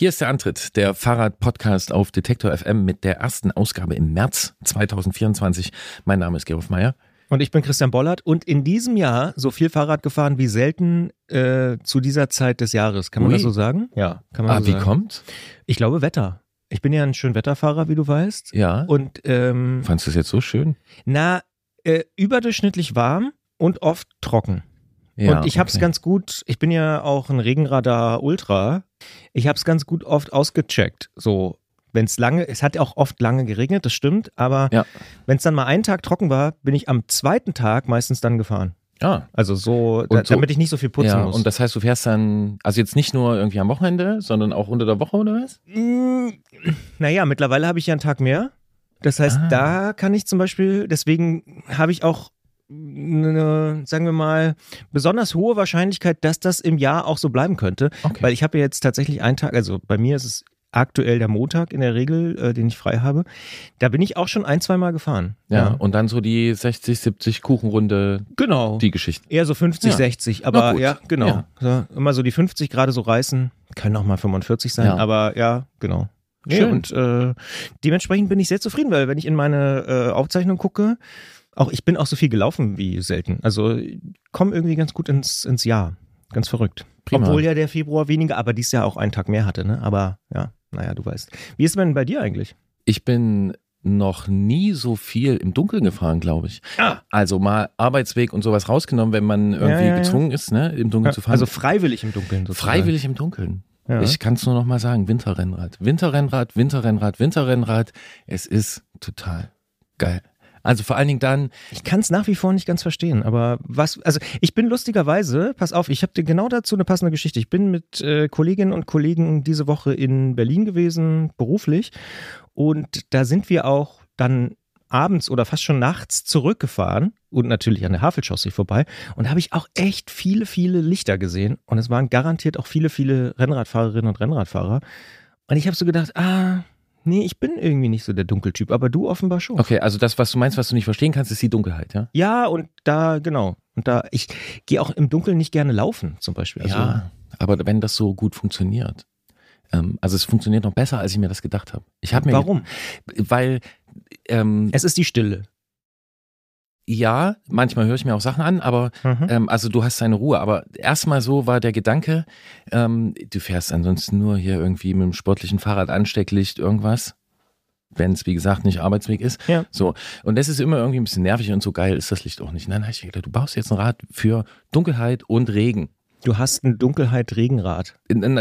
Hier ist der Antritt, der Fahrrad-Podcast auf Detektor FM mit der ersten Ausgabe im März 2024. Mein Name ist Gerolf Meyer. Und ich bin Christian Bollert und in diesem Jahr so viel Fahrrad gefahren wie selten zu dieser Zeit des Jahres. Kann man das so sagen? Ja, kann man so sagen. Ah, wie kommt's? Ich glaube Wetter. Ich bin ja ein Schönwetterfahrer, wie du weißt. Ja. Und fandst du es jetzt so schön? Na, überdurchschnittlich warm und oft trocken. Ja, und ich habe es ganz gut, ich bin ja auch ein Regenradar-Ultra, ich habe es ganz gut oft ausgecheckt, so. Es hat auch oft lange geregnet, das stimmt, aber wenn es dann mal einen Tag trocken war, bin ich am zweiten Tag meistens dann gefahren. Ja. Also so, damit ich nicht so viel putzen muss. Und das heißt, du fährst dann, also jetzt nicht nur irgendwie am Wochenende, sondern auch unter der Woche oder was? Naja, mittlerweile habe ich ja einen Tag mehr. Das heißt, da kann ich zum Beispiel, deswegen habe ich auch eine, sagen wir mal, besonders hohe Wahrscheinlichkeit, dass das im Jahr auch so bleiben könnte. Okay. Weil ich habe ja jetzt tatsächlich einen Tag, also bei mir ist es aktuell der Montag in der Regel, den ich frei habe. Da bin ich auch schon ein-, zweimal gefahren. Ja, und dann so die 60, 70 Kuchenrunde. Genau. Die Geschichten. Eher so 50, 60. Aber ja, genau. Ja. So, immer so die 50 gerade so reißen. Können auch mal 45 sein, aber ja, genau. Schön. Und dementsprechend bin ich sehr zufrieden, weil wenn ich in meine Aufzeichnung gucke, ich bin auch so viel gelaufen wie selten. Also komme irgendwie ganz gut ins Jahr. Ganz verrückt. Prima. Obwohl ja der Februar weniger, aber dieses Jahr auch einen Tag mehr hatte, ne? Aber ja, naja, du weißt. Wie ist es denn bei dir eigentlich? Ich bin noch nie so viel im Dunkeln gefahren, glaube ich. Ah. Also mal Arbeitsweg und sowas rausgenommen, wenn man irgendwie gezwungen ist, ne, im Dunkeln zu fahren. Also freiwillig im Dunkeln sozusagen. Freiwillig im Dunkeln. Ja. Ich kann es nur noch mal sagen, Winterrennrad. Winterrennrad, Winterrennrad, Winterrennrad. Es ist total geil. Also vor allen Dingen dann... Ich kann es nach wie vor nicht ganz verstehen, aber was... Also ich bin lustigerweise, pass auf, ich habe dir genau dazu eine passende Geschichte. Ich bin mit Kolleginnen und Kollegen diese Woche in Berlin gewesen, beruflich. Und da sind wir auch dann abends oder fast schon nachts zurückgefahren und natürlich an der Havelchaussee vorbei. Und da habe ich auch echt viele, viele Lichter gesehen. Und es waren garantiert auch viele, viele Rennradfahrerinnen und Rennradfahrer. Und ich habe so gedacht, nee, ich bin irgendwie nicht so der Dunkeltyp, aber du offenbar schon. Okay, also das, was du meinst, was du nicht verstehen kannst, ist die Dunkelheit, ja? Ja, und da, genau. Und da, ich gehe auch im Dunkeln nicht gerne laufen, zum Beispiel. Also, ja, aber wenn das so gut funktioniert. Also es funktioniert noch besser, als ich mir das gedacht habe. Warum? Weil... es ist die Stille. Ja, manchmal höre ich mir auch Sachen an, aber also du hast deine Ruhe. Aber erstmal so war der Gedanke, du fährst ansonsten nur hier irgendwie mit dem sportlichen Fahrrad, Anstecklicht, irgendwas, wenn es wie gesagt nicht Arbeitsweg ist. Ja. So. Und das ist immer irgendwie ein bisschen nervig und so geil ist das Licht auch nicht. Nein, ich gedacht, du baust jetzt ein Rad für Dunkelheit und Regen. Du hast ein Dunkelheit-Regenrad.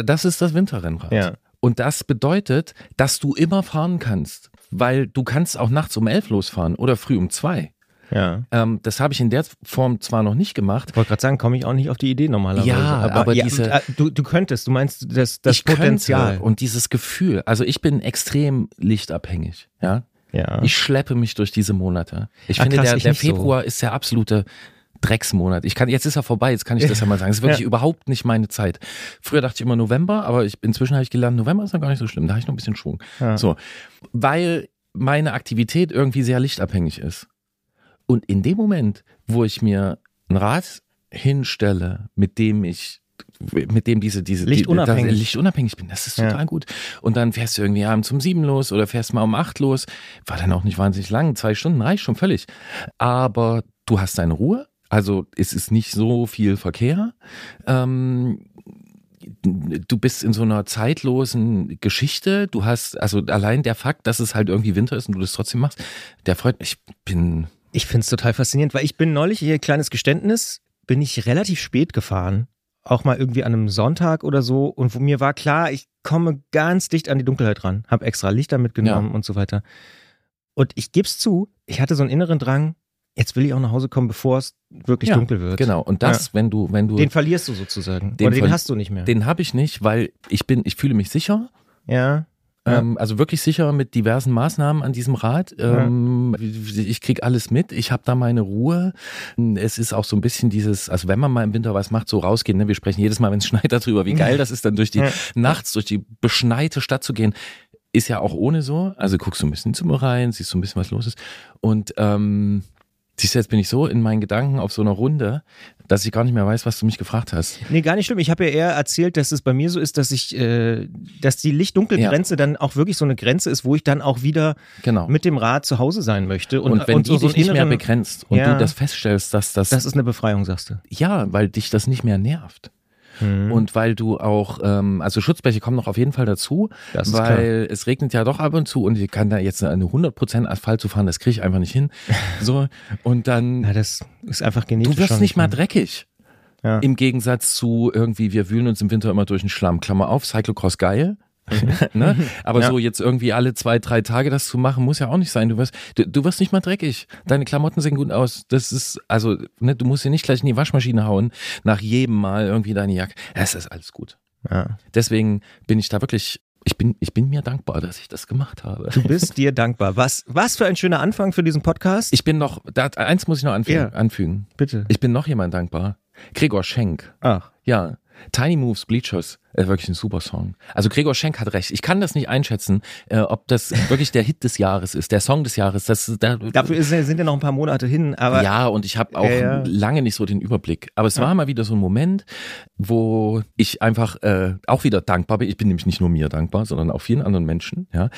Das ist das Winterrennrad. Ja. Und das bedeutet, dass du immer fahren kannst, weil du kannst auch nachts um 11 losfahren oder früh um 2. Ja. Das habe ich in der Form zwar noch nicht gemacht. Ich wollte gerade sagen, komme ich auch nicht auf die Idee normalerweise. Ja, aber diese... Du könntest, du meinst das Potenzial. Könnte, und dieses Gefühl. Also ich bin extrem lichtabhängig. Ja? Ja. Ich schleppe mich durch diese Monate. Ich finde, krass, der Februar ist der absolute Drecksmonat. Jetzt ist er vorbei, jetzt kann ich das ja mal sagen. Das ist wirklich überhaupt nicht meine Zeit. Früher dachte ich immer November, aber inzwischen habe ich gelernt, November ist ja gar nicht so schlimm. Da habe ich noch ein bisschen Schwung. Ja. So, weil meine Aktivität irgendwie sehr lichtabhängig ist. Und in dem Moment, wo ich mir ein Rad hinstelle, mit dem ich lichtunabhängig bin, das ist total gut. Und dann fährst du irgendwie abends um 7 los oder fährst mal um 8 los. War dann auch nicht wahnsinnig lang. 2 Stunden reicht schon völlig. Aber du hast deine Ruhe. Also es ist nicht so viel Verkehr. Du bist in so einer zeitlosen Geschichte. Du hast, also allein der Fakt, dass es halt irgendwie Winter ist und du das trotzdem machst, der freut mich. Ich finde es total faszinierend, weil ich bin neulich, hier kleines Geständnis, bin ich relativ spät gefahren, auch mal irgendwie an einem Sonntag oder so und wo mir war klar, ich komme ganz dicht an die Dunkelheit ran, habe extra Lichter mitgenommen und so weiter. Und ich gebe es zu, ich hatte so einen inneren Drang, jetzt will ich auch nach Hause kommen, bevor es wirklich dunkel wird. Genau, und das, wenn du... Den verlierst du sozusagen, oder den hast du nicht mehr. Den habe ich nicht, weil ich fühle mich sicher. Ja. Also wirklich sicher mit diversen Maßnahmen an diesem Rad. Ich kriege alles mit. Ich habe da meine Ruhe. Es ist auch so ein bisschen dieses, also wenn man mal im Winter was macht, so rausgehen. Ne? Wir sprechen jedes Mal, wenn es schneit, darüber, wie geil das ist, dann durch die nachts, durch die beschneite Stadt zu gehen. Ist ja auch ohne so. Also guckst du ein bisschen zum rein, siehst so ein bisschen, was los ist. Und Siehst du, jetzt bin ich so in meinen Gedanken auf so einer Runde, dass ich gar nicht mehr weiß, was du mich gefragt hast. Nee, gar nicht schlimm. Ich habe ja eher erzählt, dass es bei mir so ist, dass ich, dass die Licht-Dunkel-Grenze dann auch wirklich so eine Grenze ist, wo ich dann auch wieder mit dem Rad zu Hause sein möchte. Und wenn und die so dich so nicht mehr begrenzt und du das feststellst, dass das... Das ist eine Befreiung, sagst du. Ja, weil dich das nicht mehr nervt. Mhm. Und weil du auch, also Schutzbleche kommen noch auf jeden Fall dazu, weil es regnet ja doch ab und zu und ich kann da jetzt eine 100% Asphalt zu fahren, das kriege ich einfach nicht hin. So, und dann, na, das ist einfach genetisch. Du wirst schon, nicht mal dreckig. Ja. Im Gegensatz zu irgendwie, wir wühlen uns im Winter immer durch den Schlamm. Klammer auf, Cyclocross geil. Ne? Aber so jetzt irgendwie alle 2-3 Tage das zu machen, muss ja auch nicht sein. Du wirst nicht mal dreckig. Deine Klamotten sehen gut aus. Das ist, also, ne, du musst dir nicht gleich in die Waschmaschine hauen, nach jedem Mal irgendwie deine Jacke. Es ist alles gut. Ja. Deswegen bin ich da wirklich, ich bin mir dankbar, dass ich das gemacht habe. Du bist dir dankbar. Was für ein schöner Anfang für diesen Podcast. Ich bin noch, eins muss ich noch anfügen. Bitte. Ich bin noch jemand dankbar. Gregor Schenk. Ach. Ja. Tiny Moves, Bleachers, wirklich ein super Song. Also Gregor Schenk hat recht. Ich kann das nicht einschätzen, ob das wirklich der Hit des Jahres ist, der Song des Jahres. Dafür sind ja noch ein paar Monate hin. Aber ja, und ich habe auch lange nicht so den Überblick. Aber es war mal wieder so ein Moment, wo ich einfach auch wieder dankbar bin. Ich bin nämlich nicht nur mir dankbar, sondern auch vielen anderen Menschen. Ja?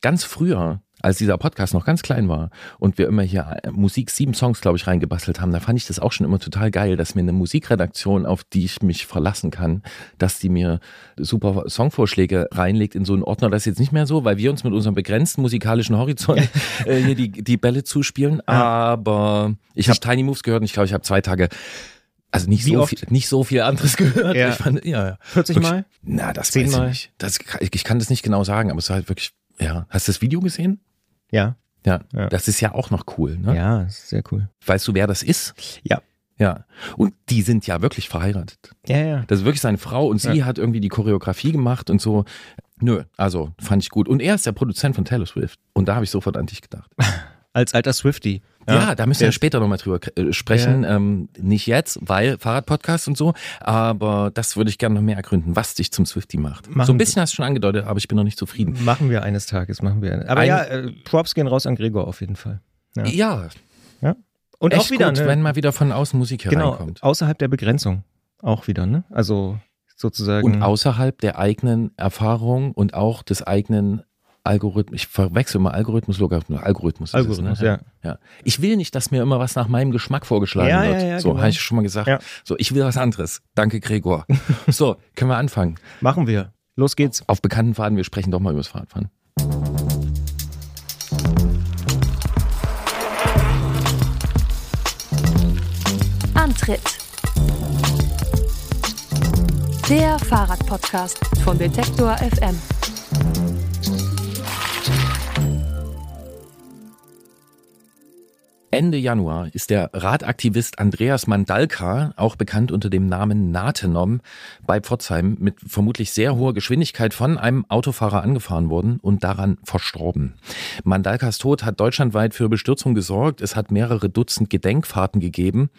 Ganz früher, als dieser Podcast noch ganz klein war und wir immer hier Musik, 7 Songs, glaube ich, reingebastelt haben, da fand ich das auch schon immer total geil, dass mir eine Musikredaktion, auf die ich mich verlassen kann, dass die mir super Songvorschläge reinlegt in so einen Ordner. Das ist jetzt nicht mehr so, weil wir uns mit unserem begrenzten musikalischen Horizont hier die Bälle zuspielen. Aber ich habe Tiny Moves gehört und ich glaube, ich habe 2 Tage... Also nicht so viel anderes gehört. Ja. Ich fand, 40 Mal? Na, das 10 Mal. Weiß ich nicht. Ich kann das nicht genau sagen, aber es war halt wirklich... Ja. Hast du das Video gesehen? Ja. Das ist ja auch noch cool, ne? Ja, ist sehr cool. Weißt du, wer das ist? Ja. Ja. Und die sind ja wirklich verheiratet. Ja. Das ist wirklich seine Frau und sie hat irgendwie die Choreografie gemacht und so. Nö, also fand ich gut. Und er ist der Produzent von Taylor Swift. Und da habe ich sofort an dich gedacht. Als alter Swiftie. Ja, da müssen wir später nochmal drüber sprechen. Ja. Nicht jetzt, weil Fahrradpodcast und so. Aber das würde ich gerne noch mehr ergründen, was dich zum Swiftie macht. So ein bisschen hast du schon angedeutet, aber ich bin noch nicht zufrieden. Machen wir eines Tages. Aber Props gehen raus an Gregor auf jeden Fall. Ja. Und echt auch wieder gut, wenn mal wieder von außen Musik hereinkommt. Genau, außerhalb der Begrenzung auch wieder, ne? Also sozusagen. Und außerhalb der eigenen Erfahrung und auch des eigenen Algorithmus, ich verwechsel immer Algorithmus. Ja. Ich will nicht, dass mir immer was nach meinem Geschmack vorgeschlagen wird. So, habe ich schon mal gesagt. Ja. So, ich will was anderes. Danke, Gregor. So, können wir anfangen? Machen wir. Los geht's. Auf bekannten Faden, wir sprechen doch mal über das Fahrradfahren. Antritt. Der Fahrradpodcast von Detektor FM. Ende Januar ist der Radaktivist Andreas Mandalka, auch bekannt unter dem Namen Natenom, bei Pforzheim mit vermutlich sehr hoher Geschwindigkeit von einem Autofahrer angefahren worden und daran verstorben. Mandalkas Tod hat deutschlandweit für Bestürzung gesorgt. Es hat mehrere Dutzend Gedenkfahrten gegeben.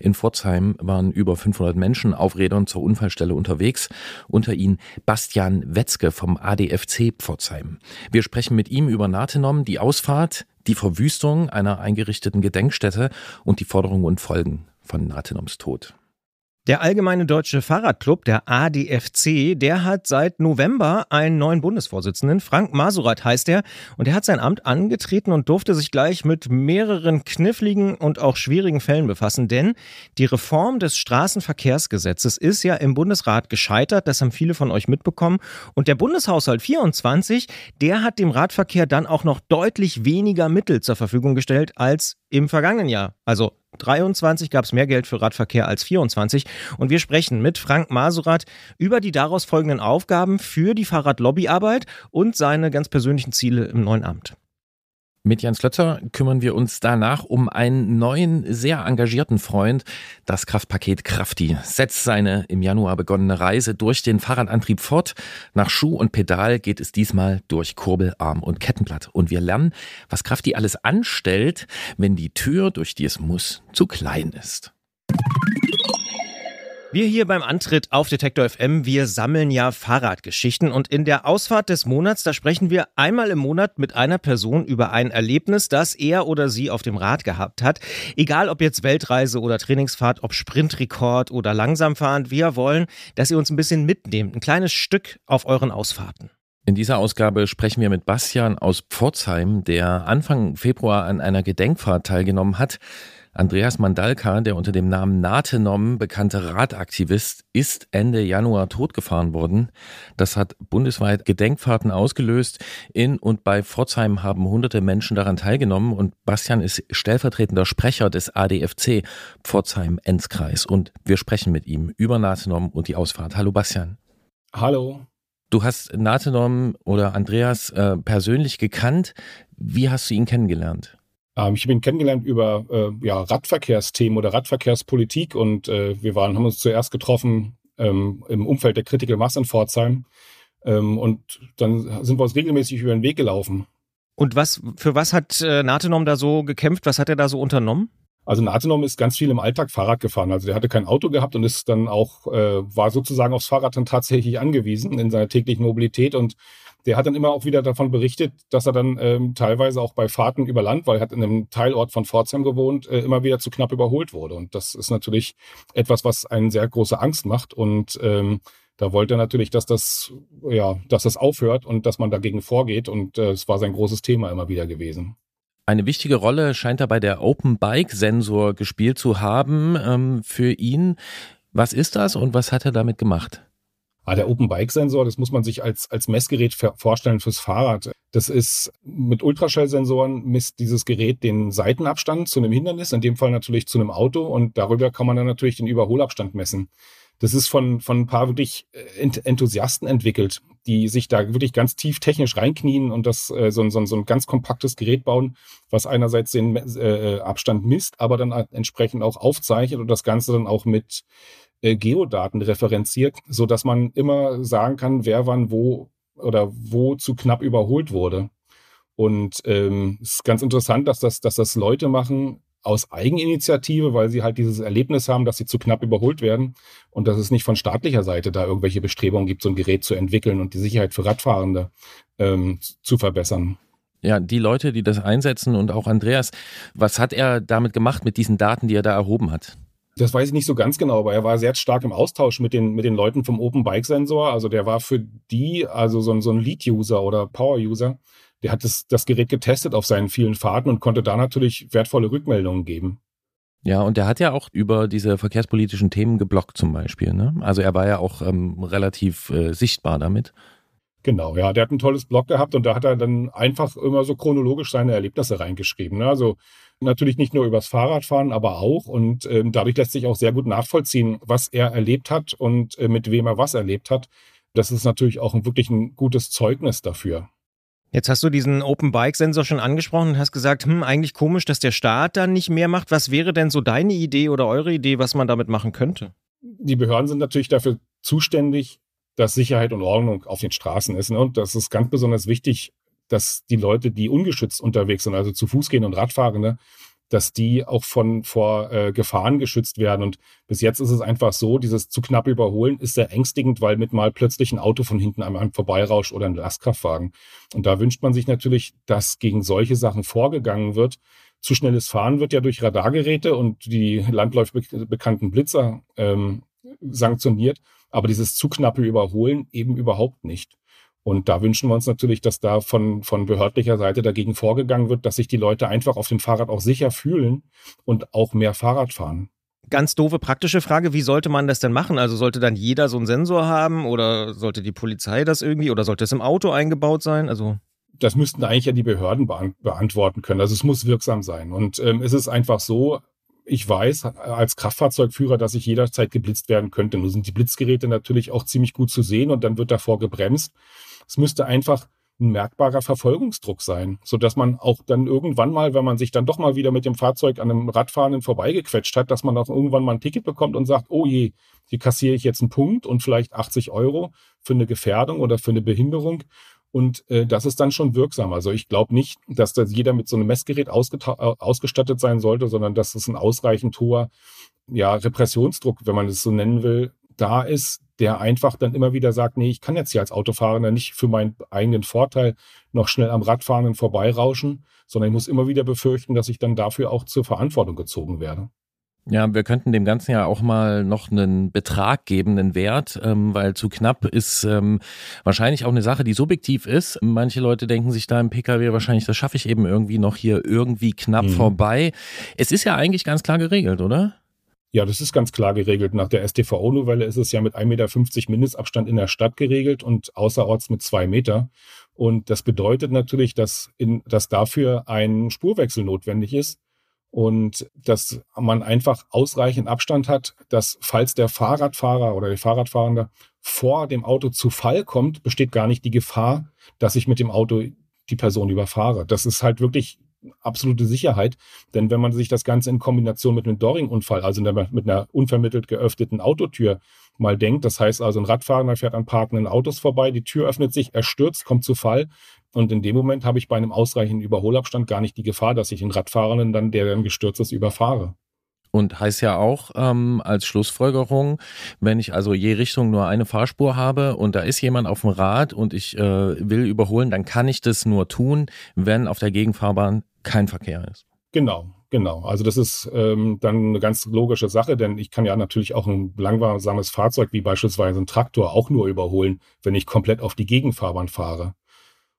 In Pforzheim waren über 500 Menschen auf Rädern zur Unfallstelle unterwegs. Unter ihnen Bastian Wetzke vom ADFC Pforzheim. Wir sprechen mit ihm über Natenom, die Ausfahrt, die Verwüstung einer eingerichteten Gedenkstätte und die Forderungen und Folgen von Natenoms Tod. Der Allgemeine Deutsche Fahrradclub, der ADFC, der hat seit November einen neuen Bundesvorsitzenden. Frank Masurat heißt er. Und er hat sein Amt angetreten und durfte sich gleich mit mehreren kniffligen und auch schwierigen Fällen befassen. Denn die Reform des Straßenverkehrsgesetzes ist ja im Bundesrat gescheitert. Das haben viele von euch mitbekommen. Und der Bundeshaushalt 24, der hat dem Radverkehr dann auch noch deutlich weniger Mittel zur Verfügung gestellt als im vergangenen Jahr. Also 23 gab es mehr Geld für Radverkehr als 24 und wir sprechen mit Frank Masurat über die daraus folgenden Aufgaben für die Fahrradlobbyarbeit und seine ganz persönlichen Ziele im neuen Amt. Mit Jens Klötzer kümmern wir uns danach um einen neuen, sehr engagierten Freund. Das Kraftpaket Krafti setzt seine im Januar begonnene Reise durch den Fahrradantrieb fort. Nach Schuh und Pedal geht es diesmal durch Kurbel, Arm und Kettenblatt. Und wir lernen, was Krafti alles anstellt, wenn die Tür, durch die es muss, zu klein ist. Wir hier beim Antritt auf Detektor FM, wir sammeln ja Fahrradgeschichten und in der Ausfahrt des Monats, da sprechen wir einmal im Monat mit einer Person über ein Erlebnis, das er oder sie auf dem Rad gehabt hat. Egal ob jetzt Weltreise oder Trainingsfahrt, ob Sprintrekord oder Langsamfahren, wir wollen, dass ihr uns ein bisschen mitnehmt, ein kleines Stück auf euren Ausfahrten. In dieser Ausgabe sprechen wir mit Bastian aus Pforzheim, der Anfang Februar an einer Gedenkfahrt teilgenommen hat. Andreas Mandalka, der unter dem Namen Natenom bekannte Radaktivist, ist Ende Januar totgefahren worden. Das hat bundesweit Gedenkfahrten ausgelöst. In und bei Pforzheim haben hunderte Menschen daran teilgenommen und Bastian ist stellvertretender Sprecher des ADFC Pforzheim-Enzkreis und wir sprechen mit ihm über Natenom und die Ausfahrt. Hallo Bastian. Hallo. Du hast Natenom oder Andreas persönlich gekannt. Wie hast du ihn kennengelernt? Ich habe ihn kennengelernt über Radverkehrsthemen oder Radverkehrspolitik und haben uns zuerst getroffen im Umfeld der Critical Mass in Pforzheim und dann sind wir uns regelmäßig über den Weg gelaufen. Und für was hat Natenom da so gekämpft? Was hat er da so unternommen? Also Natenom ist ganz viel im Alltag Fahrrad gefahren. Also der hatte kein Auto gehabt und ist dann auch war sozusagen aufs Fahrrad dann tatsächlich angewiesen in seiner täglichen Mobilität und der hat dann immer auch wieder davon berichtet, dass er dann teilweise auch bei Fahrten über Land, weil er hat in einem Teilort von Pforzheim gewohnt, immer wieder zu knapp überholt wurde. Und das ist natürlich etwas, was einen sehr große Angst macht. Und da wollte er natürlich, dass das aufhört und dass man dagegen vorgeht. Und es war sein großes Thema immer wieder gewesen. Eine wichtige Rolle scheint er bei der Open Bike Sensor gespielt zu haben für ihn. Was ist das und was hat er damit gemacht? Der Open Bike Sensor, das muss man sich als Messgerät vorstellen fürs Fahrrad. Das ist mit Ultraschallsensoren misst dieses Gerät den Seitenabstand zu einem Hindernis, in dem Fall natürlich zu einem Auto und darüber kann man dann natürlich den Überholabstand messen. Das ist von ein paar wirklich Enthusiasten entwickelt, die sich da wirklich ganz tief technisch reinknien und das so ein ganz kompaktes Gerät bauen, was einerseits den Abstand misst, aber dann entsprechend auch aufzeichnet und das Ganze dann auch mit Geodaten referenziert, sodass man immer sagen kann, wer wann wo oder wo zu knapp überholt wurde. Und es ist ganz interessant, dass das Leute machen aus Eigeninitiative, weil sie halt dieses Erlebnis haben, dass sie zu knapp überholt werden und dass es nicht von staatlicher Seite da irgendwelche Bestrebungen gibt, so ein Gerät zu entwickeln und die Sicherheit für Radfahrende zu verbessern. Ja, die Leute, die das einsetzen und auch Andreas, was hat er damit gemacht mit diesen Daten, die er da erhoben hat? Das weiß ich nicht so ganz genau, aber er war sehr stark im Austausch mit den Leuten vom Open Bike Sensor. Also der war für die, also so ein Lead-User oder Power-User, der hat das Gerät getestet auf seinen vielen Fahrten und konnte da natürlich wertvolle Rückmeldungen geben. Ja, und der hat ja auch über diese verkehrspolitischen Themen gebloggt zum Beispiel, ne? Also er war ja auch relativ sichtbar damit. Genau, ja, der hat ein tolles Blog gehabt und da hat er dann einfach immer so chronologisch seine Erlebnisse reingeschrieben, ne? Also natürlich nicht nur übers Fahrradfahren, aber auch und dadurch lässt sich auch sehr gut nachvollziehen, was er erlebt hat und mit wem er was erlebt hat. Das ist natürlich auch wirklich ein gutes Zeugnis dafür. Jetzt hast du diesen Open-Bike-Sensor schon angesprochen und hast gesagt, eigentlich komisch, dass der Staat da nicht mehr macht. Was wäre denn so deine Idee oder eure Idee, was man damit machen könnte? Die Behörden sind natürlich dafür zuständig, dass Sicherheit und Ordnung auf den Straßen ist, ne? Und das ist ganz besonders wichtig, dass die Leute, die ungeschützt unterwegs sind, also zu Fuß gehen und Radfahrende, dass die auch vor Gefahren geschützt werden. Und bis jetzt ist es einfach so, dieses zu knapp Überholen ist sehr ängstigend, weil mit mal plötzlich ein Auto von hinten an einem vorbeirauscht oder ein Lastkraftwagen. Und da wünscht man sich natürlich, dass gegen solche Sachen vorgegangen wird. Zu schnelles Fahren wird ja durch Radargeräte und die landläufig bekannten Blitzer sanktioniert, aber dieses zu knappe Überholen eben überhaupt nicht. Und da wünschen wir uns natürlich, dass da von behördlicher Seite dagegen vorgegangen wird, dass sich die Leute einfach auf dem Fahrrad auch sicher fühlen und auch mehr Fahrrad fahren. Ganz doofe praktische Frage, wie sollte man das denn machen? Also sollte dann jeder so einen Sensor haben oder sollte die Polizei das irgendwie oder sollte es im Auto eingebaut sein? Also das müssten eigentlich ja die Behörden beantworten können. Also es muss wirksam sein. Und es ist einfach so, ich weiß als Kraftfahrzeugführer, dass ich jederzeit geblitzt werden könnte. Nun sind die Blitzgeräte natürlich auch ziemlich gut zu sehen und dann wird davor gebremst. Es müsste einfach ein merkbarer Verfolgungsdruck sein, sodass man auch dann irgendwann mal, wenn man sich dann doch mal wieder mit dem Fahrzeug an einem Radfahrenden vorbeigequetscht hat, dass man auch irgendwann mal ein Ticket bekommt und sagt, oh je, hier kassiere ich jetzt einen Punkt und vielleicht 80 Euro für eine Gefährdung oder für eine Behinderung. Und das ist dann schon wirksam. Also ich glaube nicht, dass das jeder mit so einem Messgerät ausgestattet sein sollte, sondern dass es ein ausreichend hoher ja, Repressionsdruck, wenn man es so nennen will, da ist, der einfach dann immer wieder sagt, nee, ich kann jetzt hier als Autofahrender nicht für meinen eigenen Vorteil noch schnell am Radfahrenden vorbeirauschen, sondern ich muss immer wieder befürchten, dass ich dann dafür auch zur Verantwortung gezogen werde. Ja, wir könnten dem Ganzen ja auch mal noch einen Betrag geben, einen Wert, weil zu knapp ist wahrscheinlich auch eine Sache, die subjektiv ist. Manche Leute denken sich da im Pkw wahrscheinlich, das schaffe ich eben irgendwie noch hier irgendwie knapp vorbei. Es ist ja eigentlich ganz klar geregelt, oder? Ja, das ist ganz klar geregelt. Nach der StVO-Novelle ist es ja mit 1,50 Meter Mindestabstand in der Stadt geregelt und außerorts mit 2 Meter. Und das bedeutet natürlich, dass dafür ein Spurwechsel notwendig ist und dass man einfach ausreichend Abstand hat, dass falls der Fahrradfahrer oder die Fahrradfahrende vor dem Auto zu Fall kommt, besteht gar nicht die Gefahr, dass ich mit dem Auto die Person überfahre. Das ist halt wirklich absolute Sicherheit, denn wenn man sich das Ganze in Kombination mit einem Doring-Unfall, also mit einer unvermittelt geöffneten Autotür mal denkt, das heißt also ein Radfahrender fährt an parkenden Autos vorbei, die Tür öffnet sich, er stürzt, kommt zu Fall und in dem Moment habe ich bei einem ausreichenden Überholabstand gar nicht die Gefahr, dass ich den Radfahrenden dann, der dann gestürzt ist, überfahre. Und heißt ja auch als Schlussfolgerung, wenn ich also je Richtung nur eine Fahrspur habe und da ist jemand auf dem Rad und ich will überholen, dann kann ich das nur tun, wenn auf der Gegenfahrbahn kein Verkehr ist. Genau. Also das ist dann eine ganz logische Sache, denn ich kann ja natürlich auch ein langsames Fahrzeug wie beispielsweise ein Traktor auch nur überholen, wenn ich komplett auf die Gegenfahrbahn fahre.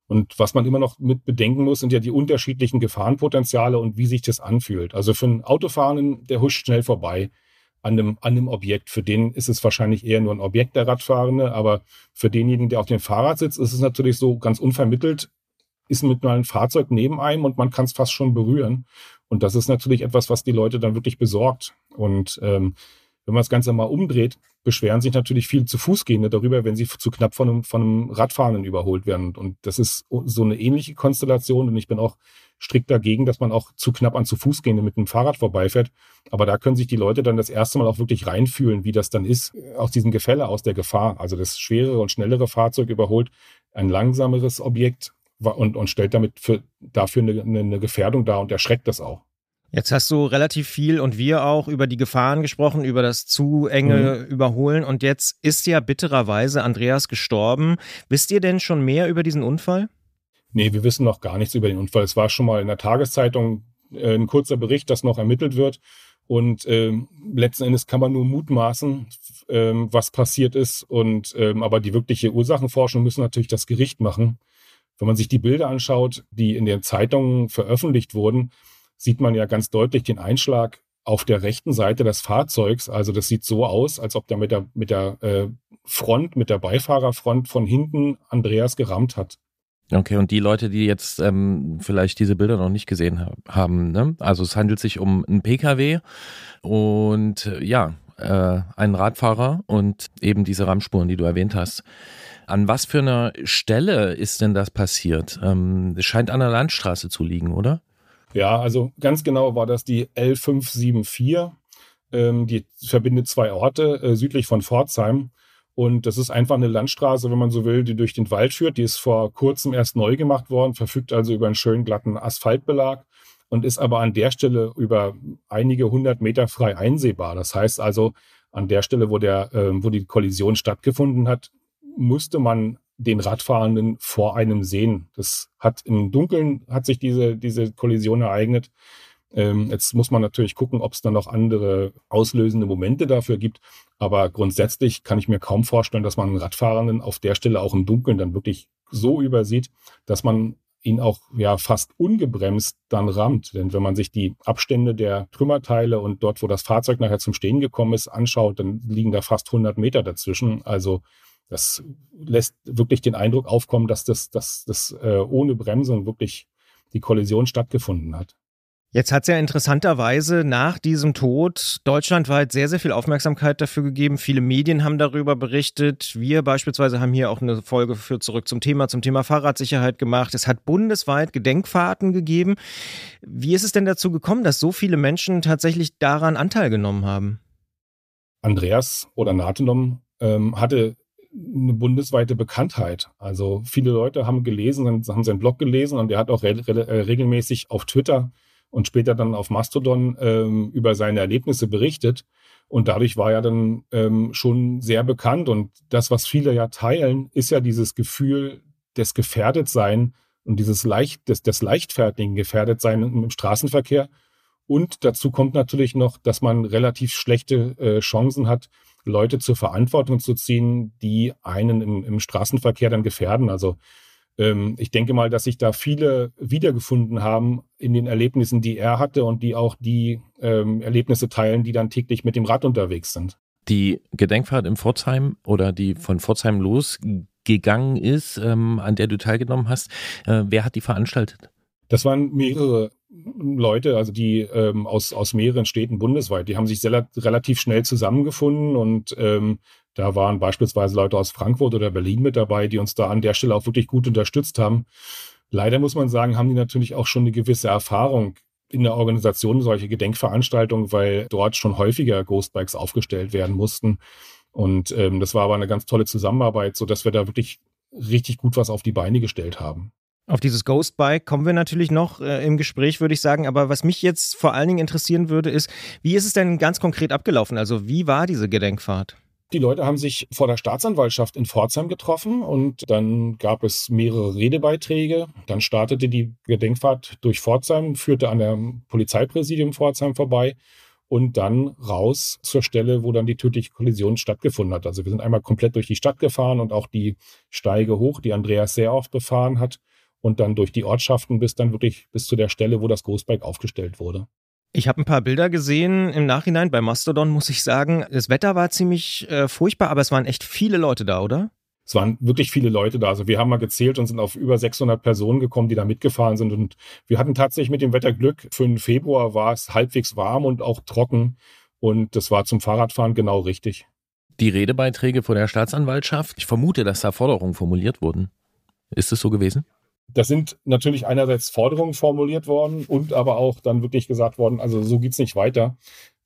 Und was man immer noch mit bedenken muss, sind ja die unterschiedlichen Gefahrenpotenziale und wie sich das anfühlt. Also für einen Autofahrenden, der huscht schnell vorbei an einem Objekt. Für den ist es wahrscheinlich eher nur ein Objekt, der Radfahrende. Aber für denjenigen, der auf dem Fahrrad sitzt, ist es natürlich so, ganz unvermittelt ist mit einem Fahrzeug neben einem und man kann es fast schon berühren. Und das ist natürlich etwas, was die Leute dann wirklich besorgt. Und wenn man das Ganze mal umdreht, beschweren sich natürlich viele zu Fußgehende darüber, wenn sie zu knapp von einem Radfahrenden überholt werden. Und das ist so eine ähnliche Konstellation. Und ich bin auch strikt dagegen, dass man auch zu knapp an zu Fußgehende mit einem Fahrrad vorbeifährt. Aber da können sich die Leute dann das erste Mal auch wirklich reinfühlen, wie das dann ist, aus diesem Gefälle, aus der Gefahr. Also das schwerere und schnellere Fahrzeug überholt ein langsameres Objekt und stellt damit dafür eine Gefährdung dar und erschreckt das auch. Jetzt hast du relativ viel und wir auch über die Gefahren gesprochen, über das zu enge Überholen und jetzt ist ja bittererweise Andreas gestorben. Wisst ihr denn schon mehr über diesen Unfall? Nee, wir wissen noch gar nichts über den Unfall. Es war schon mal in der Tageszeitung ein kurzer Bericht, dass noch ermittelt wird und letzten Endes kann man nur mutmaßen, was passiert ist und aber die wirkliche Ursachenforschung müssen natürlich das Gericht machen. Wenn man sich die Bilder anschaut, die in den Zeitungen veröffentlicht wurden, sieht man ja ganz deutlich den Einschlag auf der rechten Seite des Fahrzeugs. Also das sieht so aus, als ob der mit der Beifahrerfront von hinten Andreas gerammt hat. Okay, und die Leute, die jetzt vielleicht diese Bilder noch nicht gesehen haben, ne? Also es handelt sich um einen Pkw und einen Radfahrer und eben diese Rammspuren, die du erwähnt hast. An was für einer Stelle ist denn das passiert? Es scheint an der Landstraße zu liegen, oder? Ja, also ganz genau war das die L574, die verbindet 2 Orte südlich von Pforzheim und das ist einfach eine Landstraße, wenn man so will, die durch den Wald führt, die ist vor kurzem erst neu gemacht worden, verfügt also über einen schönen glatten Asphaltbelag und ist aber an der Stelle über einige 100 Meter frei einsehbar. Das heißt also, an der Stelle, wo die Kollision stattgefunden hat, musste man den Radfahrenden vor einem sehen. Das hat im Dunkeln hat sich diese Kollision ereignet. Jetzt muss man natürlich gucken, ob es dann noch andere auslösende Momente dafür gibt. Aber grundsätzlich kann ich mir kaum vorstellen, dass man einen Radfahrenden auf der Stelle auch im Dunkeln dann wirklich so übersieht, dass man ihn auch ja fast ungebremst dann rammt. Denn wenn man sich die Abstände der Trümmerteile und dort, wo das Fahrzeug nachher zum Stehen gekommen ist, anschaut, dann liegen da fast 100 Meter dazwischen. Also das lässt wirklich den Eindruck aufkommen, dass das ohne Bremsung wirklich die Kollision stattgefunden hat. Jetzt hat es ja interessanterweise nach diesem Tod deutschlandweit sehr, sehr viel Aufmerksamkeit dafür gegeben. Viele Medien haben darüber berichtet. Wir beispielsweise haben hier auch eine Folge für Zurück zum Thema Fahrradsicherheit gemacht. Es hat bundesweit Gedenkfahrten gegeben. Wie ist es denn dazu gekommen, dass so viele Menschen tatsächlich daran Anteil genommen haben? Andreas oder Natenom hatte eine bundesweite Bekanntheit. Also viele Leute haben gelesen, haben seinen Blog gelesen und er hat auch regelmäßig auf Twitter und später dann auf Mastodon über seine Erlebnisse berichtet. Und dadurch war er dann schon sehr bekannt. Und das, was viele ja teilen, ist ja dieses Gefühl des Gefährdetsein und dieses leichtfertigen Gefährdetsein im Straßenverkehr. Und dazu kommt natürlich noch, dass man relativ schlechte Chancen hat, Leute zur Verantwortung zu ziehen, die einen im Straßenverkehr dann gefährden. Also ich denke mal, dass sich da viele wiedergefunden haben in den Erlebnissen, die er hatte und die auch die Erlebnisse teilen, die dann täglich mit dem Rad unterwegs sind. Die Gedenkfahrt in Pforzheim oder die von Pforzheim losgegangen ist, an der du teilgenommen hast, wer hat die veranstaltet? Das waren mehrere Leute, also die aus mehreren Städten bundesweit, die haben sich relativ schnell zusammengefunden und da waren beispielsweise Leute aus Frankfurt oder Berlin mit dabei, die uns da an der Stelle auch wirklich gut unterstützt haben. Leider muss man sagen, haben die natürlich auch schon eine gewisse Erfahrung in der Organisation solcher Gedenkveranstaltungen, weil dort schon häufiger Ghostbikes aufgestellt werden mussten. Und das war aber eine ganz tolle Zusammenarbeit, sodass wir da wirklich richtig gut was auf die Beine gestellt haben. Auf dieses Ghostbike kommen wir natürlich noch im Gespräch, würde ich sagen. Aber was mich jetzt vor allen Dingen interessieren würde, ist, wie ist es denn ganz konkret abgelaufen? Also wie war diese Gedenkfahrt? Die Leute haben sich vor der Staatsanwaltschaft in Pforzheim getroffen und dann gab es mehrere Redebeiträge. Dann startete die Gedenkfahrt durch Pforzheim, führte an dem Polizeipräsidium Pforzheim vorbei und dann raus zur Stelle, wo dann die tödliche Kollision stattgefunden hat. Also wir sind einmal komplett durch die Stadt gefahren und auch die Steige hoch, die Andreas sehr oft befahren hat. Und dann durch die Ortschaften bis dann wirklich bis zu der Stelle, wo das Ghostbike aufgestellt wurde. Ich habe ein paar Bilder gesehen im Nachhinein bei Mastodon, muss ich sagen. Das Wetter war ziemlich furchtbar, aber es waren echt viele Leute da, oder? Es waren wirklich viele Leute da. Also wir haben mal gezählt und sind auf über 600 Personen gekommen, die da mitgefahren sind. Und wir hatten tatsächlich mit dem Wetter Glück. Für den Februar war es halbwegs warm und auch trocken. Und das war zum Fahrradfahren genau richtig. Die Redebeiträge vor der Staatsanwaltschaft, ich vermute, dass da Forderungen formuliert wurden. Ist es so gewesen? Das sind natürlich einerseits Forderungen formuliert worden und aber auch dann wirklich gesagt worden, also so geht's nicht weiter.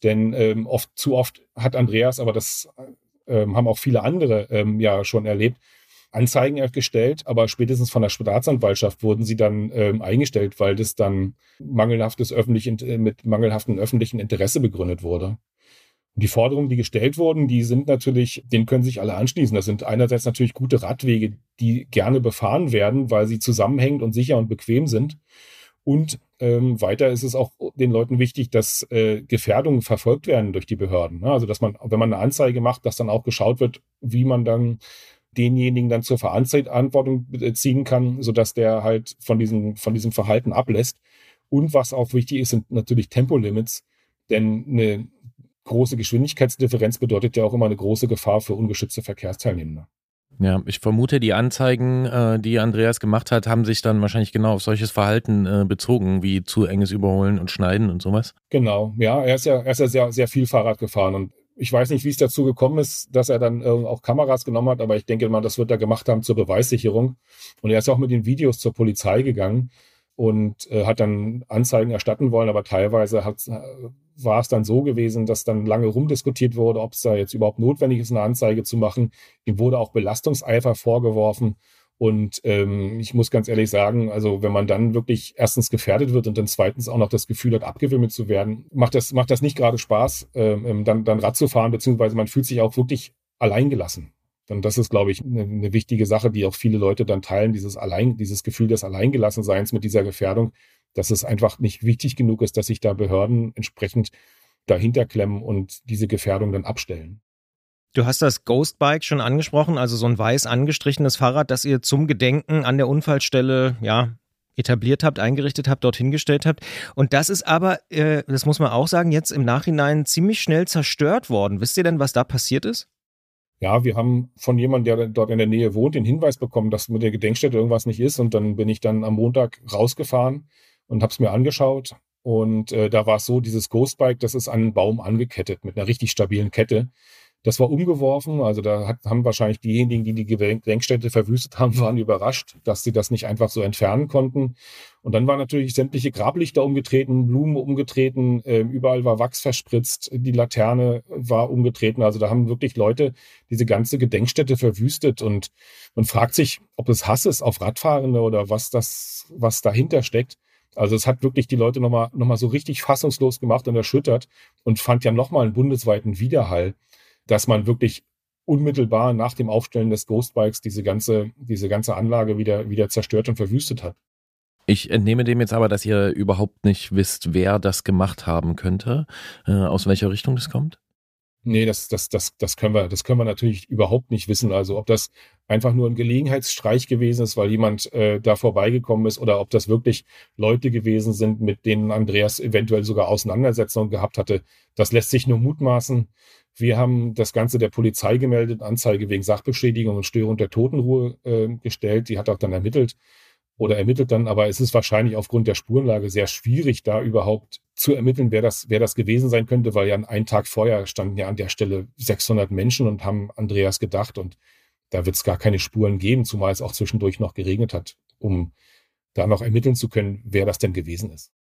Denn zu oft hat Andreas, aber das haben auch viele andere ja schon erlebt, Anzeigen gestellt, aber spätestens von der Staatsanwaltschaft wurden sie dann eingestellt, weil das dann mit mangelhaftem öffentlichen Interesse begründet wurde. Die Forderungen, die gestellt wurden, die sind natürlich, denen können sich alle anschließen. Das sind einerseits natürlich gute Radwege, die gerne befahren werden, weil sie zusammenhängend und sicher und bequem sind. Und weiter ist es auch den Leuten wichtig, dass Gefährdungen verfolgt werden durch die Behörden. Also dass man, wenn man eine Anzeige macht, dass dann auch geschaut wird, wie man dann denjenigen dann zur Verantwortung ziehen kann, sodass der halt von diesem Verhalten ablässt. Und was auch wichtig ist, sind natürlich Tempolimits, denn eine große Geschwindigkeitsdifferenz bedeutet ja auch immer eine große Gefahr für ungeschützte Verkehrsteilnehmer. Ja, ich vermute, die Anzeigen, die Andreas gemacht hat, haben sich dann wahrscheinlich genau auf solches Verhalten bezogen, wie zu enges Überholen und Schneiden und sowas. Genau, ja, er ist ja sehr, sehr viel Fahrrad gefahren und ich weiß nicht, wie es dazu gekommen ist, dass er dann auch Kameras genommen hat, aber ich denke mal, das wird er gemacht haben zur Beweissicherung und er ist ja auch mit den Videos zur Polizei gegangen und hat dann Anzeigen erstatten wollen, aber teilweise war es dann so gewesen, dass dann lange rumdiskutiert wurde, ob es da jetzt überhaupt notwendig ist, eine Anzeige zu machen. Ihm wurde auch Belastungseifer vorgeworfen. Und ich muss ganz ehrlich sagen, also wenn man dann wirklich erstens gefährdet wird und dann zweitens auch noch das Gefühl hat, abgewimmelt zu werden, macht das nicht gerade Spaß, dann Rad zu fahren, beziehungsweise man fühlt sich auch wirklich alleingelassen. Und das ist, glaube ich, eine wichtige Sache, die auch viele Leute dann teilen, dieses Gefühl des Alleingelassenseins mit dieser Gefährdung, dass es einfach nicht wichtig genug ist, dass sich da Behörden entsprechend dahinter klemmen und diese Gefährdung dann abstellen. Du hast das Ghostbike schon angesprochen, also so ein weiß angestrichenes Fahrrad, das ihr zum Gedenken an der Unfallstelle etabliert habt, eingerichtet habt, dorthin gestellt habt. Und das ist aber, das muss man auch sagen, jetzt im Nachhinein ziemlich schnell zerstört worden. Wisst ihr denn, was da passiert ist? Ja, wir haben von jemandem, der dort in der Nähe wohnt, den Hinweis bekommen, dass mit der Gedenkstätte irgendwas nicht ist. Und dann bin ich dann am Montag rausgefahren und habe es mir angeschaut. Und da war es so, dieses Ghostbike, das ist an einen Baum angekettet mit einer richtig stabilen Kette. Das war umgeworfen. Also da haben wahrscheinlich diejenigen, die die Gedenkstätte verwüstet haben, waren überrascht, dass sie das nicht einfach so entfernen konnten. Und dann waren natürlich sämtliche Grablichter umgetreten, Blumen umgetreten, überall war Wachs verspritzt, die Laterne war umgetreten. Also da haben wirklich Leute diese ganze Gedenkstätte verwüstet. Und man fragt sich, ob es Hass ist auf Radfahrende oder was dahinter steckt. Also es hat wirklich die Leute nochmal so richtig fassungslos gemacht und erschüttert und fand ja nochmal einen bundesweiten Widerhall, dass man wirklich unmittelbar nach dem Aufstellen des Ghostbikes diese ganze Anlage wieder zerstört und verwüstet hat. Ich entnehme dem jetzt aber, dass ihr überhaupt nicht wisst, wer das gemacht haben könnte, aus welcher Richtung das kommt? Nee, das können wir natürlich überhaupt nicht wissen. Also ob das einfach nur ein Gelegenheitsstreich gewesen ist, weil jemand da vorbeigekommen ist, oder ob das wirklich Leute gewesen sind, mit denen Andreas eventuell sogar Auseinandersetzungen gehabt hatte, das lässt sich nur mutmaßen. Wir haben das Ganze der Polizei gemeldet, Anzeige wegen Sachbeschädigung und Störung der Totenruhe gestellt. Die hat auch dann ermittelt, aber es ist wahrscheinlich aufgrund der Spurenlage sehr schwierig, da überhaupt zu ermitteln, wer das gewesen sein könnte, weil ja einen Tag vorher standen ja an der Stelle 600 Menschen und haben Andreas gedacht, und da wird es gar keine Spuren geben, zumal es auch zwischendurch noch geregnet hat, um da noch ermitteln zu können, wer das denn gewesen ist.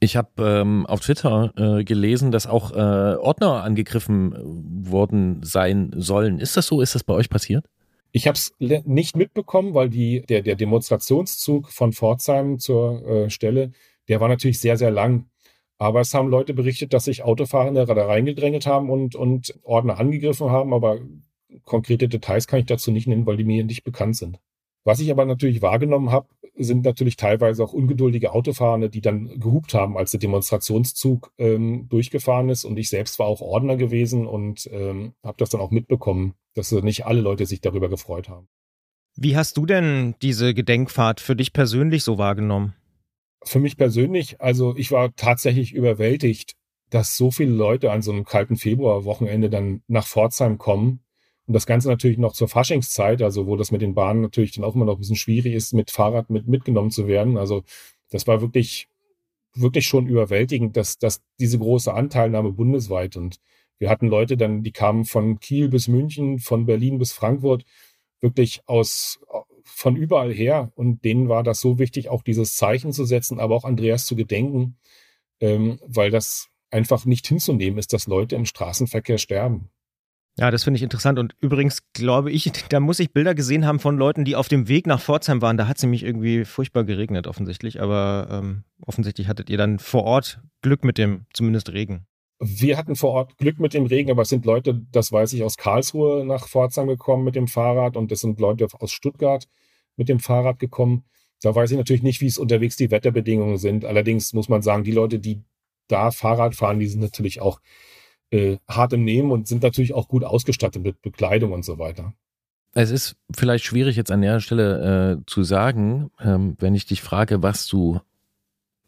Ich habe auf Twitter gelesen, dass auch Ordner angegriffen worden sein sollen. Ist das so? Ist das bei euch passiert? Ich habe es nicht mitbekommen, weil der Demonstrationszug von Pforzheim zur Stelle, der war natürlich sehr, sehr lang. Aber es haben Leute berichtet, dass sich Autofahrende da reingedrängelt haben und Ordner angegriffen haben. Aber konkrete Details kann ich dazu nicht nennen, weil die mir nicht bekannt sind. Was ich aber natürlich wahrgenommen habe, sind natürlich teilweise auch ungeduldige Autofahrende, die dann gehupt haben, als der Demonstrationszug durchgefahren ist. Und ich selbst war auch Ordner gewesen und habe das dann auch mitbekommen, dass nicht alle Leute sich darüber gefreut haben. Wie hast du denn diese Gedenkfahrt für dich persönlich so wahrgenommen? Für mich persönlich, also ich war tatsächlich überwältigt, dass so viele Leute an so einem kalten Februarwochenende dann nach Pforzheim kommen. Und das Ganze natürlich noch zur Faschingszeit, also wo das mit den Bahnen natürlich dann auch immer noch ein bisschen schwierig ist, mit Fahrrad mitgenommen zu werden. Also das war wirklich, wirklich schon überwältigend, dass diese große Anteilnahme bundesweit. Und wir hatten Leute dann, die kamen von Kiel bis München, von Berlin bis Frankfurt, wirklich von überall her. Und denen war das so wichtig, auch dieses Zeichen zu setzen, aber auch Andreas zu gedenken, weil das einfach nicht hinzunehmen ist, dass Leute im Straßenverkehr sterben. Ja, das finde ich interessant. Und übrigens glaube ich, da muss ich Bilder gesehen haben von Leuten, die auf dem Weg nach Pforzheim waren. Da hat es nämlich irgendwie furchtbar geregnet offensichtlich. Aber offensichtlich hattet ihr dann vor Ort Glück mit dem, zumindest Regen. Wir hatten vor Ort Glück mit dem Regen, aber es sind Leute, das weiß ich, aus Karlsruhe nach Pforzheim gekommen mit dem Fahrrad, und es sind Leute aus Stuttgart mit dem Fahrrad gekommen. Da weiß ich natürlich nicht, wie es unterwegs die Wetterbedingungen sind. Allerdings muss man sagen, die Leute, die da Fahrrad fahren, die sind natürlich auch hart im Nehmen und sind natürlich auch gut ausgestattet mit Bekleidung und so weiter. Es ist vielleicht schwierig jetzt an der Stelle zu sagen, wenn ich dich frage, was du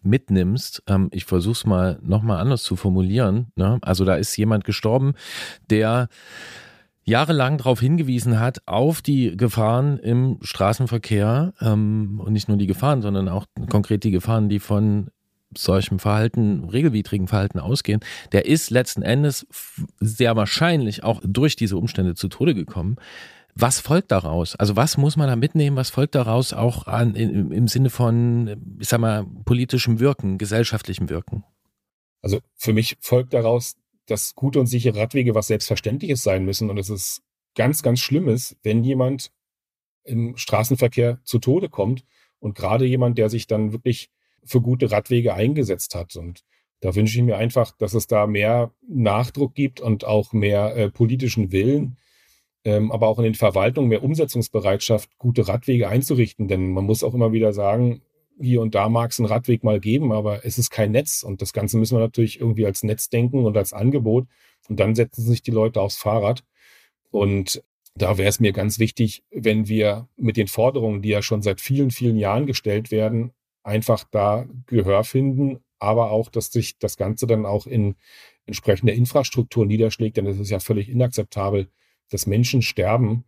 mitnimmst. Ich versuche es mal nochmal anders zu formulieren. Ne? Also da ist jemand gestorben, der jahrelang darauf hingewiesen hat, auf die Gefahren im Straßenverkehr, und nicht nur die Gefahren, sondern auch konkret die Gefahren, die von solchem Verhalten, regelwidrigen Verhalten ausgehen, der ist letzten Endes sehr wahrscheinlich auch durch diese Umstände zu Tode gekommen. Was folgt daraus? Also was muss man da mitnehmen? Was folgt daraus auch im Sinne von, ich sag mal, politischem Wirken, gesellschaftlichem Wirken? Also für mich folgt daraus, dass gute und sichere Radwege was Selbstverständliches sein müssen und dass es ganz, ganz schlimm ist, wenn jemand im Straßenverkehr zu Tode kommt, und gerade jemand, der sich dann wirklich für gute Radwege eingesetzt hat. Und da wünsche ich mir einfach, dass es da mehr Nachdruck gibt und auch mehr politischen Willen, aber auch in den Verwaltungen mehr Umsetzungsbereitschaft, gute Radwege einzurichten. Denn man muss auch immer wieder sagen, hier und da mag es einen Radweg mal geben, aber es ist kein Netz. Und das Ganze müssen wir natürlich irgendwie als Netz denken und als Angebot. Und dann setzen sich die Leute aufs Fahrrad. Und da wäre es mir ganz wichtig, wenn wir mit den Forderungen, die ja schon seit vielen, vielen Jahren gestellt werden, einfach da Gehör finden, aber auch, dass sich das Ganze dann auch in entsprechender Infrastruktur niederschlägt, denn es ist ja völlig inakzeptabel, dass Menschen sterben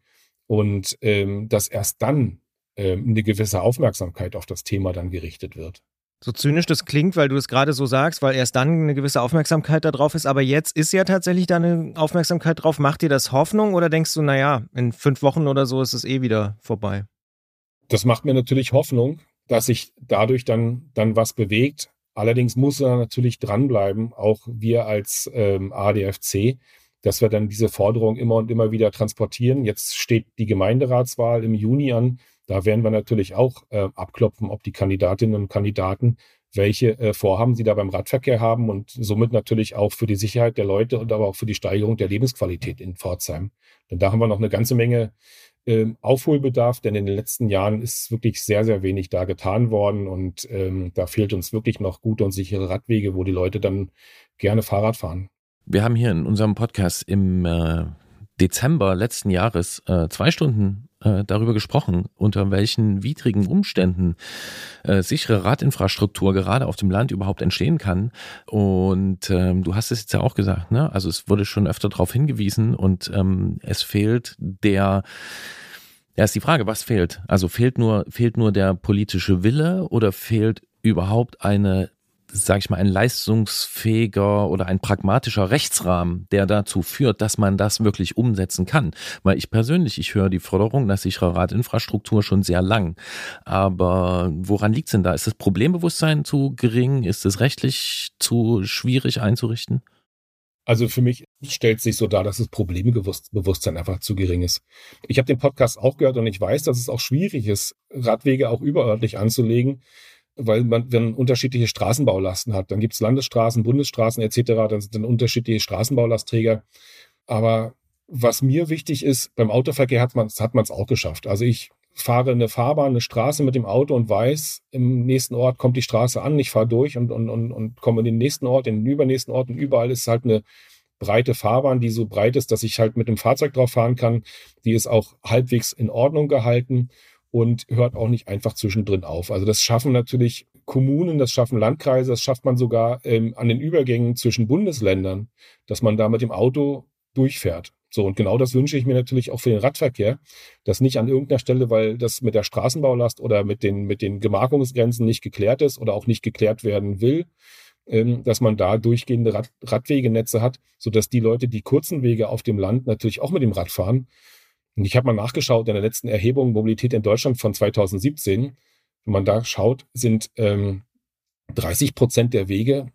und dass erst dann eine gewisse Aufmerksamkeit auf das Thema dann gerichtet wird. So zynisch das klingt, weil du es gerade so sagst, weil erst dann eine gewisse Aufmerksamkeit da drauf ist, aber jetzt ist ja tatsächlich da eine Aufmerksamkeit drauf. Macht dir das Hoffnung oder denkst du, naja, in 5 Wochen oder so ist es eh wieder vorbei? Das macht mir natürlich Hoffnung, dass sich dadurch dann was bewegt. Allerdings muss er natürlich dranbleiben, auch wir als ADFC, dass wir dann diese Forderung immer und immer wieder transportieren. Jetzt steht die Gemeinderatswahl im Juni an. Da werden wir natürlich auch abklopfen, ob die Kandidatinnen und Kandidaten welche Vorhaben sie da beim Radverkehr haben und somit natürlich auch für die Sicherheit der Leute und aber auch für die Steigerung der Lebensqualität in Pforzheim. Denn da haben wir noch eine ganze Menge Aufholbedarf, denn in den letzten Jahren ist wirklich sehr, sehr wenig da getan worden und da fehlt uns wirklich noch gute und sichere Radwege, wo die Leute dann gerne Fahrrad fahren. Wir haben hier in unserem Podcast im Dezember letzten Jahres 2 Stunden darüber gesprochen, unter welchen widrigen Umständen sichere Radinfrastruktur gerade auf dem Land überhaupt entstehen kann. Und du hast es jetzt ja auch gesagt, ne? Also es wurde schon öfter darauf hingewiesen und es fehlt der... Ja, ist die Frage, was fehlt? Also fehlt nur der politische Wille oder fehlt überhaupt eine, sag ich mal, ein leistungsfähiger oder ein pragmatischer Rechtsrahmen, der dazu führt, dass man das wirklich umsetzen kann. Weil ich höre die Forderung nach sicherer Radinfrastruktur schon sehr lang. Aber woran liegt es denn da? Ist das Problembewusstsein zu gering? Ist es rechtlich zu schwierig einzurichten? Also für mich stellt sich so dar, dass das Problembewusstsein einfach zu gering ist. Ich habe den Podcast auch gehört und ich weiß, dass es auch schwierig ist, Radwege auch überörtlich anzulegen, weil man unterschiedliche Straßenbaulasten hat. Dann gibt es Landesstraßen, Bundesstraßen etc., dann sind dann unterschiedliche Straßenbaulastträger. Aber was mir wichtig ist, beim Autoverkehr hat man es auch geschafft. Also ich fahre eine Fahrbahn, eine Straße mit dem Auto und weiß, im nächsten Ort kommt die Straße an, ich fahre durch und komme in den nächsten Ort, in den übernächsten Ort und überall ist halt eine breite Fahrbahn, die so breit ist, dass ich halt mit dem Fahrzeug drauf fahren kann. Die ist auch halbwegs in Ordnung gehalten und hört auch nicht einfach zwischendrin auf. Also das schaffen natürlich Kommunen, das schaffen Landkreise, das schafft man sogar an den Übergängen zwischen Bundesländern, dass man da mit dem Auto durchfährt. So, und genau das wünsche ich mir natürlich auch für den Radverkehr, dass nicht an irgendeiner Stelle, weil das mit der Straßenbaulast oder mit den Gemarkungsgrenzen nicht geklärt ist oder auch nicht geklärt werden will, dass man da durchgehende Radwegenetze hat, sodass die Leute die kurzen Wege auf dem Land natürlich auch mit dem Rad fahren. Und ich habe mal nachgeschaut in der letzten Erhebung Mobilität in Deutschland von 2017. Wenn man da schaut, sind 30% der Wege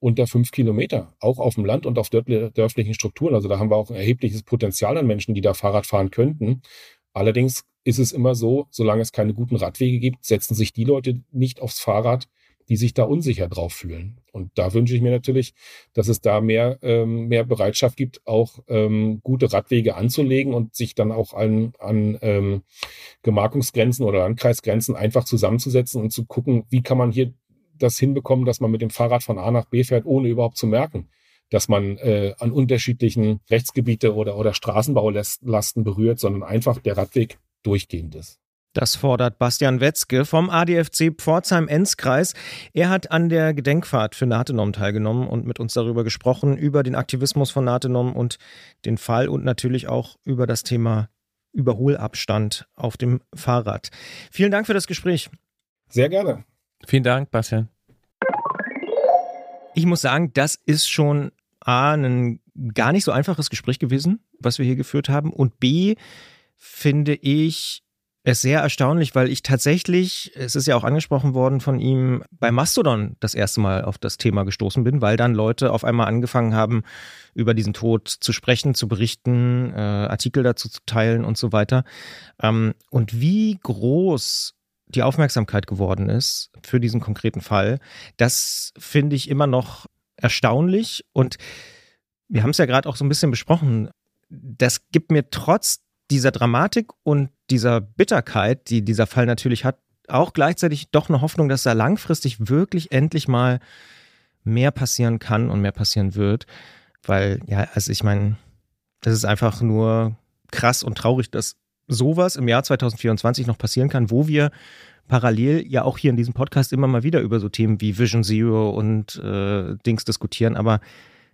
unter 5 Kilometer, auch auf dem Land und auf dörflichen Strukturen. Also da haben wir auch ein erhebliches Potenzial an Menschen, die da Fahrrad fahren könnten. Allerdings ist es immer so, solange es keine guten Radwege gibt, setzen sich die Leute nicht aufs Fahrrad, die sich da unsicher drauf fühlen. Und da wünsche ich mir natürlich, dass es da mehr Bereitschaft gibt, auch gute Radwege anzulegen und sich dann auch an Gemarkungsgrenzen oder Landkreisgrenzen einfach zusammenzusetzen und zu gucken, wie kann man hier das hinbekommen, dass man mit dem Fahrrad von A nach B fährt, ohne überhaupt zu merken, dass man an unterschiedlichen Rechtsgebiete oder Straßenbaulasten berührt, sondern einfach der Radweg durchgehend ist. Das fordert Bastian Wetzke vom ADFC Pforzheim-Enzkreis. Er hat an der Gedenkfahrt für Natenom teilgenommen und mit uns darüber gesprochen, über den Aktivismus von Natenom und den Fall und natürlich auch über das Thema Überholabstand auf dem Fahrrad. Vielen Dank für das Gespräch. Sehr gerne. Vielen Dank, Bastian. Ich muss sagen, das ist schon A, ein gar nicht so einfaches Gespräch gewesen, was wir hier geführt haben, und B, finde ich es sehr erstaunlich, weil ich tatsächlich, es ist ja auch angesprochen worden von ihm, bei Mastodon das erste Mal auf das Thema gestoßen bin, weil dann Leute auf einmal angefangen haben, über diesen Tod zu sprechen, zu berichten, Artikel dazu zu teilen und so weiter. Und wie groß die Aufmerksamkeit geworden ist für diesen konkreten Fall, das finde ich immer noch erstaunlich. Und wir haben es ja gerade auch so ein bisschen besprochen, das gibt mir trotz dieser Dramatik und dieser Bitterkeit, die dieser Fall natürlich hat, auch gleichzeitig doch eine Hoffnung, dass da langfristig wirklich endlich mal mehr passieren kann und mehr passieren wird. Weil, ja, also ich meine, das ist einfach nur krass und traurig, dass sowas im Jahr 2024 noch passieren kann, wo wir parallel ja auch hier in diesem Podcast immer mal wieder über so Themen wie Vision Zero und Dings diskutieren. Aber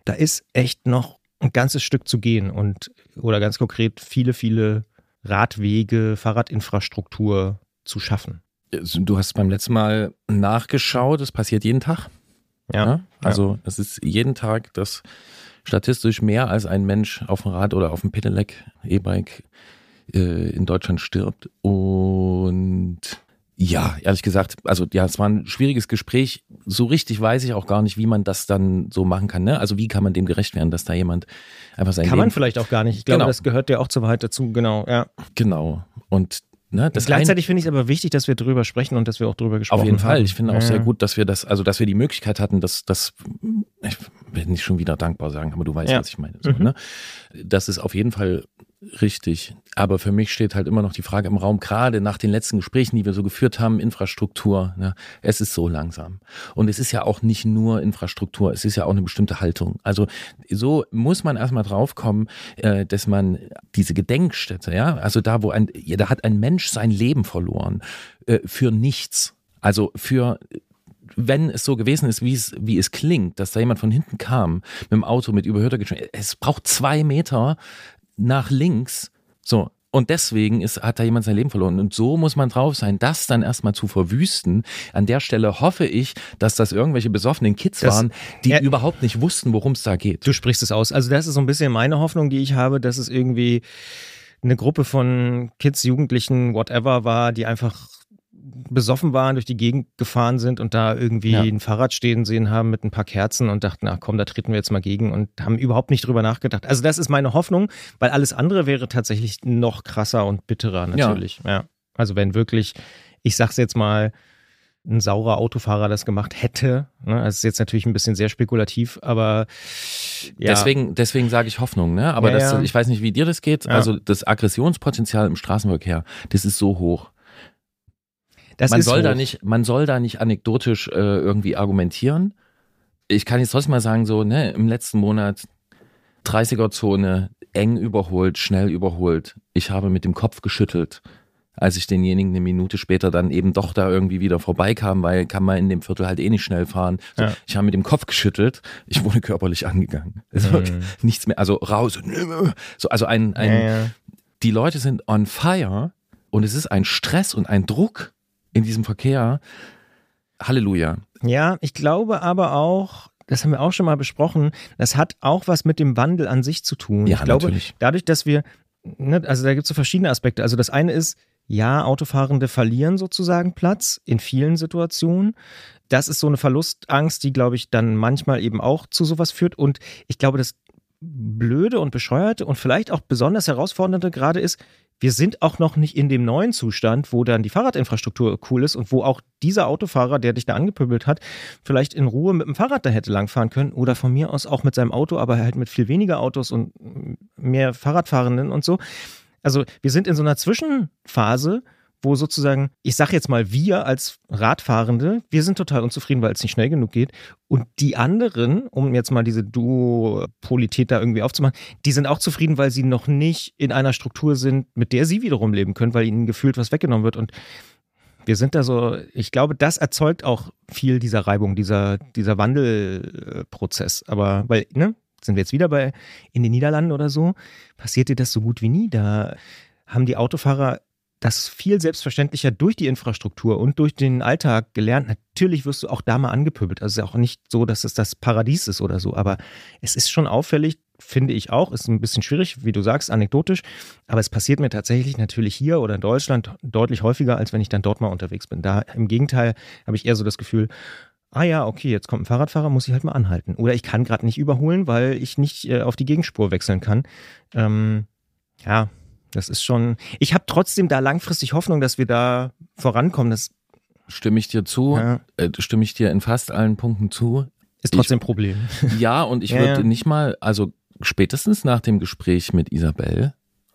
da ist echt noch ein ganzes Stück zu gehen und oder ganz konkret viele, viele Radwege, Fahrradinfrastruktur zu schaffen. Du hast beim letzten Mal nachgeschaut, es passiert jeden Tag. Ja. Also es ist jeden Tag, dass statistisch mehr als ein Mensch auf dem Rad oder auf dem Pedelec, E-Bike in Deutschland stirbt. Und ja, ehrlich gesagt, also ja, es war ein schwieriges Gespräch. So richtig weiß ich auch gar nicht, wie man das dann so machen kann, ne? Also wie kann man dem gerecht werden, dass da jemand einfach sein Leben... Kann man vielleicht auch gar nicht. Ich glaube, das gehört ja auch zur Wahrheit dazu, genau. Ja. Genau. Und Ne, gleichzeitig finde ich es aber wichtig, dass wir drüber sprechen und dass wir auch drüber gesprochen haben. Auf jeden Fall. Ich finde auch sehr gut, dass wir das, also dass wir die Möglichkeit hatten, dass ich werde nicht schon wieder dankbar sagen, aber du weißt, was ich meine. So, ne? Das ist auf jeden Fall richtig. Aber für mich steht halt immer noch die Frage im Raum, gerade nach den letzten Gesprächen, die wir so geführt haben, Infrastruktur, ne? Es ist so langsam. Und es ist ja auch nicht nur Infrastruktur, es ist ja auch eine bestimmte Haltung. Also so muss man erstmal drauf kommen, dass man diese Gedenkstätte, ja, also da, wo da hat ein Mensch sein Leben verloren, für nichts. Also wenn es so gewesen ist, wie es klingt, dass da jemand von hinten kam, mit dem Auto, mit überhöhter Geschwindigkeit, es braucht 2 Meter nach links, so. Und deswegen hat da jemand sein Leben verloren. Und so muss man drauf sein, das dann erstmal zu verwüsten. An der Stelle hoffe ich, dass das irgendwelche besoffenen Kids waren, die überhaupt nicht wussten, worum es da geht. Du sprichst es aus. Also das ist so ein bisschen meine Hoffnung, die ich habe, dass es irgendwie eine Gruppe von Kids, Jugendlichen, whatever war, die einfach besoffen waren, durch die Gegend gefahren sind und da irgendwie ein Fahrrad stehen sehen haben mit ein paar Kerzen und dachten, ach komm, da treten wir jetzt mal gegen, und haben überhaupt nicht drüber nachgedacht. Also das ist meine Hoffnung, weil alles andere wäre tatsächlich noch krasser und bitterer natürlich. Ja. Ja. Also wenn wirklich, ich sag's jetzt mal, ein saurer Autofahrer das gemacht hätte. Das ist jetzt natürlich ein bisschen sehr spekulativ, aber ja. Deswegen sage ich Hoffnung, ne? Aber das, ich weiß nicht, wie dir das geht. Ja. Also das Aggressionspotenzial im Straßenverkehr, das ist so hoch. Man soll da nicht anekdotisch irgendwie argumentieren. Ich kann jetzt trotzdem mal sagen, so, ne, im letzten Monat 30er-Zone, eng überholt, schnell überholt. Ich habe mit dem Kopf geschüttelt, als ich denjenigen eine Minute später dann eben doch da irgendwie wieder vorbeikam, weil kann man in dem Viertel halt eh nicht schnell fahren. So, ja. Ich habe mit dem Kopf geschüttelt, ich wurde körperlich angegangen. Also, nichts mehr, also raus. So, also die Leute sind on fire und es ist ein Stress und ein Druck in diesem Verkehr, Halleluja. Ja, ich glaube aber auch, das haben wir auch schon mal besprochen, das hat auch was mit dem Wandel an sich zu tun. Ja, ich glaube, dadurch, dass wir, ne, also da gibt es so verschiedene Aspekte. Also das eine ist, ja, Autofahrende verlieren sozusagen Platz in vielen Situationen. Das ist so eine Verlustangst, die, glaube ich, dann manchmal eben auch zu sowas führt. Und ich glaube, das Blöde und Bescheuerte und vielleicht auch besonders Herausfordernde gerade ist, wir sind auch noch nicht in dem neuen Zustand, wo dann die Fahrradinfrastruktur cool ist und wo auch dieser Autofahrer, der dich da angepöbelt hat, vielleicht in Ruhe mit dem Fahrrad da hätte langfahren können oder von mir aus auch mit seinem Auto, aber halt mit viel weniger Autos und mehr Fahrradfahrenden und so. Also wir sind in so einer Zwischenphase, wo sozusagen, ich sage jetzt mal, wir als Radfahrende, wir sind total unzufrieden, weil es nicht schnell genug geht. Und die anderen, um jetzt mal diese Duopolität da irgendwie aufzumachen, die sind auch zufrieden, weil sie noch nicht in einer Struktur sind, mit der sie wiederum leben können, weil ihnen gefühlt was weggenommen wird. Und wir sind da so, ich glaube, das erzeugt auch viel dieser Reibung, dieser Wandelprozess. Aber weil, ne, sind wir jetzt wieder bei, in den Niederlanden oder so, passiert dir das so gut wie nie. Da haben die Autofahrer das viel selbstverständlicher durch die Infrastruktur und durch den Alltag gelernt. Natürlich wirst du auch da mal angepöbelt. Also es ist auch nicht so, dass es das Paradies ist oder so. Aber es ist schon auffällig, finde ich auch. Ist ein bisschen schwierig, wie du sagst, anekdotisch. Aber es passiert mir tatsächlich natürlich hier oder in Deutschland deutlich häufiger, als wenn ich dann dort mal unterwegs bin. Da im Gegenteil habe ich eher so das Gefühl, ah ja, okay, jetzt kommt ein Fahrradfahrer, muss ich halt mal anhalten. Oder ich kann gerade nicht überholen, weil ich nicht auf die Gegenspur wechseln kann. Ja. Das ist schon, ich habe trotzdem da langfristig Hoffnung, dass wir da vorankommen. Das stimme ich dir zu, stimme ich dir in fast allen Punkten zu. Ist trotzdem ein Problem. Ja, und ich würde nicht mal, also spätestens nach dem Gespräch mit Isabel,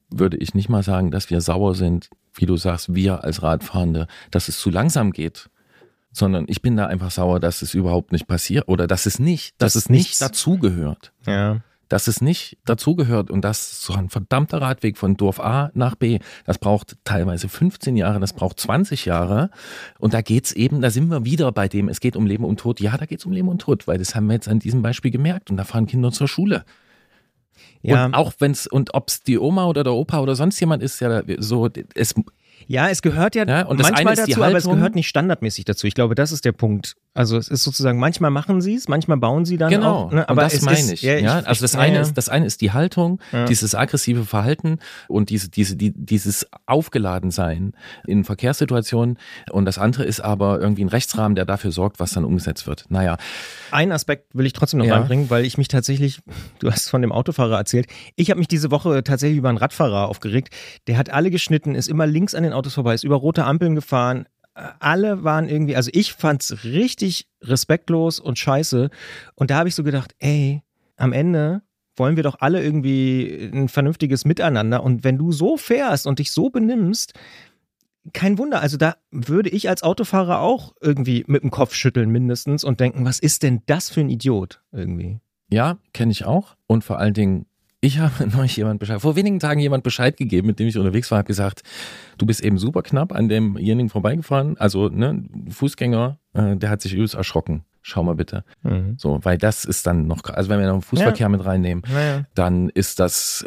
würde ich nicht mal sagen, dass wir sauer sind, wie du sagst, wir als Radfahrende, dass es zu langsam geht. Sondern ich bin da einfach sauer, dass es überhaupt nicht passiert oder dass es nicht dazugehört. Ja. Dass es nicht dazugehört und dass so ein verdammter Radweg von Dorf A nach B, das braucht teilweise 15 Jahre, das braucht 20 Jahre und da geht's eben, da sind wir wieder bei dem, es geht um Leben und Tod. Ja, da geht's um Leben und Tod, weil das haben wir jetzt an diesem Beispiel gemerkt und da fahren Kinder zur Schule. Ja. Und auch wenn's, und ob's die Oma oder der Opa oder sonst jemand ist, ja so, es... Ja, es gehört ja und manchmal dazu, Haltung, aber es gehört nicht standardmäßig dazu. Ich glaube, das ist der Punkt. Also es ist sozusagen, manchmal machen sie es, manchmal bauen sie dann auch. Ne? Aber und das meine ich. Also das eine ist die Haltung, dieses aggressive Verhalten und dieses Aufgeladensein in Verkehrssituationen. Und das andere ist aber irgendwie ein Rechtsrahmen, der dafür sorgt, was dann umgesetzt wird. Naja. Einen Aspekt will ich trotzdem noch reinbringen, weil ich mich tatsächlich, du hast von dem Autofahrer erzählt, ich habe mich diese Woche tatsächlich über einen Radfahrer aufgeregt. Der hat alle geschnitten, ist immer links an den Autos vorbei, ist über rote Ampeln gefahren. Alle waren irgendwie, also ich fand's richtig respektlos und scheiße. Und da habe ich so gedacht, ey, am Ende wollen wir doch alle irgendwie ein vernünftiges Miteinander. Und wenn du so fährst und dich so benimmst, kein Wunder. Also da würde ich als Autofahrer auch irgendwie mit dem Kopf schütteln mindestens und denken, was ist denn das für ein Idiot irgendwie? Ja, kenne ich auch. Und vor allen Dingen, ich habe neulich vor wenigen Tagen jemand Bescheid gegeben, mit dem ich unterwegs war, habe gesagt, du bist eben super knapp an demjenigen vorbeigefahren. Also ne, Fußgänger, der hat sich übelst erschrocken. Schau mal bitte. Mhm. So, weil das ist dann noch, also wenn wir noch einen Fußverkehr mit reinnehmen, dann ist das,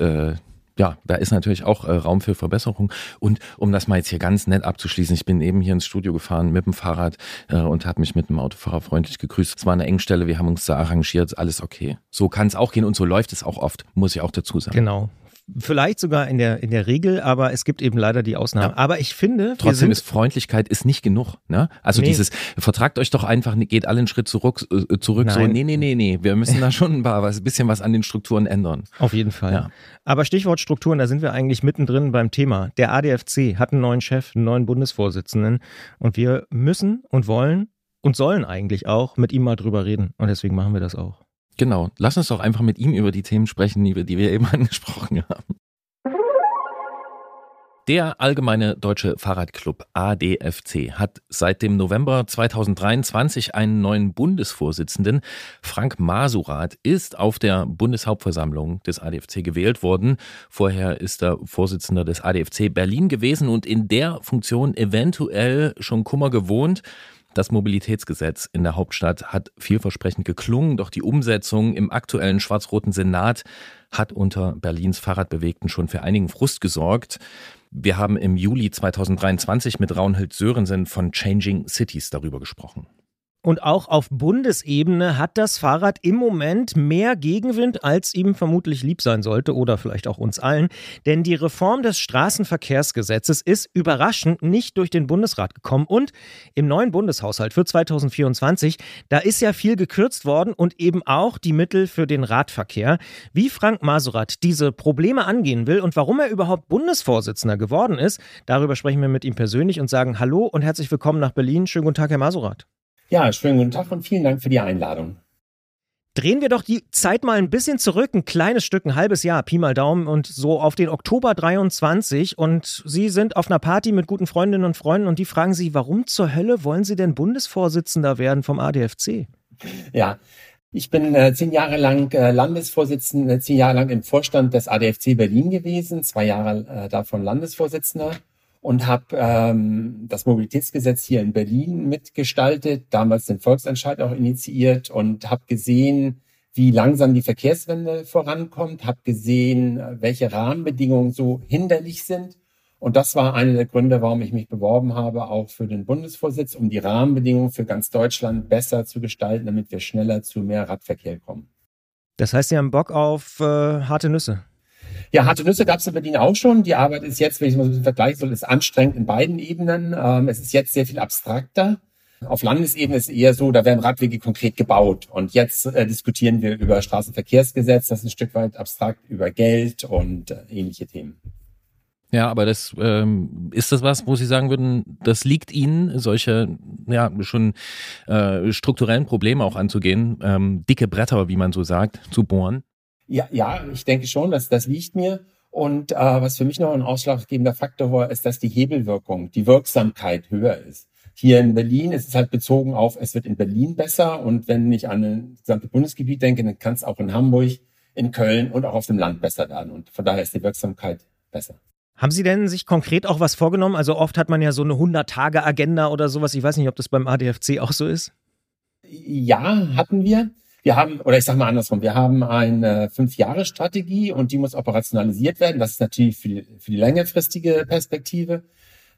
da ist natürlich auch Raum für Verbesserung. Und um das mal jetzt hier ganz nett abzuschließen, ich bin eben hier ins Studio gefahren mit dem Fahrrad und habe mich mit einem Autofahrer freundlich gegrüßt. Es war eine Engstelle, wir haben uns da arrangiert, alles okay. So kann es auch gehen und so läuft es auch oft, muss ich auch dazu sagen. Genau. Vielleicht sogar in der Regel, aber es gibt eben leider die Ausnahmen. Ja. Aber ich finde... Trotzdem ist Freundlichkeit ist nicht genug. Ne? Also dieses, vertragt euch doch einfach, geht alle einen Schritt zurück. Nein. So, nee, wir müssen da schon ein bisschen was an den Strukturen ändern. Auf jeden Fall. Ja. Aber Stichwort Strukturen, da sind wir eigentlich mittendrin beim Thema. Der ADFC hat einen neuen Chef, einen neuen Bundesvorsitzenden und wir müssen und wollen und sollen eigentlich auch mit ihm mal drüber reden. Und deswegen machen wir das auch. Genau, lass uns doch einfach mit ihm über die Themen sprechen, über die wir eben angesprochen haben. Der Allgemeine Deutsche Fahrradclub ADFC hat seit dem November 2023 einen neuen Bundesvorsitzenden. Frank Masurat ist auf der Bundeshauptversammlung des ADFC gewählt worden. Vorher ist er Vorsitzender des ADFC Berlin gewesen und in der Funktion eventuell schon Kummer gewohnt. Das Mobilitätsgesetz in der Hauptstadt hat vielversprechend geklungen, doch die Umsetzung im aktuellen schwarz-roten Senat hat unter Berlins Fahrradbewegten schon für einigen Frust gesorgt. Wir haben im Juli 2023 mit Raunhild Sörensen von Changing Cities darüber gesprochen. Und auch auf Bundesebene hat das Fahrrad im Moment mehr Gegenwind, als ihm vermutlich lieb sein sollte oder vielleicht auch uns allen. Denn die Reform des Straßenverkehrsgesetzes ist überraschend nicht durch den Bundesrat gekommen. Und im neuen Bundeshaushalt für 2024, da ist ja viel gekürzt worden und eben auch die Mittel für den Radverkehr. Wie Frank Masurat diese Probleme angehen will und warum er überhaupt Bundesvorsitzender geworden ist, darüber sprechen wir mit ihm persönlich und sagen Hallo und herzlich willkommen nach Berlin. Schönen guten Tag, Herr Masurat. Ja, schönen guten Tag und vielen Dank für die Einladung. Drehen wir doch die Zeit mal ein bisschen zurück, ein kleines Stück, ein halbes Jahr, Pi mal Daumen und so auf den Oktober 23 und Sie sind auf einer Party mit guten Freundinnen und Freunden und die fragen Sie, warum zur Hölle wollen Sie denn Bundesvorsitzender werden vom ADFC? Ja, ich bin 10 Jahre lang Landesvorsitzender, 10 Jahre lang im Vorstand des ADFC Berlin gewesen, 2 Jahre davon Landesvorsitzender. Und habe das Mobilitätsgesetz hier in Berlin mitgestaltet, damals den Volksentscheid auch initiiert und habe gesehen, wie langsam die Verkehrswende vorankommt, habe gesehen, welche Rahmenbedingungen so hinderlich sind. Und das war einer der Gründe, warum ich mich beworben habe, auch für den Bundesvorsitz, um die Rahmenbedingungen für ganz Deutschland besser zu gestalten, damit wir schneller zu mehr Radverkehr kommen. Das heißt, Sie haben Bock auf harte Nüsse? Ja, harte Nüsse gab es in Berlin auch schon. Die Arbeit ist jetzt, wenn ich es mal so ein bisschen vergleichen soll, ist anstrengend in beiden Ebenen. Es ist jetzt sehr viel abstrakter. Auf Landesebene ist es eher so, da werden Radwege konkret gebaut. Und jetzt diskutieren wir über Straßenverkehrsgesetz, das ist ein Stück weit abstrakt, über Geld und ähnliche Themen. Ja, aber das ist das was, wo Sie sagen würden, das liegt Ihnen, solche schon strukturellen Probleme auch anzugehen, dicke Bretter, wie man so sagt, zu bohren? Ja, ich denke schon, das liegt mir. Und was für mich noch ein ausschlaggebender Faktor war, ist, dass die Hebelwirkung, die Wirksamkeit höher ist. Hier in Berlin ist es halt bezogen auf, es wird in Berlin besser. Und wenn ich an das gesamte Bundesgebiet denke, dann kann es auch in Hamburg, in Köln und auch auf dem Land besser werden. Und von daher ist die Wirksamkeit besser. Haben Sie denn sich konkret auch was vorgenommen? Also oft hat man ja so eine 100-Tage-Agenda oder sowas. Ich weiß nicht, ob das beim ADFC auch so ist. Ja, hatten wir. Wir haben eine 5-Jahres-Strategie und die muss operationalisiert werden. Das ist natürlich für die längerfristige Perspektive.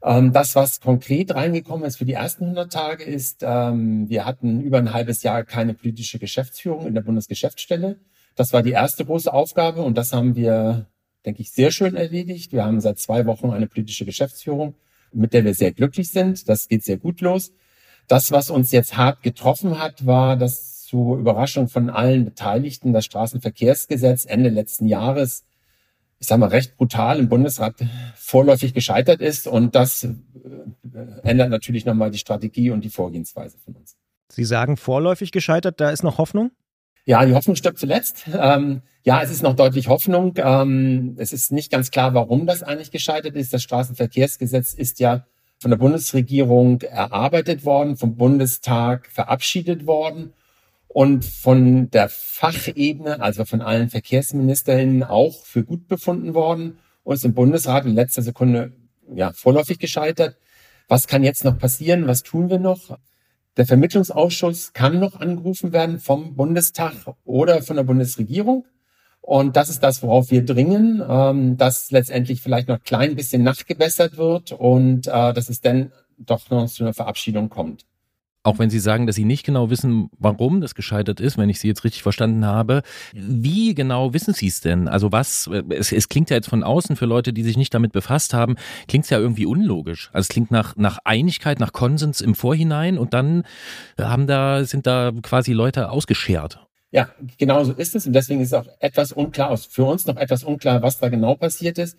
Das, was konkret reingekommen ist für die ersten 100 Tage, ist, wir hatten über ein halbes Jahr keine politische Geschäftsführung in der Bundesgeschäftsstelle. Das war die erste große Aufgabe und das haben wir, denke ich, sehr schön erledigt. Wir haben seit 2 Wochen eine politische Geschäftsführung, mit der wir sehr glücklich sind. Das geht sehr gut los. Das, was uns jetzt hart getroffen hat, war, dass zur Überraschung von allen Beteiligten das Straßenverkehrsgesetz Ende letzten Jahres ich sag mal, recht brutal im Bundesrat vorläufig gescheitert ist. Und das ändert natürlich nochmal die Strategie und die Vorgehensweise von uns. Sie sagen vorläufig gescheitert, da ist noch Hoffnung? Ja, die Hoffnung stirbt zuletzt. Ja, es ist noch deutlich Hoffnung. Es ist nicht ganz klar, warum das eigentlich gescheitert ist. Das Straßenverkehrsgesetz ist ja von der Bundesregierung erarbeitet worden, vom Bundestag verabschiedet worden und von der Fachebene, also von allen VerkehrsministerInnen, auch für gut befunden worden und ist im Bundesrat in letzter Sekunde vorläufig gescheitert. Was kann jetzt noch passieren? Was tun wir noch? Der Vermittlungsausschuss kann noch angerufen werden vom Bundestag oder von der Bundesregierung. Und das ist das, worauf wir dringen, dass letztendlich vielleicht noch ein klein bisschen nachgebessert wird und dass es dann doch noch zu einer Verabschiedung kommt. Auch wenn Sie sagen, dass Sie nicht genau wissen, warum das gescheitert ist, wenn ich Sie jetzt richtig verstanden habe, wie genau wissen Sie es denn? Also es klingt ja jetzt von außen für Leute, die sich nicht damit befasst haben, klingt es ja irgendwie unlogisch. Also es klingt nach Einigkeit, nach Konsens im Vorhinein und dann sind da quasi Leute ausgeschert. Ja, genau so ist es und deswegen ist es auch etwas unklar, für uns noch etwas unklar, was da genau passiert ist.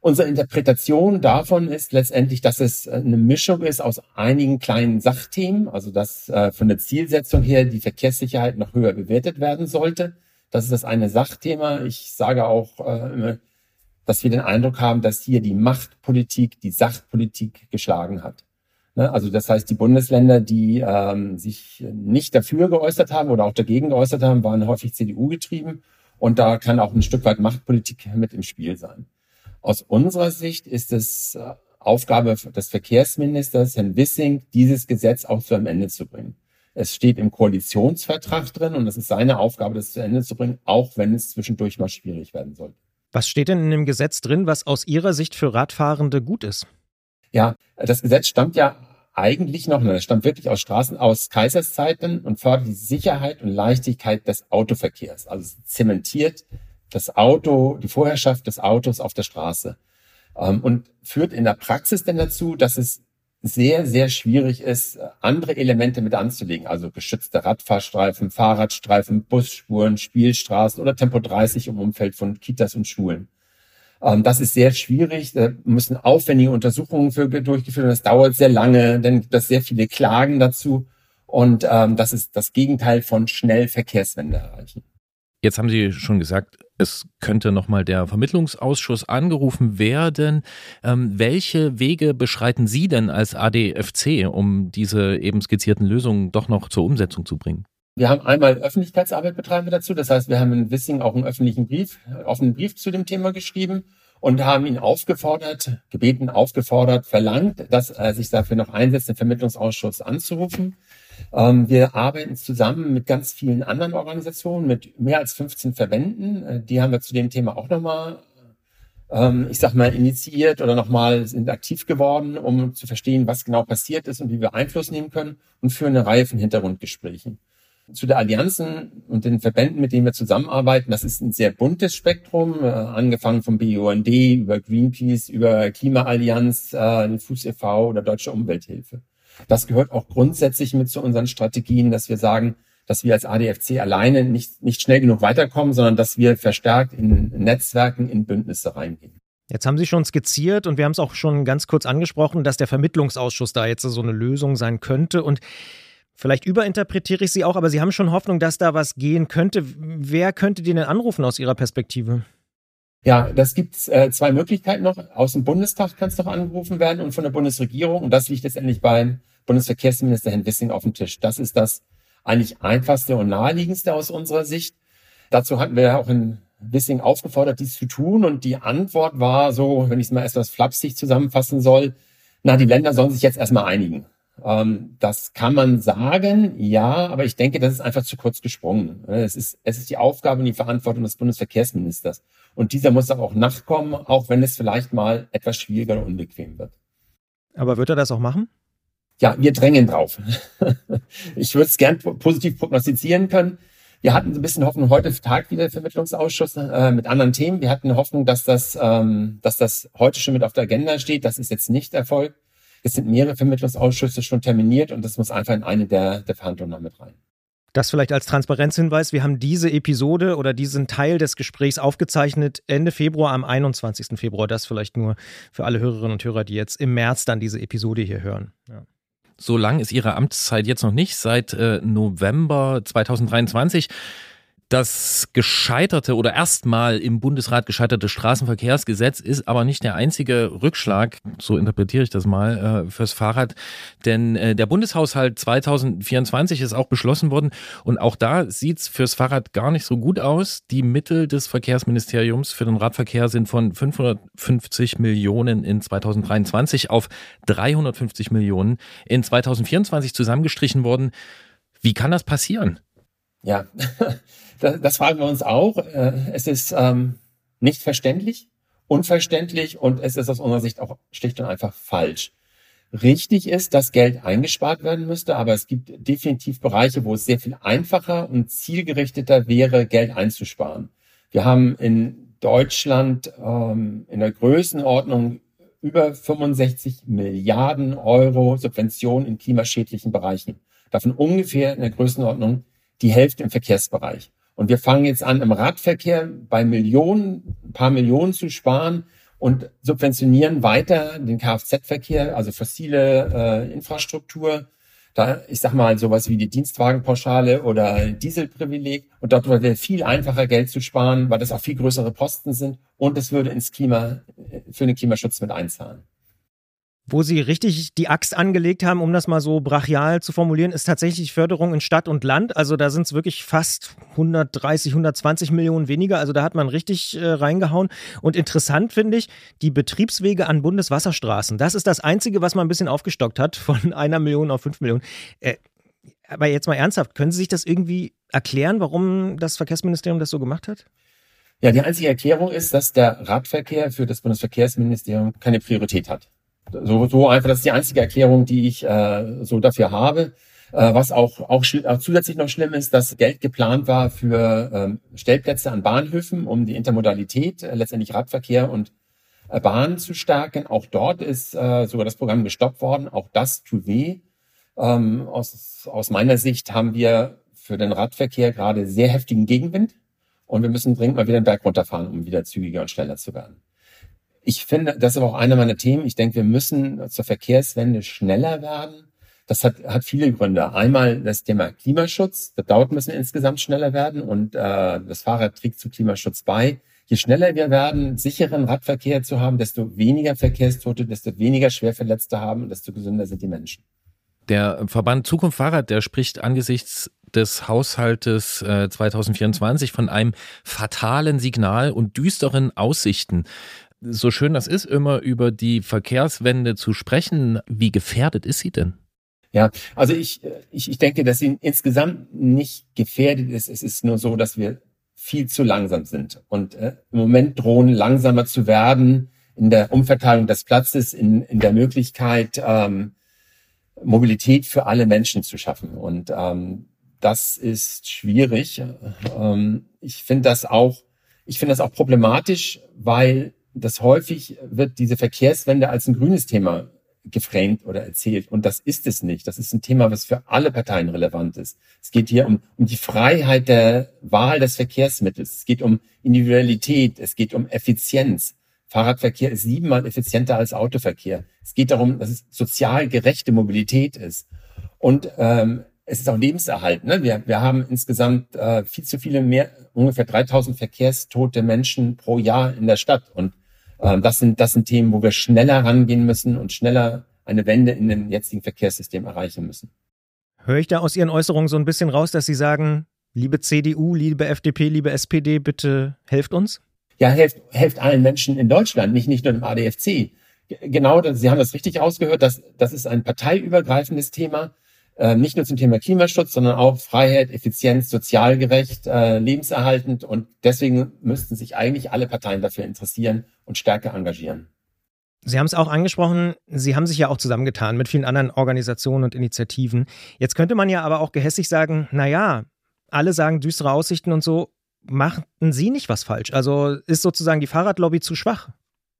Unsere Interpretation davon ist letztendlich, dass es eine Mischung ist aus einigen kleinen Sachthemen, also dass von der Zielsetzung her die Verkehrssicherheit noch höher bewertet werden sollte. Das ist das eine Sachthema. Ich sage auch immer, dass wir den Eindruck haben, dass hier die Machtpolitik die Sachpolitik geschlagen hat. Ne? Also das heißt, die Bundesländer, die sich nicht dafür geäußert haben oder auch dagegen geäußert haben, waren häufig CDU getrieben und da kann auch ein Stück weit Machtpolitik mit im Spiel sein. Aus unserer Sicht ist es Aufgabe des Verkehrsministers, Herrn Wissing, dieses Gesetz auch zu einem Ende zu bringen. Es steht im Koalitionsvertrag drin und es ist seine Aufgabe, das zu Ende zu bringen, auch wenn es zwischendurch mal schwierig werden sollte. Was steht denn in dem Gesetz drin, was aus Ihrer Sicht für Radfahrende gut ist? Ja, das Gesetz stammt ja eigentlich noch, das stammt wirklich aus Kaiserszeiten und fördert die Sicherheit und Leichtigkeit des Autoverkehrs. Also es zementiert das Auto, die Vorherrschaft des Autos auf der Straße und führt in der Praxis denn dazu, dass es sehr, sehr schwierig ist, andere Elemente mit anzulegen, also geschützte Radfahrstreifen, Fahrradstreifen, Busspuren, Spielstraßen oder Tempo 30 im Umfeld von Kitas und Schulen. Das ist sehr schwierig, da müssen aufwendige Untersuchungen für durchgeführt werden, das dauert sehr lange, dann gibt es sehr viele Klagen dazu und das ist das Gegenteil von schnell Verkehrswende erreichen. Jetzt haben Sie schon gesagt, es könnte nochmal der Vermittlungsausschuss angerufen werden. Welche Wege beschreiten Sie denn als ADFC, um diese eben skizzierten Lösungen doch noch zur Umsetzung zu bringen? Wir haben einmal Öffentlichkeitsarbeit betreiben wir dazu. Das heißt, wir haben in Wissing auch einen offenen Brief zu dem Thema geschrieben und haben ihn verlangt, dass er sich dafür noch einsetzt, den Vermittlungsausschuss anzurufen. Wir arbeiten zusammen mit ganz vielen anderen Organisationen, mit mehr als 15 Verbänden. Die haben wir zu dem Thema auch nochmal, initiiert oder nochmal sind aktiv geworden, um zu verstehen, was genau passiert ist und wie wir Einfluss nehmen können und führen eine Reihe von Hintergrundgesprächen. Zu den Allianzen und den Verbänden, mit denen wir zusammenarbeiten, das ist ein sehr buntes Spektrum, angefangen vom BUND über Greenpeace, über Klimaallianz, den Fuß e.V. oder Deutsche Umwelthilfe. Das gehört auch grundsätzlich mit zu unseren Strategien, dass wir sagen, dass wir als ADFC alleine nicht schnell genug weiterkommen, sondern dass wir verstärkt in Netzwerken, in Bündnisse reingehen. Jetzt haben Sie schon skizziert und wir haben es auch schon ganz kurz angesprochen, dass der Vermittlungsausschuss da jetzt so eine Lösung sein könnte und vielleicht überinterpretiere ich Sie auch, aber Sie haben schon Hoffnung, dass da was gehen könnte. Wer könnte den denn anrufen aus Ihrer Perspektive? Ja, das gibt zwei Möglichkeiten noch. Aus dem Bundestag kann es noch angerufen werden und von der Bundesregierung. Und das liegt letztendlich beim Bundesverkehrsminister Herrn Wissing auf dem Tisch. Das ist das eigentlich einfachste und naheliegendste aus unserer Sicht. Dazu hatten wir ja auch in Wissing aufgefordert, dies zu tun. Und die Antwort war so, wenn ich es mal etwas flapsig zusammenfassen soll, die Länder sollen sich jetzt erstmal einigen. Das kann man sagen, ja, aber ich denke, das ist einfach zu kurz gesprungen. Es ist die Aufgabe und die Verantwortung des Bundesverkehrsministers. Und dieser muss aber auch nachkommen, auch wenn es vielleicht mal etwas schwieriger und unbequem wird. Aber wird er das auch machen? Ja, wir drängen drauf. Ich würde es gern positiv prognostizieren können. Wir hatten ein bisschen Hoffnung, heute tagt wieder der Vermittlungsausschuss mit anderen Themen. Wir hatten Hoffnung, dass das heute schon mit auf der Agenda steht. Das ist jetzt nicht erfolgt. Es sind mehrere Vermittlungsausschüsse schon terminiert und das muss einfach in eine der Verhandlungen noch mit rein. Das vielleicht als Transparenzhinweis. Wir haben diese Episode oder diesen Teil des Gesprächs aufgezeichnet Ende Februar, am 21. Februar. Das vielleicht nur für alle Hörerinnen und Hörer, die jetzt im März dann diese Episode hier hören. Ja. So lang ist Ihre Amtszeit jetzt noch nicht, seit November 2023. Das gescheiterte oder erstmal im Bundesrat gescheiterte Straßenverkehrsgesetz ist aber nicht der einzige Rückschlag, so interpretiere ich das mal, fürs Fahrrad. Denn der Bundeshaushalt 2024 ist auch beschlossen worden und auch da sieht es fürs Fahrrad gar nicht so gut aus. Die Mittel des Verkehrsministeriums für den Radverkehr sind von 550 Millionen in 2023 auf 350 Millionen in 2024 zusammengestrichen worden. Wie kann das passieren? Ja, das fragen wir uns auch. Es ist nicht verständlich, unverständlich und es ist aus unserer Sicht auch schlicht und einfach falsch. Richtig ist, dass Geld eingespart werden müsste, aber es gibt definitiv Bereiche, wo es sehr viel einfacher und zielgerichteter wäre, Geld einzusparen. Wir haben in Deutschland in der Größenordnung über 65 Milliarden Euro Subventionen in klimaschädlichen Bereichen. Davon ungefähr in der Größenordnung die Hälfte im Verkehrsbereich. Und wir fangen jetzt an, im Radverkehr bei Millionen, ein paar Millionen zu sparen und subventionieren weiter den Kfz-Verkehr, also fossile Infrastruktur. Da, ich sag mal, sowas wie die Dienstwagenpauschale oder Dieselprivileg. Und dort wäre viel einfacher, Geld zu sparen, weil das auch viel größere Posten sind. Und es würde ins Klima, für den Klimaschutz mit einzahlen. Wo sie richtig die Axt angelegt haben, um das mal so brachial zu formulieren, ist tatsächlich Förderung in Stadt und Land. Also da sind es wirklich fast 130, 120 Millionen weniger. Also da hat man richtig reingehauen. Und interessant finde ich, die Betriebswege an Bundeswasserstraßen. Das ist das Einzige, was man ein bisschen aufgestockt hat, von 1 Million auf 5 Millionen. Aber jetzt mal ernsthaft, können Sie sich das irgendwie erklären, warum das Verkehrsministerium das so gemacht hat? Ja, die einzige Erklärung ist, dass der Radverkehr für das Bundesverkehrsministerium keine Priorität hat. So einfach, das ist die einzige Erklärung, die ich so dafür habe. Was auch zusätzlich noch schlimm ist, dass Geld geplant war für Stellplätze an Bahnhöfen, um die Intermodalität, letztendlich Radverkehr und Bahnen zu stärken. Auch dort ist sogar das Programm gestoppt worden. Auch das tut weh. Aus meiner Sicht haben wir für den Radverkehr gerade sehr heftigen Gegenwind. Und wir müssen dringend mal wieder den Berg runterfahren, um wieder zügiger und schneller zu werden. Ich finde, das ist aber auch einer meiner Themen. Ich denke, wir müssen zur Verkehrswende schneller werden. Das hat viele Gründe. Einmal das Thema Klimaschutz. Das dauert, müssen wir insgesamt schneller werden. Und das Fahrrad trägt zu Klimaschutz bei. Je schneller wir werden, sicheren Radverkehr zu haben, desto weniger Verkehrstote, desto weniger Schwerverletzte haben und desto gesünder sind die Menschen. Der Verband Zukunft Fahrrad, der spricht angesichts des Haushaltes 2024 von einem fatalen Signal und düsteren Aussichten. So schön das ist, immer über die Verkehrswende zu sprechen, wie gefährdet ist sie denn? Ja, also ich denke, dass sie insgesamt nicht gefährdet ist. Es ist nur so, dass wir viel zu langsam sind. Und im Moment drohen langsamer zu werden in der Umverteilung des Platzes, in der Möglichkeit, Mobilität für alle Menschen zu schaffen. Und das ist schwierig. Ich finde das auch problematisch, weil das häufig wird diese Verkehrswende als ein grünes Thema geframed oder erzählt. Und das ist es nicht. Das ist ein Thema, was für alle Parteien relevant ist. Es geht hier um die Freiheit der Wahl des Verkehrsmittels. Es geht um Individualität. Es geht um Effizienz. Fahrradverkehr ist 7-mal effizienter als Autoverkehr. Es geht darum, dass es sozial gerechte Mobilität ist. Und es ist auch Lebenserhalt. Ne? Wir haben insgesamt viel zu viele mehr, ungefähr 3000 verkehrstote Menschen pro Jahr in der Stadt. Und das sind Themen, wo wir schneller rangehen müssen und schneller eine Wende in dem jetzigen Verkehrssystem erreichen müssen. Höre ich da aus Ihren Äußerungen so ein bisschen raus, dass Sie sagen, liebe CDU, liebe FDP, liebe SPD, bitte helft uns? Ja, helft allen Menschen in Deutschland, nicht nur dem ADFC. Genau, Sie haben das richtig ausgehört, das ist ein parteiübergreifendes Thema. Nicht nur zum Thema Klimaschutz, sondern auch Freiheit, Effizienz, sozial gerecht, lebenserhaltend. Und deswegen müssten sich eigentlich alle Parteien dafür interessieren und stärker engagieren. Sie haben es auch angesprochen, Sie haben sich ja auch zusammengetan mit vielen anderen Organisationen und Initiativen. Jetzt könnte man ja aber auch gehässig sagen, naja, alle sagen düstere Aussichten und so, machten Sie nicht was falsch? Also ist sozusagen die Fahrradlobby zu schwach?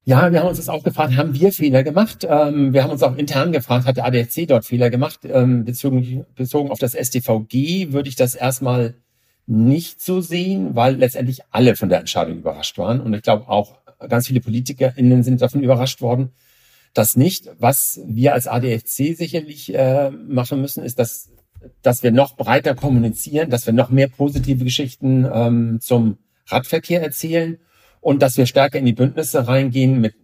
Ja, wir haben uns das auch gefragt, haben wir Fehler gemacht? Wir haben uns auch intern gefragt, hat der ADFC dort Fehler gemacht? Bezogen auf das StVG würde ich das erstmal nicht so sehen, weil letztendlich alle von der Entscheidung überrascht waren. Und ich glaube auch ganz viele PolitikerInnen sind davon überrascht worden. Das nicht. Was wir als ADFC sicherlich machen müssen, ist, dass wir noch breiter kommunizieren, dass wir noch mehr positive Geschichten zum Radverkehr erzählen und dass wir stärker in die Bündnisse reingehen, mit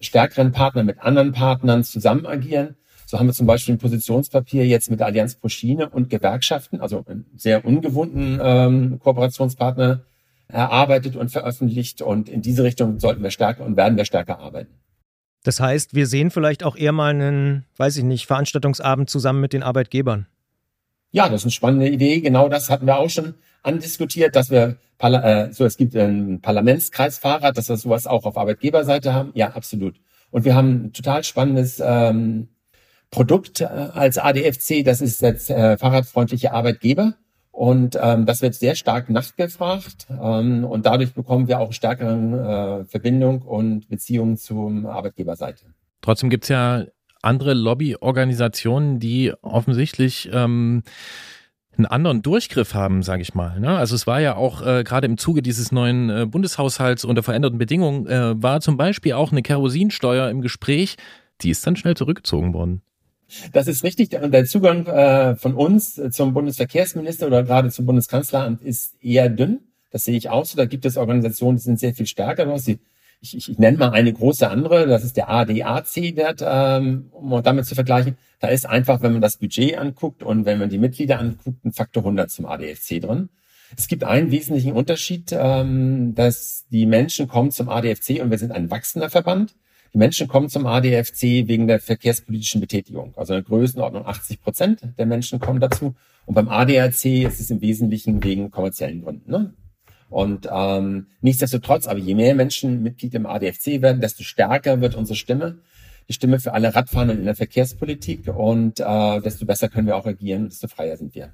stärkeren Partnern, mit anderen Partnern zusammen agieren. So haben wir zum Beispiel ein Positionspapier jetzt mit der Allianz pro Schiene und Gewerkschaften, also einen sehr ungewohnten Kooperationspartner, erarbeitet und veröffentlicht. Und in diese Richtung sollten wir stärker und werden wir stärker arbeiten. Das heißt, wir sehen vielleicht auch eher mal einen, Veranstaltungsabend zusammen mit den Arbeitgebern. Ja, das ist eine spannende Idee. Genau das hatten wir auch schon andiskutiert, dass wir, es gibt ein Parlamentskreisfahrrad, dass wir sowas auch auf Arbeitgeberseite haben. Ja, absolut. Und wir haben ein total spannendes Produkt als ADFC, das ist jetzt fahrradfreundliche Arbeitgeber. Und das wird sehr stark nachgefragt und dadurch bekommen wir auch stärkere Verbindung und Beziehungen zur Arbeitgeberseite. Trotzdem gibt es ja andere Lobbyorganisationen, die offensichtlich einen anderen Durchgriff haben, sage ich mal. Ne? Also es war ja auch gerade im Zuge dieses neuen Bundeshaushalts unter veränderten Bedingungen war zum Beispiel auch eine Kerosinsteuer im Gespräch, die ist dann schnell zurückgezogen worden. Das ist richtig. Der Zugang von uns zum Bundesverkehrsminister oder gerade zum Bundeskanzleramt ist eher dünn. Das sehe ich auch so. Da gibt es Organisationen, die sind sehr viel stärker. Ich nenne mal eine große andere. Das ist der ADAC-Wert, um damit zu vergleichen. Da ist einfach, wenn man das Budget anguckt und wenn man die Mitglieder anguckt, ein Faktor 100 zum ADFC drin. Es gibt einen wesentlichen Unterschied, dass die Menschen kommen zum ADFC und wir sind ein wachsender Verband. Die Menschen kommen zum ADFC wegen der verkehrspolitischen Betätigung. Also in der Größenordnung 80% der Menschen kommen dazu. Und beim ADAC ist es im Wesentlichen wegen kommerziellen Gründen. Ne? Und nichtsdestotrotz, aber je mehr Menschen Mitglied im ADFC werden, desto stärker wird unsere Stimme. Die Stimme für alle Radfahrenden in der Verkehrspolitik. Und desto besser können wir auch agieren, desto freier sind wir.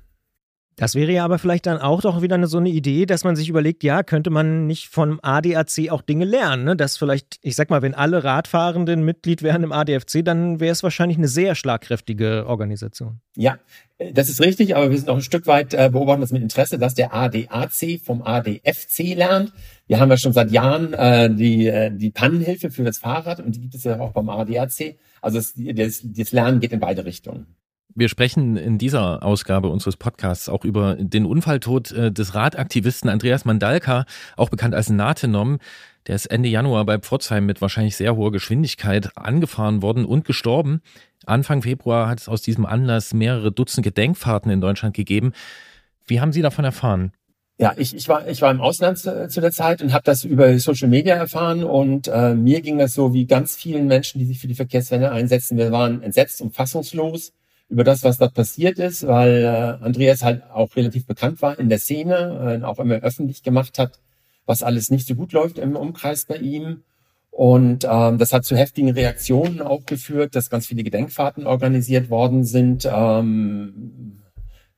Das wäre ja aber vielleicht dann auch doch wieder so eine Idee, dass man sich überlegt, ja, könnte man nicht vom ADAC auch Dinge lernen, ne? Dass vielleicht, wenn alle Radfahrenden Mitglied wären im ADFC, dann wäre es wahrscheinlich eine sehr schlagkräftige Organisation. Ja, das ist richtig, aber wir sind auch ein Stück weit, beobachten das mit Interesse, dass der ADAC vom ADFC lernt. Wir haben ja schon seit Jahren die Pannenhilfe für das Fahrrad und die gibt es ja auch beim ADAC. Also das Lernen geht in beide Richtungen. Wir sprechen in dieser Ausgabe unseres Podcasts auch über den Unfalltod des Radaktivisten Andreas Mandalka, auch bekannt als Natenom. Der ist Ende Januar bei Pforzheim mit wahrscheinlich sehr hoher Geschwindigkeit angefahren worden und gestorben. Anfang Februar hat es aus diesem Anlass mehrere Dutzend Gedenkfahrten in Deutschland gegeben. Wie haben Sie davon erfahren? Ja, ich war im Ausland zu der Zeit und habe das über Social Media erfahren und mir ging das so wie ganz vielen Menschen, die sich für die Verkehrswende einsetzen. Wir waren entsetzt und fassungslos über das, was dort passiert ist, weil Andreas halt auch relativ bekannt war in der Szene, auch immer öffentlich gemacht hat, was alles nicht so gut läuft im Umkreis bei ihm. Und das hat zu heftigen Reaktionen auch geführt, dass ganz viele Gedenkfahrten organisiert worden sind. Der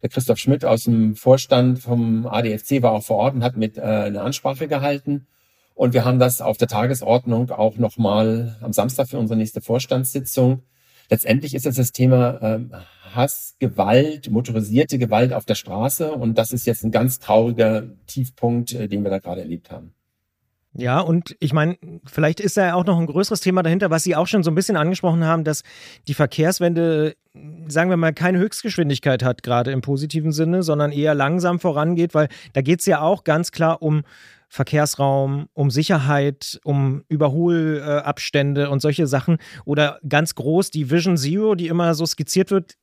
Christoph Schmidt aus dem Vorstand vom ADFC war auch vor Ort und hat mit eine Ansprache gehalten. Und wir haben das auf der Tagesordnung auch nochmal am Samstag für unsere nächste Vorstandssitzung. Letztendlich ist das Thema Hass, Gewalt, motorisierte Gewalt auf der Straße und das ist jetzt ein ganz trauriger Tiefpunkt, den wir da gerade erlebt haben. Ja, und ich meine, vielleicht ist da ja auch noch ein größeres Thema dahinter, was Sie auch schon so ein bisschen angesprochen haben, dass die Verkehrswende, sagen wir mal, keine Höchstgeschwindigkeit hat, gerade im positiven Sinne, sondern eher langsam vorangeht, weil da geht es ja auch ganz klar um Verkehrsraum, um Sicherheit, um Überholabstände und solche Sachen. Oder ganz groß die Vision Zero, die immer so skizziert wird.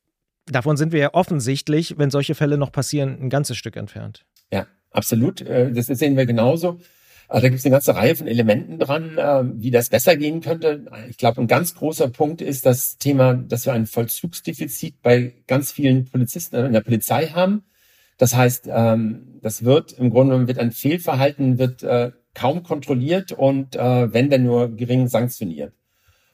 Davon sind wir ja offensichtlich, wenn solche Fälle noch passieren, ein ganzes Stück entfernt. Ja, absolut. Das sehen wir genauso. Also da gibt es eine ganze Reihe von Elementen dran, wie das besser gehen könnte. Ich glaube, ein ganz großer Punkt ist das Thema, dass wir ein Vollzugsdefizit bei ganz vielen Polizisten in der Polizei haben. Das heißt, das wird im Grunde genommen ein Fehlverhalten, wird kaum kontrolliert und wenn dann nur gering sanktioniert.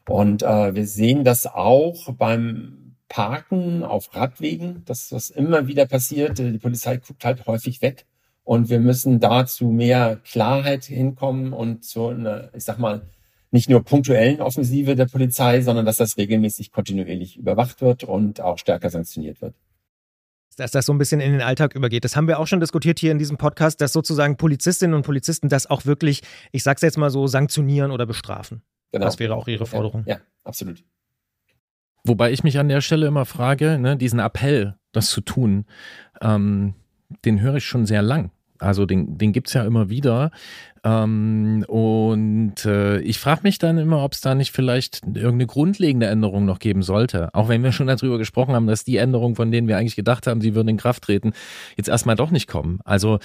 Und wir sehen das auch beim Parken auf Radwegen, das was immer wieder passiert. Die Polizei guckt halt häufig weg und wir müssen da zu mehr Klarheit hinkommen und zu einer, nicht nur punktuellen Offensive der Polizei, sondern dass das regelmäßig kontinuierlich überwacht wird und auch stärker sanktioniert wird. Dass das so ein bisschen in den Alltag übergeht. Das haben wir auch schon diskutiert hier in diesem Podcast, dass sozusagen Polizistinnen und Polizisten das auch wirklich, ich sag's jetzt mal so, sanktionieren oder bestrafen. Genau. Das wäre auch Ihre Forderung. Ja, absolut. Wobei ich mich an der Stelle immer frage, ne, diesen Appell, das zu tun, den höre ich schon sehr lang. Also den gibt es ja immer wieder. Und ich frage mich dann immer, ob es da nicht vielleicht irgendeine grundlegende Änderung noch geben sollte. Auch wenn wir schon darüber gesprochen haben, dass die Änderungen, von denen wir eigentlich gedacht haben, sie würden in Kraft treten, jetzt erstmal doch nicht kommen. Also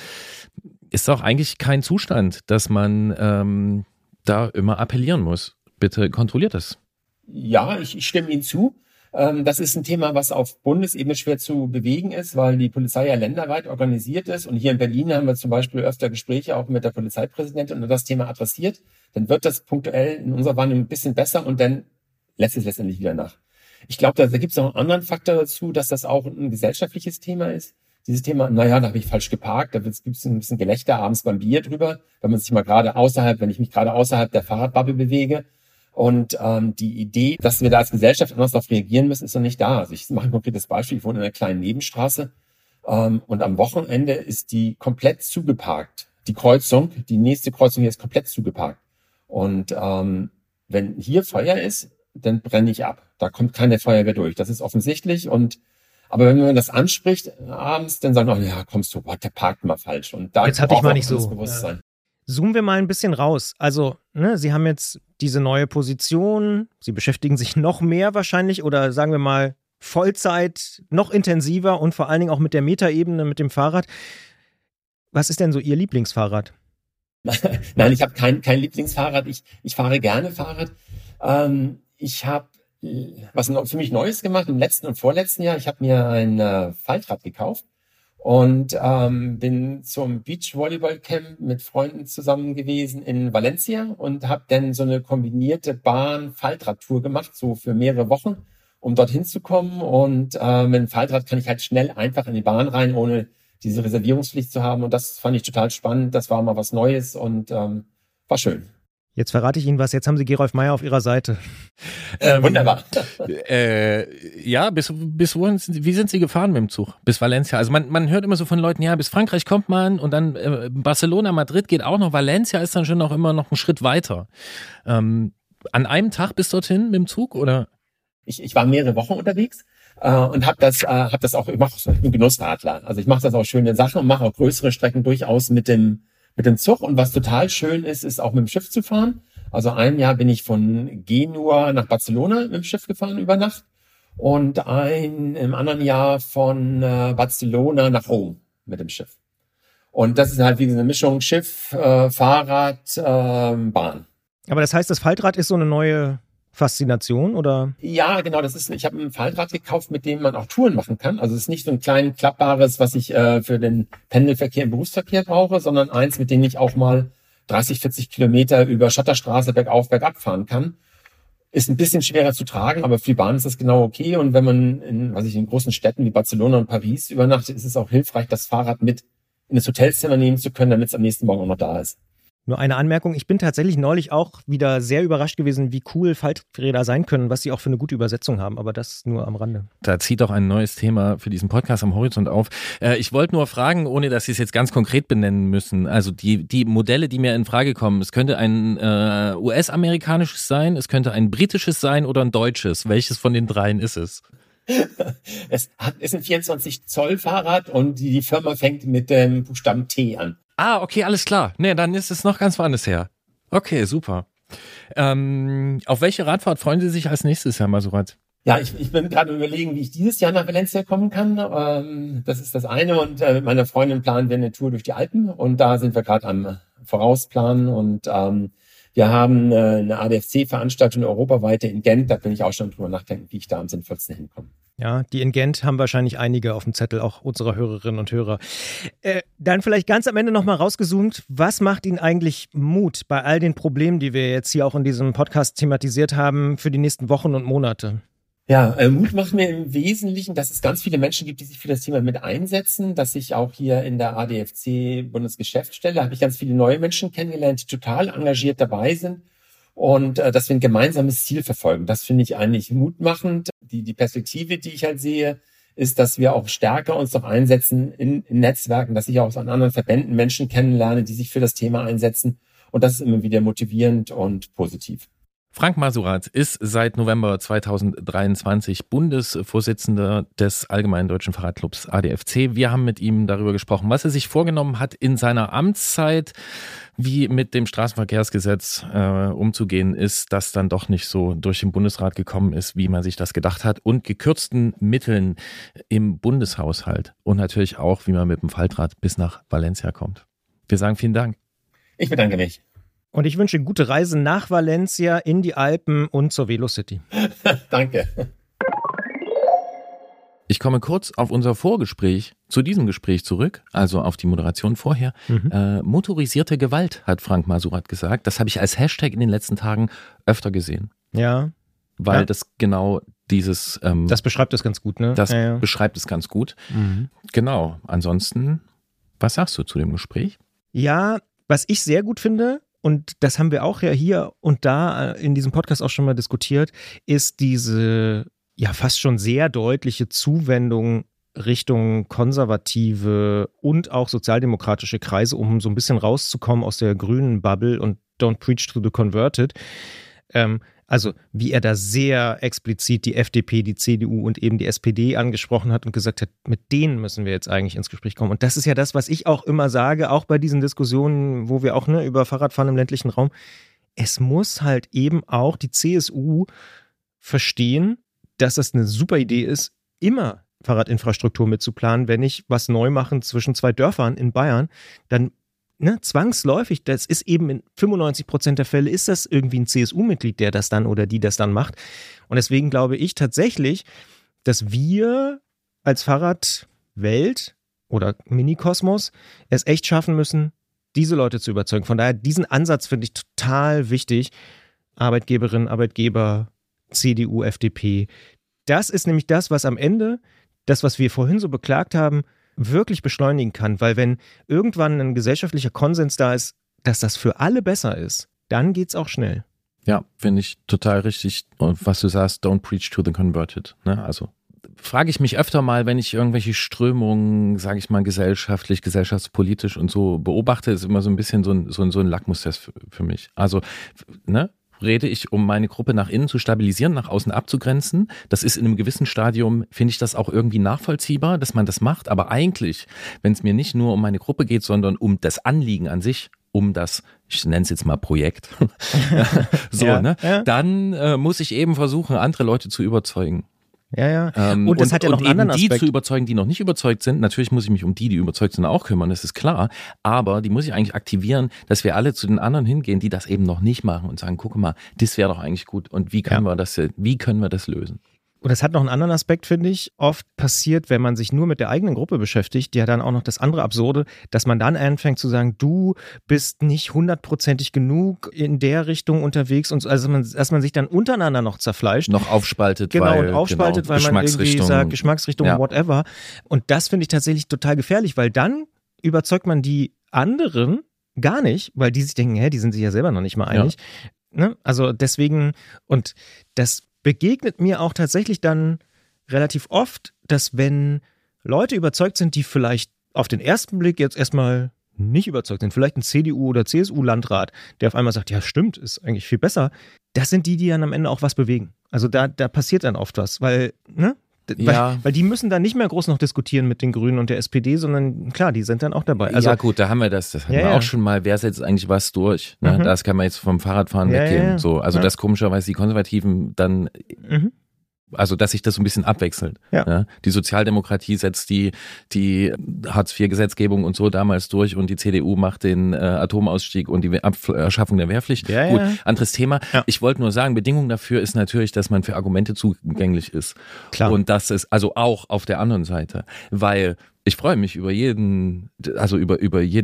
ist doch eigentlich kein Zustand, dass man da immer appellieren muss. Bitte kontrolliert das. Ja, ich stimme Ihnen zu. Das ist ein Thema, was auf Bundesebene schwer zu bewegen ist, weil die Polizei ja länderweit organisiert ist. Und hier in Berlin haben wir zum Beispiel öfter Gespräche auch mit der Polizeipräsidentin und das Thema adressiert. Dann wird das punktuell in unserer Wahrnehmung ein bisschen besser und dann lässt es letztendlich wieder nach. Ich glaube, da gibt es noch einen anderen Faktor dazu, dass das auch ein gesellschaftliches Thema ist. Dieses Thema, naja, da habe ich falsch geparkt, da gibt es ein bisschen Gelächter abends beim Bier drüber, wenn ich mich gerade außerhalb der Fahrradbubble bewege. Und die Idee, dass wir da als Gesellschaft anders darauf reagieren müssen, ist noch nicht da. Also ich mache ein konkretes Beispiel. Ich wohne in einer kleinen Nebenstraße und am Wochenende ist die komplett zugeparkt. Die nächste Kreuzung hier ist komplett zugeparkt. Und wenn hier Feuer ist, dann brenne ich ab. Da kommt keine Feuerwehr durch. Das ist offensichtlich. Aber wenn man das anspricht abends, dann sagen wir, ja, kommst du, der parkt mal falsch. Und da jetzt hatte ich mal nicht so Bewusstsein. Ja. Zoomen wir mal ein bisschen raus. Also, Sie haben jetzt diese neue Position, Sie beschäftigen sich noch mehr wahrscheinlich oder sagen wir mal Vollzeit, noch intensiver und vor allen Dingen auch mit der Metaebene, mit dem Fahrrad. Was ist denn so Ihr Lieblingsfahrrad? Nein, ich habe kein Lieblingsfahrrad. Ich fahre gerne Fahrrad. Ich habe was für mich Neues gemacht im letzten und vorletzten Jahr. Ich habe mir ein Faltrad gekauft. Und bin zum Beachvolleyball-Camp mit Freunden zusammen gewesen in Valencia und habe dann so eine kombinierte Bahn-Faltrad-Tour gemacht, so für mehrere Wochen, um dorthin zu kommen. Und mit dem Faltrad kann ich halt schnell einfach in die Bahn rein, ohne diese Reservierungspflicht zu haben. Und das fand ich total spannend. Das war mal was Neues und war schön. Jetzt verrate ich Ihnen was, jetzt haben Sie Gerolf Meyer auf Ihrer Seite. Wunderbar. Ja, bis wohin, wie sind Sie gefahren mit dem Zug? Bis Valencia. Also man hört immer so von Leuten, ja, bis Frankreich kommt man und dann Barcelona, Madrid geht auch noch, Valencia ist dann schon noch immer noch einen Schritt weiter. An einem Tag bis dorthin mit dem Zug oder? Ich war mehrere Wochen unterwegs und hab das auch, ich bin Genussradler. Also ich mache das auch schöne Sachen und mache auch größere Strecken durchaus mit dem Zug. Und was total schön ist, ist auch mit dem Schiff zu fahren. Also ein Jahr bin ich von Genua nach Barcelona mit dem Schiff gefahren über Nacht und im anderen Jahr von Barcelona nach Rom mit dem Schiff. Und das ist halt wie eine Mischung Schiff, Fahrrad, Bahn. Aber das heißt, das Faltrad ist so eine neue Faszination, oder? Ja, genau. Ich habe ein Faltrad gekauft, mit dem man auch Touren machen kann. Also es ist nicht so ein klein klappbares, was ich für den Pendelverkehr im Berufsverkehr brauche, sondern eins, mit dem ich auch mal 30, 40 Kilometer über Schotterstraße bergauf, bergab fahren kann. Ist ein bisschen schwerer zu tragen, aber für die Bahn ist das genau okay. Und wenn man in großen Städten wie Barcelona und Paris übernachtet, ist es auch hilfreich, das Fahrrad mit in das Hotelzimmer nehmen zu können, damit es am nächsten Morgen auch noch da ist. Nur eine Anmerkung, ich bin tatsächlich neulich auch wieder sehr überrascht gewesen, wie cool Falträder sein können, was sie auch für eine gute Übersetzung haben, aber das nur am Rande. Da zieht auch ein neues Thema für diesen Podcast am Horizont auf. Ich wollte nur fragen, ohne dass Sie es jetzt ganz konkret benennen müssen, also die Modelle, die mir in Frage kommen, es könnte ein US-amerikanisches sein, es könnte ein britisches sein oder ein deutsches. Welches von den dreien ist es? Es ist ein 24-Zoll-Fahrrad und die Firma fängt mit dem Buchstaben T an. Ah, okay, alles klar. Nee, dann ist es noch ganz woanders her. Okay, super. Auf welche Radfahrt freuen Sie sich als nächstes, Herr Masurat? Ja, ich bin gerade überlegen, wie ich dieses Jahr nach Valencia kommen kann. Das ist das eine. Und mit meiner Freundin planen wir eine Tour durch die Alpen. Und da sind wir gerade am Vorausplanen. Und wir haben eine ADFC-Veranstaltung europaweite in Gent. Da bin ich auch schon drüber nachdenken, wie ich da am sinnvollsten hinkomme. Ja, die in Gent haben wahrscheinlich einige auf dem Zettel, auch unserer Hörerinnen und Hörer. Dann vielleicht ganz am Ende nochmal rausgezoomt, was macht Ihnen eigentlich Mut bei all den Problemen, die wir jetzt hier auch in diesem Podcast thematisiert haben, für die nächsten Wochen und Monate? Ja, Mut macht mir im Wesentlichen, dass es ganz viele Menschen gibt, die sich für das Thema mit einsetzen, dass ich auch hier in der ADFC Bundesgeschäftsstelle habe ich ganz viele neue Menschen kennengelernt, die total engagiert dabei sind. und dass wir ein gemeinsames Ziel verfolgen. Das finde ich eigentlich mutmachend. Die Perspektive, die ich halt sehe, ist, dass wir auch stärker uns noch einsetzen in Netzwerken, dass ich auch an anderen Verbänden Menschen kennenlerne, die sich für das Thema einsetzen. Und das ist immer wieder motivierend und positiv. Frank Masurat ist seit November 2023 Bundesvorsitzender des Allgemeinen Deutschen Fahrradclubs ADFC. Wir haben mit ihm darüber gesprochen, was er sich vorgenommen hat in seiner Amtszeit, wie mit dem Straßenverkehrsgesetz umzugehen ist, das dann doch nicht so durch den Bundesrat gekommen ist, wie man sich das gedacht hat, und gekürzten Mitteln im Bundeshaushalt und natürlich auch, wie man mit dem Faltrad bis nach Valencia kommt. Wir sagen vielen Dank. Ich bedanke mich. Und ich wünsche gute Reise nach Valencia, in die Alpen und zur Velocity. Danke. Ich komme kurz auf unser Vorgespräch zu diesem Gespräch zurück, also auf die Moderation vorher. Motorisierte Gewalt, hat Frank Masurat gesagt. Das habe ich als Hashtag in den letzten Tagen öfter gesehen. Ja. Weil das genau dieses... das beschreibt es ganz gut, ne? Das beschreibt es ganz gut. Mhm. Genau. Ansonsten, was sagst du zu dem Gespräch? Ja, was ich sehr gut finde... Und das haben wir auch ja hier und da in diesem Podcast auch schon mal diskutiert, ist diese ja fast schon sehr deutliche Zuwendung Richtung konservative und auch sozialdemokratische Kreise, um so ein bisschen rauszukommen aus der grünen Bubble und don't preach to the converted. Also wie er da sehr explizit die FDP, die CDU und eben die SPD angesprochen hat und gesagt hat, mit denen müssen wir jetzt eigentlich ins Gespräch kommen. Und das ist ja das, was ich auch immer sage, auch bei diesen Diskussionen, wo wir auch über Fahrradfahren im ländlichen Raum. Es muss halt eben auch die CSU verstehen, dass das eine super Idee ist, immer Fahrradinfrastruktur mitzuplanen. Wenn ich was neu mache zwischen zwei Dörfern in Bayern, dann zwangsläufig, das ist eben in 95% der Fälle, ist das irgendwie ein CSU-Mitglied, der das dann oder die das dann macht. Und deswegen glaube ich tatsächlich, dass wir als Fahrradwelt oder Mini-Kosmos es echt schaffen müssen, diese Leute zu überzeugen. Von daher, diesen Ansatz finde ich total wichtig. Arbeitgeberinnen, Arbeitgeber, CDU, FDP. Das ist nämlich das, was am Ende, das, was wir vorhin so beklagt haben, wirklich beschleunigen kann, weil wenn irgendwann ein gesellschaftlicher Konsens da ist, dass das für alle besser ist, dann geht's auch schnell. Ja, finde ich total richtig. Und was du sagst, don't preach to the converted. Ne? Also frage ich mich öfter mal, wenn ich irgendwelche Strömungen, sage ich mal, gesellschaftlich, gesellschaftspolitisch und so beobachte, ist immer so ein bisschen so ein Lackmustest für mich. Also, ne? Rede ich, um meine Gruppe nach innen zu stabilisieren, nach außen abzugrenzen. Das ist in einem gewissen Stadium, finde ich das auch irgendwie nachvollziehbar, dass man das macht. Aber eigentlich, wenn es mir nicht nur um meine Gruppe geht, sondern um das Anliegen an sich, um das, ich nenne es jetzt mal Projekt, dann muss ich eben versuchen, andere Leute zu überzeugen. Ja, ja. Und das hat ja noch einen anderen Aspekt. Zu überzeugen, die noch nicht überzeugt sind. Natürlich muss ich mich um die überzeugt sind, auch kümmern, das ist klar. Aber die muss ich eigentlich aktivieren, dass wir alle zu den anderen hingehen, die das eben noch nicht machen und sagen, guck mal, das wäre doch eigentlich gut. Und wie können wir das lösen? Und das hat noch einen anderen Aspekt, finde ich. Oft passiert, wenn man sich nur mit der eigenen Gruppe beschäftigt, ja dann auch noch das andere Absurde, dass man dann anfängt zu sagen, du bist nicht 100%ig genug in der Richtung unterwegs. Und also dass man sich dann untereinander noch zerfleinscht. Noch aufspaltet. Weil man irgendwie sagt, Geschmacksrichtung, whatever. Und das finde ich tatsächlich total gefährlich, weil dann überzeugt man die anderen gar nicht, weil die sich denken, die sind sich ja selber noch nicht mal einig. Ja. Ne? Also deswegen, und das begegnet mir auch tatsächlich dann relativ oft, dass wenn Leute überzeugt sind, die vielleicht auf den ersten Blick jetzt erstmal nicht überzeugt sind, vielleicht ein CDU- oder CSU-Landrat, der auf einmal sagt, ja stimmt, ist eigentlich viel besser, das sind die dann am Ende auch was bewegen. Also da passiert dann oft was, weil die müssen dann nicht mehr groß noch diskutieren mit den Grünen und der SPD, sondern klar, die sind dann auch dabei. Also, ja gut, da haben wir das. Das haben wir auch schon mal. Wer setzt eigentlich was durch? Ne? Mhm. Das kann man jetzt vom Fahrradfahren weggehen. Ja. So. Also das komischerweise die Konservativen dann... Mhm. Also, dass sich das so ein bisschen abwechselt. Ja. Ne? Die Sozialdemokratie setzt die Hartz-IV-Gesetzgebung und so damals durch und die CDU macht den Atomausstieg und die Abschaffung der Wehrpflicht. Ja, gut, anderes Thema. Ja. Ich wollte nur sagen, Bedingung dafür ist natürlich, dass man für Argumente zugänglich ist. Klar. Und das ist also auch auf der anderen Seite, weil... Ich freue mich über jeden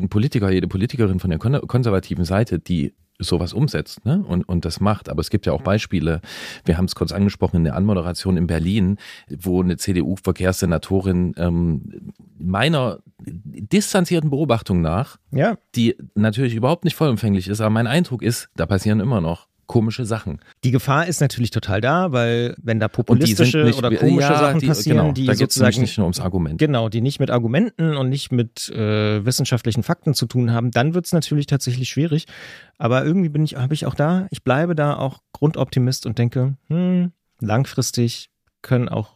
Politiker, jede Politikerin von der konservativen Seite, die sowas umsetzt, ne? und das macht. Aber es gibt ja auch Beispiele, wir haben es kurz angesprochen in der Anmoderation in Berlin, wo eine CDU-Verkehrssenatorin meiner distanzierten Beobachtung nach, die natürlich überhaupt nicht vollumfänglich ist, aber mein Eindruck ist, da passieren immer noch komische Sachen. Die Gefahr ist natürlich total da, weil wenn da populistische nicht, oder komische Sachen passieren, genau, die da sozusagen nicht nur ums Argument. Genau, die nicht mit Argumenten und nicht mit wissenschaftlichen Fakten zu tun haben, dann wird es natürlich tatsächlich schwierig. Aber irgendwie ich bleibe da auch Grundoptimist und denke, langfristig können auch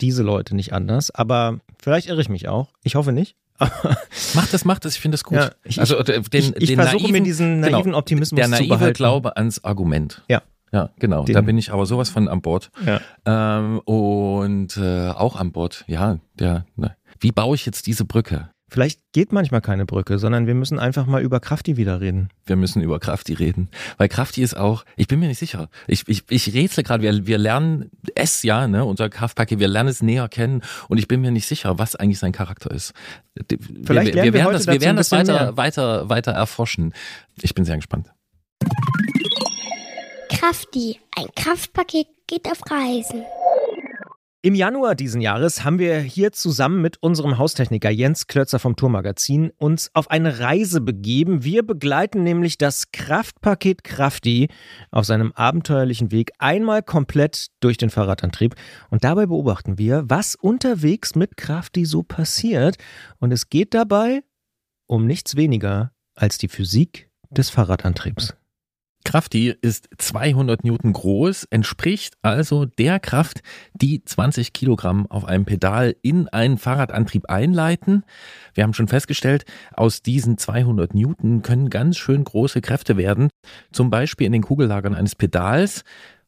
diese Leute nicht anders. Aber vielleicht irre ich mich auch. Ich hoffe nicht. Mach das, ich finde das gut. Ja, ich versuche mir diesen naiven Optimismus zu behalten. Der naive Glaube ans Argument. Ja, genau. Da bin ich aber sowas von an Bord. Ja. Auch an Bord. Ja, ne. Wie baue ich jetzt diese Brücke? Vielleicht geht manchmal keine Brücke, sondern wir müssen einfach mal über Krafti wieder reden. Wir müssen über Krafti reden, weil Krafti ist auch, ich bin mir nicht sicher, ich rätsel gerade, wir lernen es ja, ne, unser Kraftpaket, wir lernen es näher kennen und ich bin mir nicht sicher, was eigentlich sein Charakter ist. Vielleicht lernen wir heute dazu ein bisschen mehr. Wir werden das weiter erforschen. Ich bin sehr gespannt. Krafti, ein Kraftpaket geht auf Reisen. Im Januar diesen Jahres haben wir hier zusammen mit unserem Haustechniker Jens Klötzer vom Tourmagazin uns auf eine Reise begeben. Wir begleiten nämlich das Kraftpaket Krafti auf seinem abenteuerlichen Weg einmal komplett durch den Fahrradantrieb. Und dabei beobachten wir, was unterwegs mit Krafti so passiert. Und es geht dabei um nichts weniger als die Physik des Fahrradantriebs. Krafti ist 200 Newton groß, entspricht also der Kraft, die 20 Kilogramm auf einem Pedal in einen Fahrradantrieb einleiten. Wir haben schon festgestellt, aus diesen 200 Newton können ganz schön große Kräfte werden, zum Beispiel in den Kugellagern eines Pedals.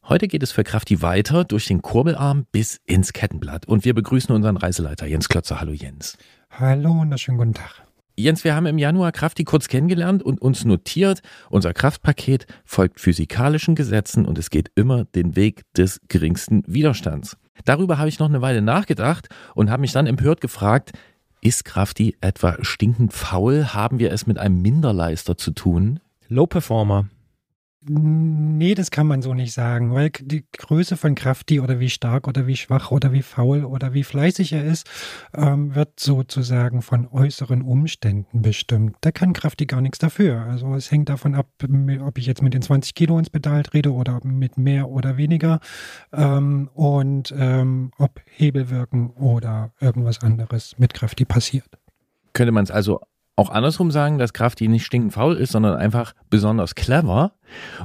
Heute geht es für Krafti weiter durch den Kurbelarm bis ins Kettenblatt. Und wir begrüßen unseren Reiseleiter Jens Klötzer. Hallo Jens. Hallo, wunderschönen guten Tag. Jens, wir haben im Januar Krafti kurz kennengelernt und uns notiert, unser Kraftpaket folgt physikalischen Gesetzen und es geht immer den Weg des geringsten Widerstands. Darüber habe ich noch eine Weile nachgedacht und habe mich dann empört gefragt, ist Krafti etwa stinkend faul? Haben wir es mit einem Minderleister zu tun? Low Performer. Nee, das kann man so nicht sagen, weil die Größe von Krafti oder wie stark oder wie schwach oder wie faul oder wie fleißig er ist, wird sozusagen von äußeren Umständen bestimmt. Da kann Krafti gar nichts dafür. Also es hängt davon ab, ob ich jetzt mit den 20 Kilo ins Pedal trete oder mit mehr oder weniger ob Hebel wirken oder irgendwas anderes mit Krafti passiert. Könnte man es also auch andersrum sagen, dass Krafti nicht stinkend faul ist, sondern einfach besonders clever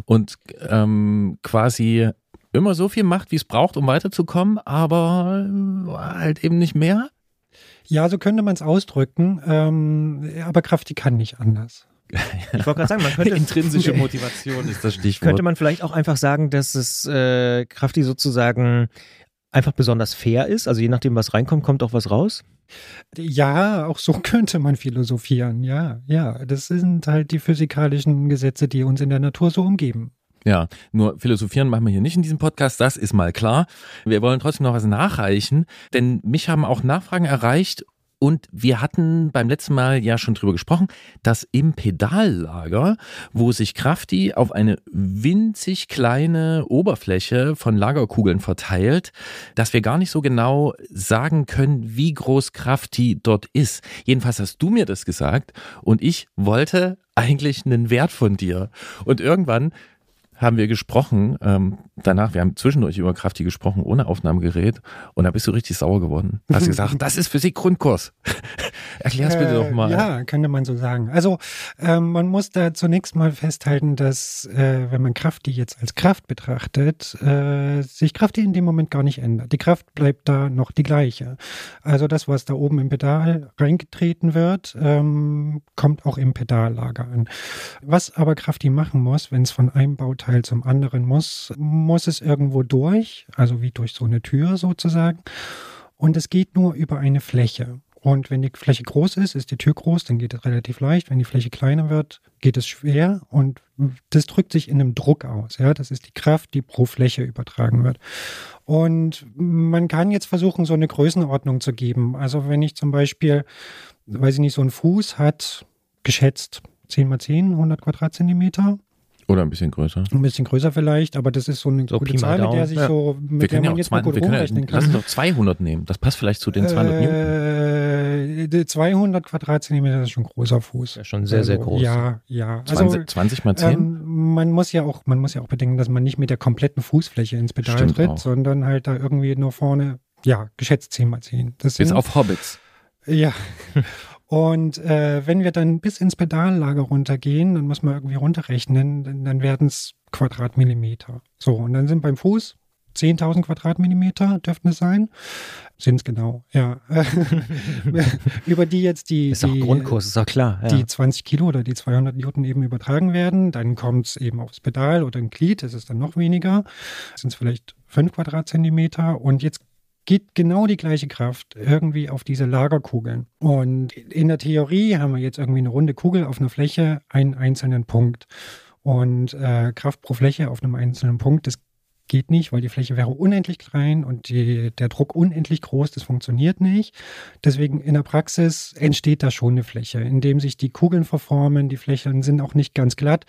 und quasi immer so viel macht, wie es braucht, um weiterzukommen, aber halt eben nicht mehr? Ja, so könnte man es ausdrücken, aber Krafti kann nicht anders. Ich wollte gerade sagen, man könnte intrinsische Motivation ist das Stichwort. Könnte man vielleicht auch einfach sagen, dass es Krafti sozusagen einfach besonders fair ist? Also je nachdem, was reinkommt, kommt auch was raus? Ja, auch so könnte man philosophieren, ja. Das sind halt die physikalischen Gesetze, die uns in der Natur so umgeben. Ja, nur philosophieren machen wir hier nicht in diesem Podcast, das ist mal klar. Wir wollen trotzdem noch was nachreichen, denn mich haben auch Nachfragen erreicht und wir hatten beim letzten Mal ja schon drüber gesprochen, dass im Pedallager, wo sich Krafti auf eine winzig kleine Oberfläche von Lagerkugeln verteilt, dass wir gar nicht so genau sagen können, wie groß Krafti dort ist. Jedenfalls hast du mir das gesagt und ich wollte eigentlich einen Wert von dir. Und irgendwann haben wir gesprochen, wir haben zwischendurch über Krafti gesprochen, ohne Aufnahmegerät. Und da bist du richtig sauer geworden. Da hast du gesagt, das ist Physik-Grundkurs. Erklär's bitte doch mal. Ja, könnte man so sagen. Also man muss da zunächst mal festhalten, dass wenn man Krafti jetzt als Kraft betrachtet, sich Krafti in dem Moment gar nicht ändert. Die Kraft bleibt da noch die gleiche. Also das, was da oben im Pedal reingetreten wird, kommt auch im Pedallager an. Was aber Krafti machen muss, wenn es von einem Bauteil zum anderen muss es irgendwo durch, also wie durch so eine Tür sozusagen. Und es geht nur über eine Fläche. Und wenn die Fläche groß ist, ist die Tür groß, dann geht es relativ leicht. Wenn die Fläche kleiner wird, geht es schwer und das drückt sich in einem Druck aus. Ja? Das ist die Kraft, die pro Fläche übertragen wird. Und man kann jetzt versuchen, so eine Größenordnung zu geben. Also wenn ich zum Beispiel, so einen Fuß hat, geschätzt 10x10, 100 Quadratzentimeter, oder ein bisschen größer. Ein bisschen größer vielleicht, aber das ist so eine gute Zahl, mit der sich rumrechnen kann. Lass uns doch 200 nehmen, das passt vielleicht zu den 200 Newton. 200 Quadratzentimeter ist schon ein großer Fuß. Ja, schon sehr, sehr groß. Ja. Also 20 mal 10? man muss ja auch bedenken, dass man nicht mit der kompletten Fußfläche ins Pedal tritt, sondern halt da irgendwie nur vorne, ja, geschätzt 10 mal 10. Bis auf Hobbits. Ja. Und wenn wir dann bis ins Pedallager runtergehen, dann muss man irgendwie runterrechnen, dann werden es Quadratmillimeter. So, und dann sind beim Fuß 10.000 Quadratmillimeter dürften es sein. Sind es genau, ja. Über die jetzt ist auch Grundkurs, ist auch klar. Ja. Die 20 Kilo oder die 200 Newton eben übertragen werden. Dann kommt es eben aufs Pedal oder ein Glied, das ist dann noch weniger. Sind es vielleicht 5 Quadratzentimeter. Und jetzt geht genau die gleiche Kraft irgendwie auf diese Lagerkugeln. Und in der Theorie haben wir jetzt irgendwie eine runde Kugel auf einer Fläche, einen einzelnen Punkt. Und Kraft pro Fläche auf einem einzelnen Punkt, das geht nicht, weil die Fläche wäre unendlich klein und der Druck unendlich groß, das funktioniert nicht. Deswegen in der Praxis entsteht da schon eine Fläche, indem sich die Kugeln verformen, die Flächen sind auch nicht ganz glatt,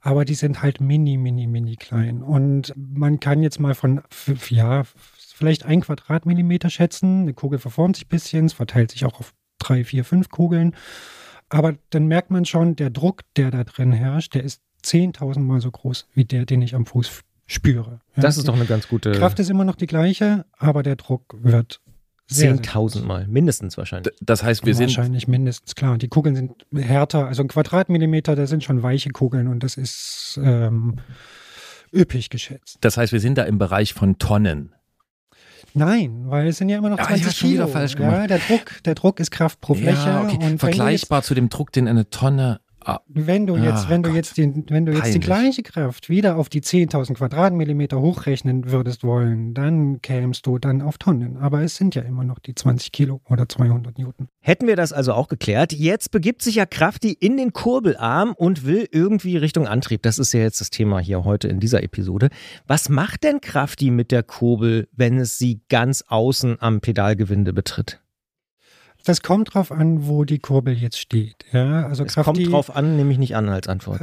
aber die sind halt mini klein. Und man kann jetzt mal von, vielleicht 1 Quadratmillimeter schätzen, eine Kugel verformt sich ein bisschen, es verteilt sich auch auf 3, 4, 5 Kugeln, aber dann merkt man schon, der Druck, der da drin herrscht, der ist 10.000 Mal so groß wie der, den ich am Fuß spüre. Ja. Das ist doch eine ganz gute... Kraft ist immer noch die gleiche, aber der Druck wird 10.000 Mal, mindestens wahrscheinlich. Das heißt, wir sind... Wahrscheinlich mindestens, klar. Die Kugeln sind härter, also ein Quadratmillimeter, da sind schon weiche Kugeln und das ist üppig geschätzt. Das heißt, wir sind da im Bereich von Tonnen. Nein, weil es sind ja immer noch 20 Kilo. Falsch gemacht. Ja, der Druck ist Kraft pro Fläche. Ja, okay. Und vergleichbar zu dem Druck, den eine Tonne... Wenn du jetzt die gleiche Kraft wieder auf die 10.000 Quadratmillimeter hochrechnen würdest wollen, dann kämst du dann auf Tonnen. Aber es sind ja immer noch die 20 Kilo oder 200 Newton. Hätten wir das also auch geklärt. Jetzt begibt sich ja Krafti in den Kurbelarm und will irgendwie Richtung Antrieb. Das ist ja jetzt das Thema hier heute in dieser Episode. Was macht denn Krafti mit der Kurbel, wenn es sie ganz außen am Pedalgewinde betritt? Das kommt drauf an, wo die Kurbel jetzt steht. Ja, also es kommt drauf an, nehme ich nicht an als Antwort.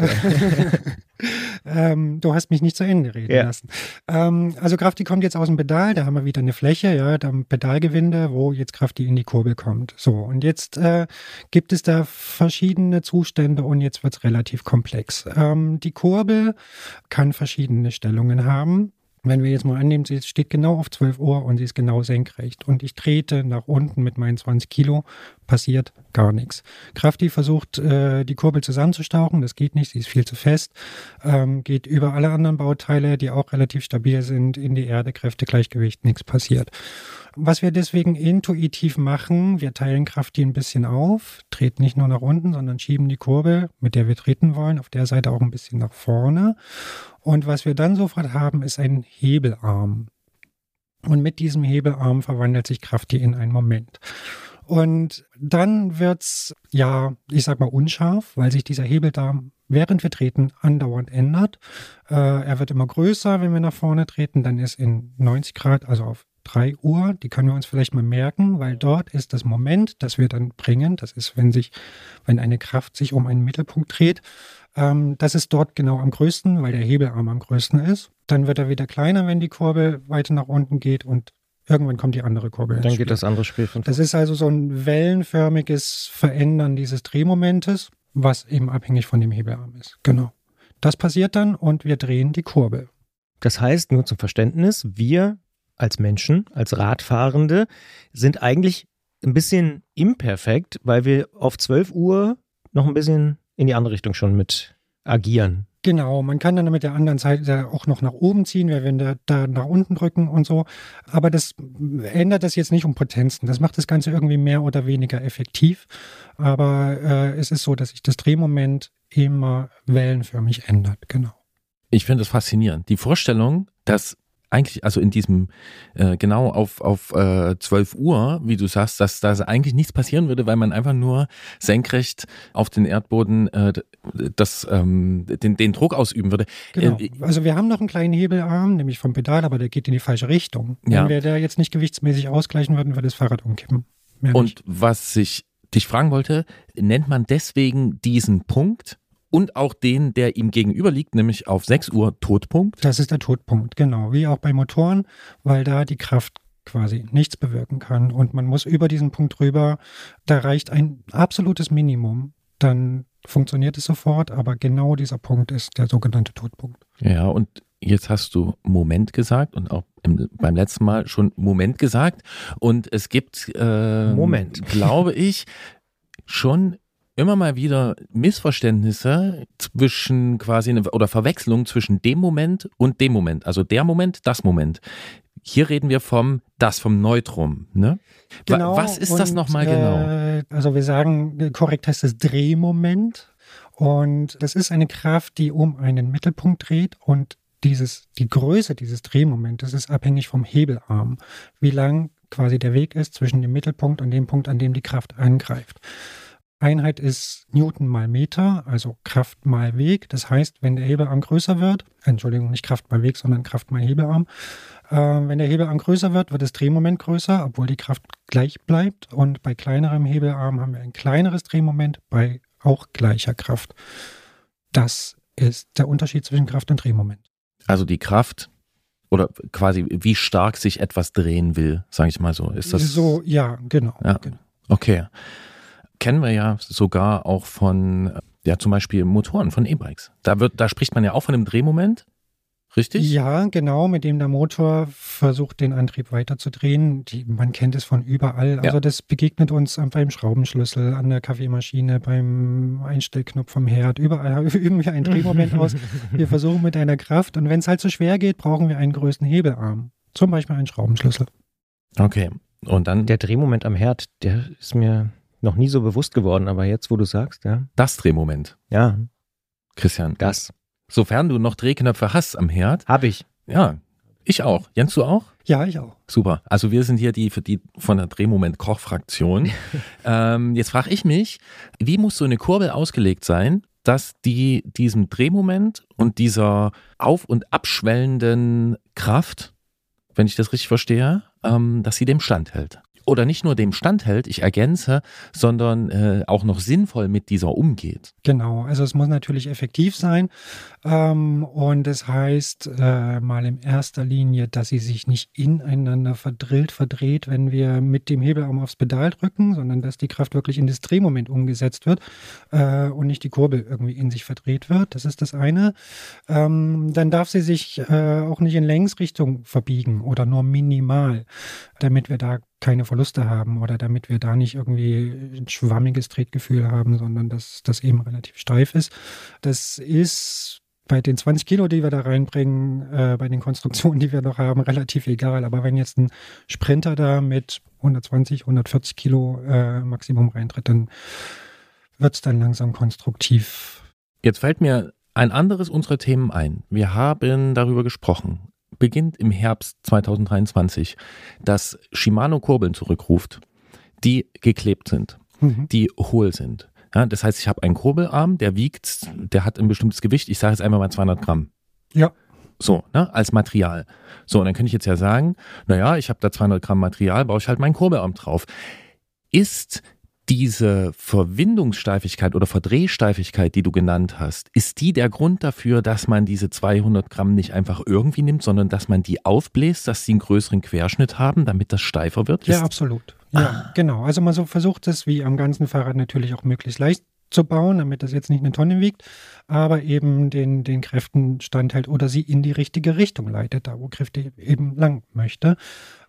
Du hast mich nicht zu Ende reden lassen. Also Krafti kommt jetzt aus dem Pedal, da haben wir wieder eine Fläche, ja, da am Pedalgewinde, wo jetzt Krafti in die Kurbel kommt. So, und jetzt gibt es da verschiedene Zustände und jetzt wird es relativ komplex. Die Kurbel kann verschiedene Stellungen haben. Wenn wir jetzt mal annehmen, sie steht genau auf 12 Uhr und sie ist genau senkrecht und ich trete nach unten mit meinen 20 Kilo, passiert gar nichts. Krafti versucht, die Kurbel zusammenzustauchen, das geht nicht, sie ist viel zu fest, geht über alle anderen Bauteile, die auch relativ stabil sind, in die Erde, Kräfte, Gleichgewicht, nichts passiert. Was wir deswegen intuitiv machen, wir teilen Krafti ein bisschen auf, treten nicht nur nach unten, sondern schieben die Kurbel, mit der wir treten wollen, auf der Seite auch ein bisschen nach vorne. Und was wir dann sofort haben, ist ein Hebelarm. Und mit diesem Hebelarm verwandelt sich Krafti in einen Moment. Und dann wird's, ja, ich sag mal unscharf, weil sich dieser Hebelarm, während wir treten, andauernd ändert. Er wird immer größer, wenn wir nach vorne treten, dann ist in 90 Grad, also auf 3 Uhr, die können wir uns vielleicht mal merken, weil dort ist das Moment, das wir dann bringen, das ist, wenn eine Kraft sich um einen Mittelpunkt dreht, das ist dort genau am größten, weil der Hebelarm am größten ist. Dann wird er wieder kleiner, wenn die Kurbel weiter nach unten geht und irgendwann kommt die andere Kurbel ins Spiel. Dann geht das andere Spiel von vorne. Das ist also so ein wellenförmiges Verändern dieses Drehmomentes, was eben abhängig von dem Hebelarm ist. Genau. Das passiert dann und wir drehen die Kurbel. Das heißt, nur zum Verständnis, wir als Menschen, als Radfahrende, sind eigentlich ein bisschen imperfekt, weil wir auf 12 Uhr noch ein bisschen in die andere Richtung schon mit agieren. Genau, man kann dann mit der anderen Seite auch noch nach oben ziehen, wenn wir da nach unten drücken und so. Aber das ändert das jetzt nicht um Potenzen. Das macht das Ganze irgendwie mehr oder weniger effektiv. Aber es ist so, dass sich das Drehmoment immer wellenförmig ändert. Genau. Ich finde das faszinierend. Die Vorstellung, dass eigentlich, also in diesem, genau auf 12 Uhr, wie du sagst, dass da eigentlich nichts passieren würde, weil man einfach nur senkrecht auf den Erdboden den Druck ausüben würde. Genau. Also wir haben noch einen kleinen Hebelarm, nämlich vom Pedal, aber der geht in die falsche Richtung. Ja. Wenn wir da jetzt nicht gewichtsmäßig ausgleichen würden, würde das Fahrrad umkippen. Mehr und nicht. Was ich dich fragen wollte, nennt man deswegen diesen Punkt? Und auch den, der ihm gegenüber liegt, nämlich auf 6 Uhr Todpunkt. Das ist der Todpunkt, genau. Wie auch bei Motoren, weil da die Kraft quasi nichts bewirken kann. Und man muss über diesen Punkt drüber, da reicht ein absolutes Minimum, dann funktioniert es sofort, aber genau dieser Punkt ist der sogenannte Todpunkt. Ja, und jetzt hast du Moment gesagt und auch beim letzten Mal schon Moment gesagt. Und es gibt, glaube ich, schon immer mal wieder Missverständnisse zwischen quasi oder Verwechslung zwischen dem Moment und dem Moment. Also der Moment, das Moment. Hier reden wir vom Neutrum. Ne? Genau, was ist das nochmal genau? Also wir sagen, korrekt heißt es Drehmoment. Und das ist eine Kraft, die um einen Mittelpunkt dreht. Und die Größe dieses Drehmomentes ist abhängig vom Hebelarm. Wie lang quasi der Weg ist zwischen dem Mittelpunkt und dem Punkt, an dem die Kraft angreift. Einheit ist Newton mal Meter, also Kraft mal Weg. Das heißt, wenn der Hebelarm größer wird, Entschuldigung, nicht Kraft mal Weg, sondern Kraft mal Hebelarm. Wenn der Hebelarm größer wird, wird das Drehmoment größer, obwohl die Kraft gleich bleibt. Und bei kleinerem Hebelarm haben wir ein kleineres Drehmoment bei auch gleicher Kraft. Das ist der Unterschied zwischen Kraft und Drehmoment. Also die Kraft oder quasi wie stark sich etwas drehen will, sage ich mal so. Ist das so? Ja, genau. Ja. Genau. Okay. Kennen wir ja sogar auch von, ja, zum Beispiel Motoren, von E-Bikes. Da spricht man ja auch von einem Drehmoment, richtig? Ja, genau, mit dem der Motor versucht, den Antrieb weiterzudrehen. Man kennt es von überall. Also das begegnet uns beim Schraubenschlüssel, an der Kaffeemaschine, beim Einstellknopf vom Herd. Überall üben wir einen Drehmoment aus. Wir versuchen mit einer Kraft. Und wenn es halt so schwer geht, brauchen wir einen größten Hebelarm. Zum Beispiel einen Schraubenschlüssel. Okay, und dann? Der Drehmoment am Herd, der ist mir noch nie so bewusst geworden, aber jetzt, wo du sagst, ja. Das Drehmoment. Ja. Christian. Das. Sofern du noch Drehknöpfe hast am Herd. Habe ich. Ja, ich auch. Jens, du auch? Ja, ich auch. Super. Also wir sind hier die von der Drehmoment-Koch-Fraktion. Jetzt frage ich mich, wie muss so eine Kurbel ausgelegt sein, dass die diesem Drehmoment und dieser auf- und abschwellenden Kraft, wenn ich das richtig verstehe, dass sie dem standhält? Oder nicht nur dem standhält, ich ergänze, sondern auch noch sinnvoll mit dieser umgeht. Genau, also es muss natürlich effektiv sein und das heißt mal in erster Linie, dass sie sich nicht ineinander verdreht, wenn wir mit dem Hebelarm aufs Pedal drücken, sondern dass die Kraft wirklich in das Drehmoment umgesetzt wird und nicht die Kurbel irgendwie in sich verdreht wird, das ist das eine. Dann darf sie sich auch nicht in Längsrichtung verbiegen oder nur minimal, damit wir da keine Verluste haben oder damit wir da nicht irgendwie ein schwammiges Tretgefühl haben, sondern dass das eben relativ steif ist. Das ist bei den 20 Kilo, die wir da reinbringen, bei den Konstruktionen, die wir noch haben, relativ egal. Aber wenn jetzt ein Sprinter da mit 120, 140 Kilo Maximum reintritt, dann wird es dann langsam konstruktiv. Jetzt fällt mir ein anderes unserer Themen ein. Wir haben darüber gesprochen. Beginnt im Herbst 2023, dass Shimano Kurbeln zurückruft, die geklebt sind, die hohl sind. Ja, das heißt, ich habe einen Kurbelarm, der wiegt, der hat ein bestimmtes Gewicht, ich sage jetzt einfach mal 200 Gramm. Ja. So, ne, als Material. So, und dann könnte ich jetzt ja sagen, naja, ich habe da 200 Gramm Material, baue ich halt meinen Kurbelarm drauf. Ist diese Verwindungssteifigkeit oder Verdrehsteifigkeit, die du genannt hast, ist die der Grund dafür, dass man diese 200 Gramm nicht einfach irgendwie nimmt, sondern dass man die aufbläst, dass sie einen größeren Querschnitt haben, damit das steifer wird? Ja, absolut. Ja, genau. Also man so versucht es, wie am ganzen Fahrrad natürlich auch möglichst leicht zu bauen, damit das jetzt nicht eine Tonne wiegt, aber eben den Kräften standhält oder sie in die richtige Richtung leitet, da wo Kräfte eben lang möchte.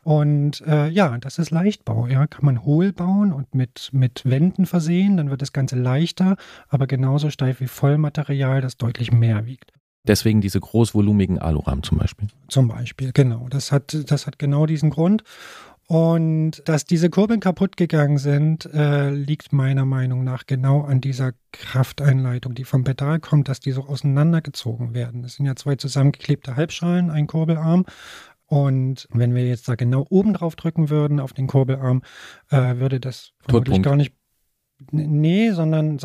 Und ja, das ist Leichtbau. Ja, kann man hohl bauen und mit Wänden versehen, dann wird das Ganze leichter, aber genauso steif wie Vollmaterial, das deutlich mehr wiegt. Deswegen diese großvolumigen Alurahmen zum Beispiel? Zum Beispiel, genau. Das hat genau diesen Grund. Und dass diese Kurbeln kaputt gegangen sind, liegt meiner Meinung nach genau an dieser Krafteinleitung, die vom Pedal kommt, dass die so auseinandergezogen werden. Das sind ja zwei zusammengeklebte Halbschalen, ein Kurbelarm. Und wenn wir jetzt da genau oben drauf drücken würden, auf den Kurbelarm, würde das vermutlich gar nicht, nee, sondern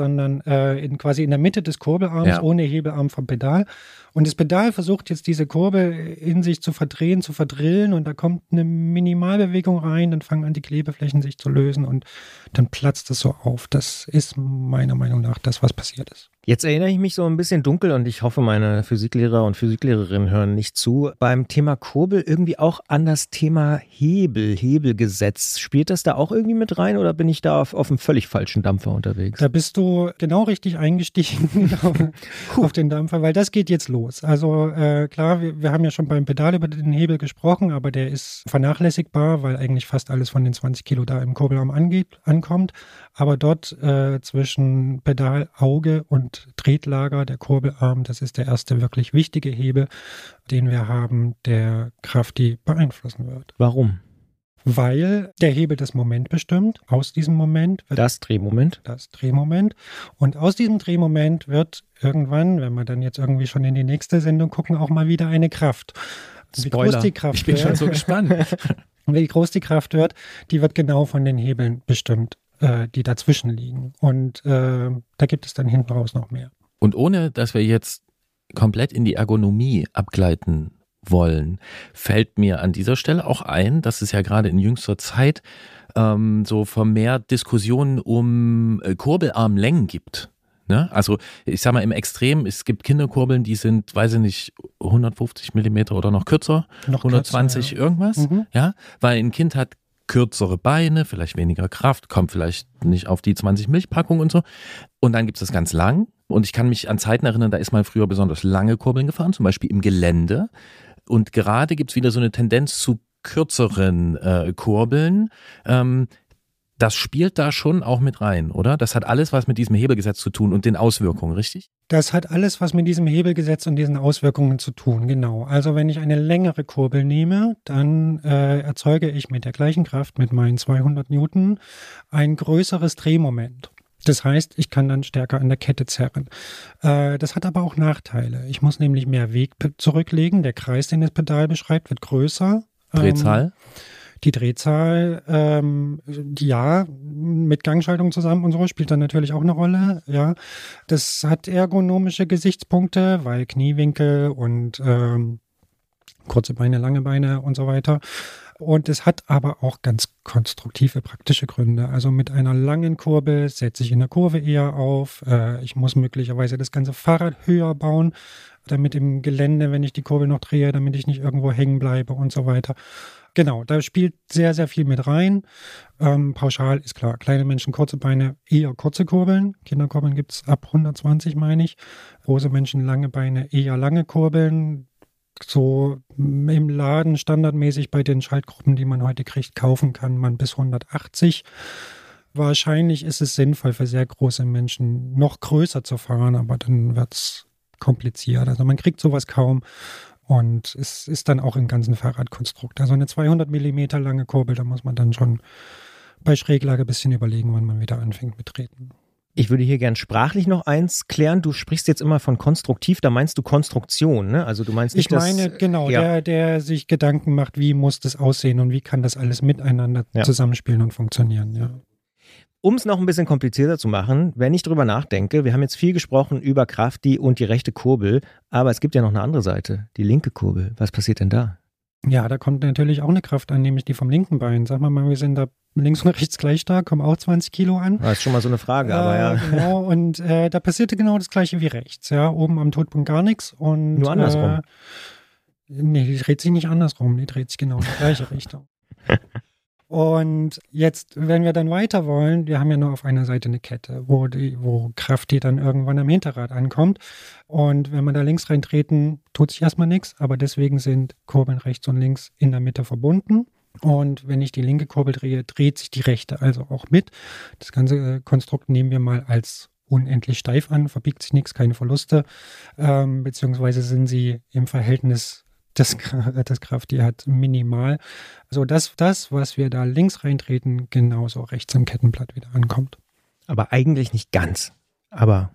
quasi in der Mitte des Kurbelarms, ja, ohne Hebelarm vom Pedal. Und das Pedal versucht jetzt diese Kurbel in sich zu verdrehen, zu verdrillen und da kommt eine Minimalbewegung rein, dann fangen an die Klebeflächen sich zu lösen und dann platzt es so auf. Das ist meiner Meinung nach das, was passiert ist. Jetzt erinnere ich mich so ein bisschen dunkel und ich hoffe, meine Physiklehrer und Physiklehrerinnen hören nicht zu. Beim Thema Kurbel irgendwie auch an das Thema Hebel, Hebelgesetz. Spielt das da auch irgendwie mit rein oder bin ich da auf einem völlig falschen Dampfer unterwegs? Da bist du genau richtig eingestiegen auf den Dampfer, weil das geht jetzt los. Also klar, wir haben ja schon beim Pedal über den Hebel gesprochen, aber der ist vernachlässigbar, weil eigentlich fast alles von den 20 Kilo da im Kurbelarm ankommt. Aber dort zwischen Pedal, Auge und Tretlager, der Kurbelarm, das ist der erste wirklich wichtige Hebel, den wir haben, der Krafti beeinflussen wird. Warum? Weil der Hebel das Moment bestimmt. Aus diesem Moment wird das Drehmoment. Und aus diesem Drehmoment wird irgendwann, wenn wir dann jetzt irgendwie schon in die nächste Sendung gucken, auch mal wieder eine Kraft. Spoiler. Wie groß die Kraft ich bin schon so gespannt. Wie groß die wird genau von den Hebeln bestimmt, die dazwischen liegen. Und da gibt es dann hinten raus noch mehr. Und ohne, dass wir jetzt komplett in die Ergonomie abgleiten wollen, fällt mir an dieser Stelle auch ein, dass es ja gerade in jüngster Zeit so vermehrt Diskussionen um Kurbelarmlängen gibt. Ne? Also ich sag mal im Extrem, es gibt Kinderkurbeln, die sind, weiß ich nicht, 150 Millimeter oder noch kürzer, noch 120 kürzer, ja. Irgendwas. Mhm. Ja, weil ein Kind hat kürzere Beine, vielleicht weniger Kraft, kommt vielleicht nicht auf die 20 Milchpackungen und so. Und dann gibt es das ganz lang. Und ich kann mich an Zeiten erinnern, da ist man früher besonders lange Kurbeln gefahren, zum Beispiel im Gelände. Und gerade gibt es wieder so eine Tendenz zu kürzeren Kurbeln. Das spielt da schon auch mit rein, oder? Das hat alles was mit diesem Hebelgesetz zu tun und den Auswirkungen, richtig? Das hat alles was mit diesem Hebelgesetz und diesen Auswirkungen zu tun, genau. Also wenn ich eine längere Kurbel nehme, dann erzeuge ich mit der gleichen Kraft, mit meinen 200 Newton, ein größeres Drehmoment. Das heißt, ich kann dann stärker an der Kette zerren. Das hat aber auch Nachteile. Ich muss nämlich mehr Weg zurücklegen. Der Kreis, den das Pedal beschreibt, wird größer. Drehzahl? Die Drehzahl, ja, mit Gangschaltung zusammen und so, spielt dann natürlich auch eine Rolle, ja. Das hat ergonomische Gesichtspunkte, weil Kniewinkel und kurze Beine, lange Beine und so weiter. Und es hat aber auch ganz konstruktive, praktische Gründe. Also mit einer langen Kurbel setze ich in der Kurve eher auf. Ich muss möglicherweise das ganze Fahrrad höher bauen, damit im Gelände, wenn ich die Kurbel noch drehe, damit ich nicht irgendwo hängen bleibe und so weiter. Genau, da spielt sehr, sehr viel mit rein. Pauschal ist klar, kleine Menschen, kurze Beine, eher kurze Kurbeln. Kinderkurbeln gibt es ab 120, meine ich. Große Menschen, lange Beine, eher lange Kurbeln. So im Laden standardmäßig bei den Schaltgruppen, die man heute kriegt, kaufen kann man bis 180. Wahrscheinlich ist es sinnvoll für sehr große Menschen, noch größer zu fahren, aber dann wird es kompliziert. Also man kriegt sowas kaum. Und es ist dann auch im ganzen Fahrradkonstrukt. Also eine 200 Millimeter lange Kurbel, da muss man dann schon bei Schräglage ein bisschen überlegen, wann man wieder anfängt mit Treten. Ich würde hier gern sprachlich noch eins klären. Du sprichst jetzt immer von konstruktiv, da meinst du Konstruktion, ne? Also du meinst nicht das... Ich meine, genau, ja. der sich Gedanken macht, wie muss das aussehen und wie kann das alles miteinander zusammenspielen und funktionieren, ja. Um es noch ein bisschen komplizierter zu machen, wenn ich drüber nachdenke, wir haben jetzt viel gesprochen über Krafti und die rechte Kurbel, aber es gibt ja noch eine andere Seite, die linke Kurbel. Was passiert denn da? Ja, da kommt natürlich auch eine Kraft an, nämlich die vom linken Bein. Sag mal, wir sind da links und rechts gleich stark, kommen auch 20 Kilo an. Das ist schon mal so eine Frage, aber ja. Genau, und da passierte genau das Gleiche wie rechts. Ja, oben am Totpunkt gar nichts und... Nur andersrum. Nee, die dreht sich nicht andersrum, die dreht sich genau in die gleiche Richtung. Und jetzt, wenn wir dann weiter wollen, wir haben ja nur auf einer Seite eine Kette, wo Krafti dann irgendwann am Hinterrad ankommt. Und wenn man da links reintreten, tut sich erstmal nichts, aber deswegen sind Kurbeln rechts und links in der Mitte verbunden. Und wenn ich die linke Kurbel drehe, dreht sich die rechte also auch mit. Das ganze Konstrukt nehmen wir mal als unendlich steif an, verbiegt sich nichts, keine Verluste, beziehungsweise sind sie im Verhältnis das Krafti hat minimal. Also das, was wir da links reintreten, genauso rechts im Kettenblatt wieder ankommt. Aber eigentlich nicht ganz. Aber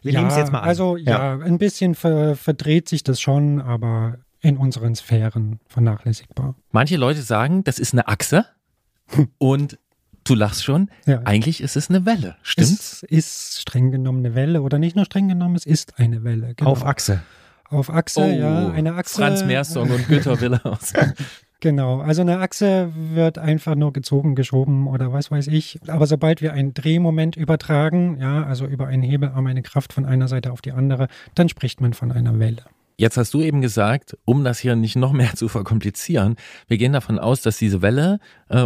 wir nehmen es jetzt mal an. Also ja, ein bisschen verdreht sich das schon, aber in unseren Sphären vernachlässigbar. Manche Leute sagen, das ist eine Achse und du lachst schon, ja. Eigentlich ist es eine Welle, stimmt's? Es ist streng genommen eine Welle oder nicht nur streng genommen, es ist eine Welle. Genau. Auf Achse. Eine Achse. Franz Mehrsong und Güter Wille aus. Genau, also eine Achse wird einfach nur gezogen, geschoben oder was weiß ich. Aber sobald wir einen Drehmoment übertragen, ja, also über einen Hebelarm eine Kraft von einer Seite auf die andere, dann spricht man von einer Welle. Jetzt hast du eben gesagt, um das hier nicht noch mehr zu verkomplizieren, wir gehen davon aus, dass diese Welle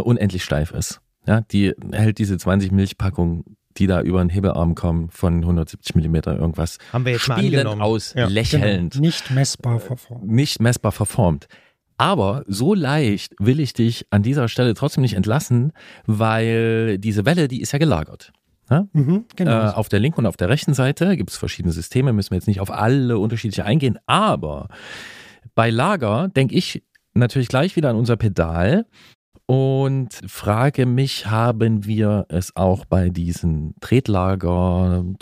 unendlich steif ist. Ja, die hält diese 20 Milchpackungen, die da über den Hebelarm kommen, von 170 mm irgendwas. Haben wir jetzt mal angenommen. Aus, ja, lächelnd. Genau. Nicht messbar verformt. Nicht messbar verformt. Aber so leicht will ich dich an dieser Stelle trotzdem nicht entlassen, weil diese Welle, die ist ja gelagert. Ja? Mhm, genau. Auf der linken und auf der rechten Seite gibt es verschiedene Systeme, müssen wir jetzt nicht auf alle unterschiedliche eingehen. Aber bei Lager denke ich natürlich gleich wieder an unser Pedal und frage mich, haben wir es auch bei diesen Tretlagern,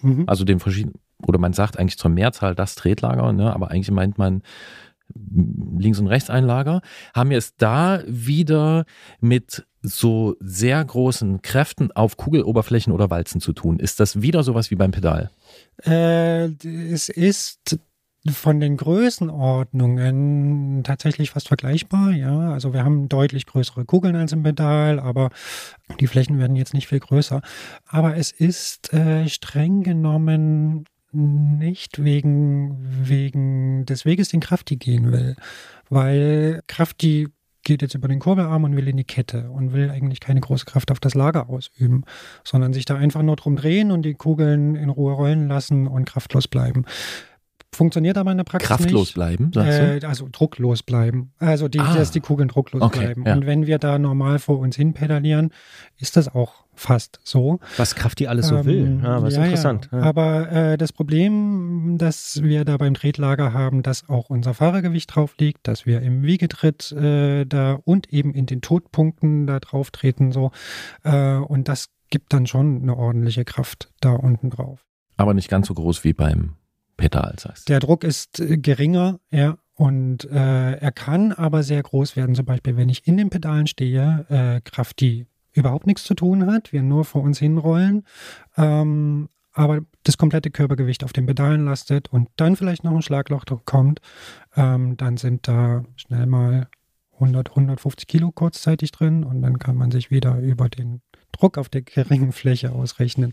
mhm, also den verschiedenen, oder man sagt eigentlich zur Mehrzahl das Tretlager, ne? Aber eigentlich meint man links und rechts ein Lager, haben wir es da wieder mit so sehr großen Kräften auf Kugeloberflächen oder Walzen zu tun? Ist das wieder sowas wie beim Pedal? Es ist von den Größenordnungen tatsächlich fast vergleichbar, ja. Also wir haben deutlich größere Kugeln als im Pedal, aber die Flächen werden jetzt nicht viel größer. Aber es ist streng genommen nicht wegen des Weges, den Krafti gehen will, weil Krafti geht jetzt über den Kurbelarm und will in die Kette und will eigentlich keine große Kraft auf das Lager ausüben, sondern sich da einfach nur drum drehen und die Kugeln in Ruhe rollen lassen und kraftlos bleiben. Funktioniert aber in der Praxis kraftlos nicht. Kraftlos bleiben? Sagst du? Also drucklos bleiben. Also dass die Kugeln drucklos bleiben. Ja. Und wenn wir da normal vor uns hin pedalieren, ist das auch fast so. Was Krafti alles so will. Ja, was interessant. Ja. Aber das Problem, das wir da beim Tretlager haben, dass auch unser Fahrergewicht drauf liegt, dass wir im Wiegetritt da und eben in den Todpunkten da drauf treten. So. Und das gibt dann schon eine ordentliche Kraft da unten drauf. Aber nicht ganz so groß wie beim Pedal, sagst du. Der Druck ist geringer, ja, und er kann aber sehr groß werden. Zum Beispiel, wenn ich in den Pedalen stehe, Kraft, die überhaupt nichts zu tun hat, wir nur vor uns hinrollen, aber das komplette Körpergewicht auf den Pedalen lastet und dann vielleicht noch ein Schlagloch kommt, dann sind da schnell mal 100, 150 Kilo kurzzeitig drin und dann kann man sich wieder über den Druck auf der geringen Fläche ausrechnen,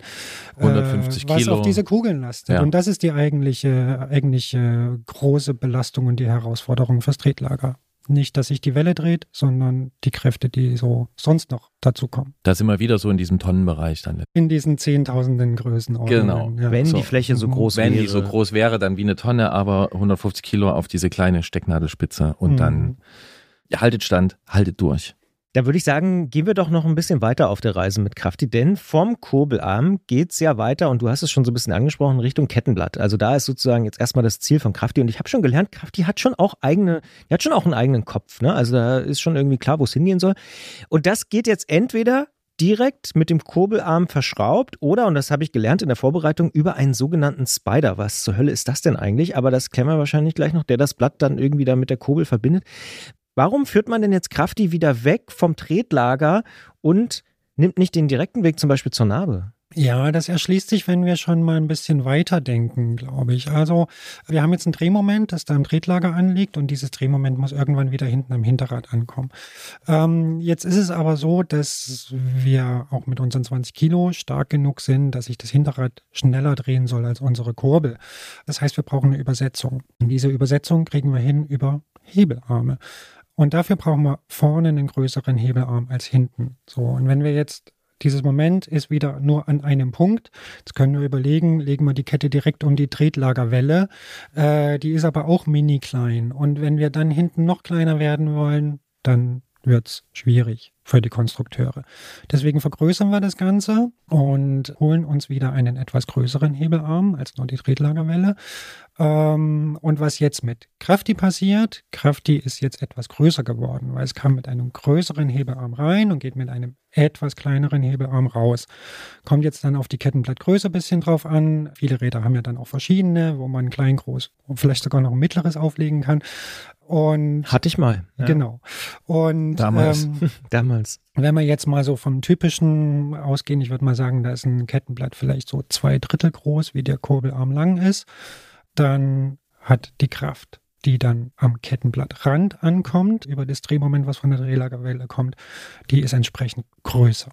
150 Kilo. Was auf diese Kugeln lastet. Ja. Und das ist die eigentliche große Belastung und die Herausforderung fürs Tretlager. Nicht, dass sich die Welle dreht, sondern die Kräfte, die so sonst noch dazu kommen. Da sind wir wieder so in diesem Tonnenbereich dann. In diesen Zehntausenden Größenordnungen. Genau. Ja. Wenn so die Fläche so groß wäre. Wenn die so groß wäre, dann wie eine Tonne, aber 150 Kilo auf diese kleine Stecknadelspitze und dann haltet Stand, haltet durch. Da würde ich sagen, gehen wir doch noch ein bisschen weiter auf der Reise mit Krafti, denn vom Kurbelarm geht es ja weiter und du hast es schon so ein bisschen angesprochen, Richtung Kettenblatt. Also da ist sozusagen jetzt erstmal das Ziel von Krafti und ich habe schon gelernt, Krafti hat schon auch einen eigenen Kopf, ne? Also da ist schon irgendwie klar, wo es hingehen soll. Und das geht jetzt entweder direkt mit dem Kurbelarm verschraubt oder, und das habe ich gelernt in der Vorbereitung, über einen sogenannten Spider. Was zur Hölle ist das denn eigentlich? Aber das klären wir wahrscheinlich gleich noch, der das Blatt dann irgendwie da mit der Kurbel verbindet. Warum führt man denn jetzt Krafti wieder weg vom Tretlager und nimmt nicht den direkten Weg zum Beispiel zur Narbe? Ja, das erschließt sich, wenn wir schon mal ein bisschen weiterdenken, glaube ich. Also wir haben jetzt ein Drehmoment, das da im Tretlager anliegt und dieses Drehmoment muss irgendwann wieder hinten am Hinterrad ankommen. Jetzt ist es aber so, dass wir auch mit unseren 20 Kilo stark genug sind, dass sich das Hinterrad schneller drehen soll als unsere Kurbel. Das heißt, wir brauchen eine Übersetzung. Und diese Übersetzung kriegen wir hin über Hebelarme. Und dafür brauchen wir vorne einen größeren Hebelarm als hinten. So, und wenn wir jetzt, dieses Moment ist wieder nur an einem Punkt. Jetzt können wir überlegen, legen wir die Kette direkt um die Tretlagerwelle. Die ist aber auch mini klein. Und wenn wir dann hinten noch kleiner werden wollen, dann wird es schwierig für die Konstrukteure. Deswegen vergrößern wir das Ganze und holen uns wieder einen etwas größeren Hebelarm als nur die Tretlagerwelle. Und was jetzt mit Krafti passiert, Krafti ist jetzt etwas größer geworden, weil es kam mit einem größeren Hebelarm rein und geht mit einem etwas kleineren Hebelarm raus. Kommt jetzt dann auf die Kettenblattgröße ein bisschen drauf an. Viele Räder haben ja dann auch verschiedene, wo man klein, groß und vielleicht sogar noch ein mittleres auflegen kann. Und hatte ich mal. Ja. Genau. Und damals. Damals. Wenn wir jetzt mal so vom Typischen ausgehen, ich würde mal sagen, da ist ein Kettenblatt vielleicht so 2/3 groß, wie der Kurbelarm lang ist, dann hat die Kraft die dann am Kettenblattrand ankommt, über das Drehmoment, was von der Drehleiterwelle kommt, die ist entsprechend größer.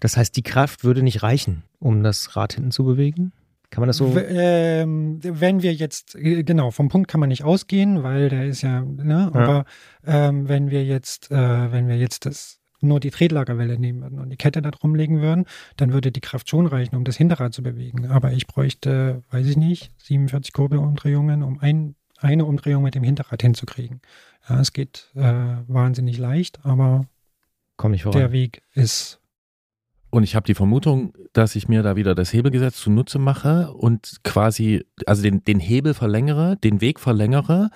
Das heißt, die Kraft würde nicht reichen, um das Rad hinten zu bewegen? Kann man das so? Wenn wir jetzt, genau, vom Punkt kann man nicht ausgehen, weil der ist ja, ne, ja. Aber wenn wir jetzt das nur die Tretlagerwelle nehmen würden und die Kette da drum legen würden, dann würde die Kraft schon reichen, um das Hinterrad zu bewegen. Aber ich bräuchte, weiß ich nicht, 47 Kurbelumdrehungen, um eine Umdrehung mit dem Hinterrad hinzukriegen. Ja, es geht wahnsinnig leicht, aber komm nicht voran. Der Weg ist. Und ich habe die Vermutung, dass ich mir da wieder das Hebelgesetz zunutze mache und quasi, also den Hebel verlängere, den Weg verlängere,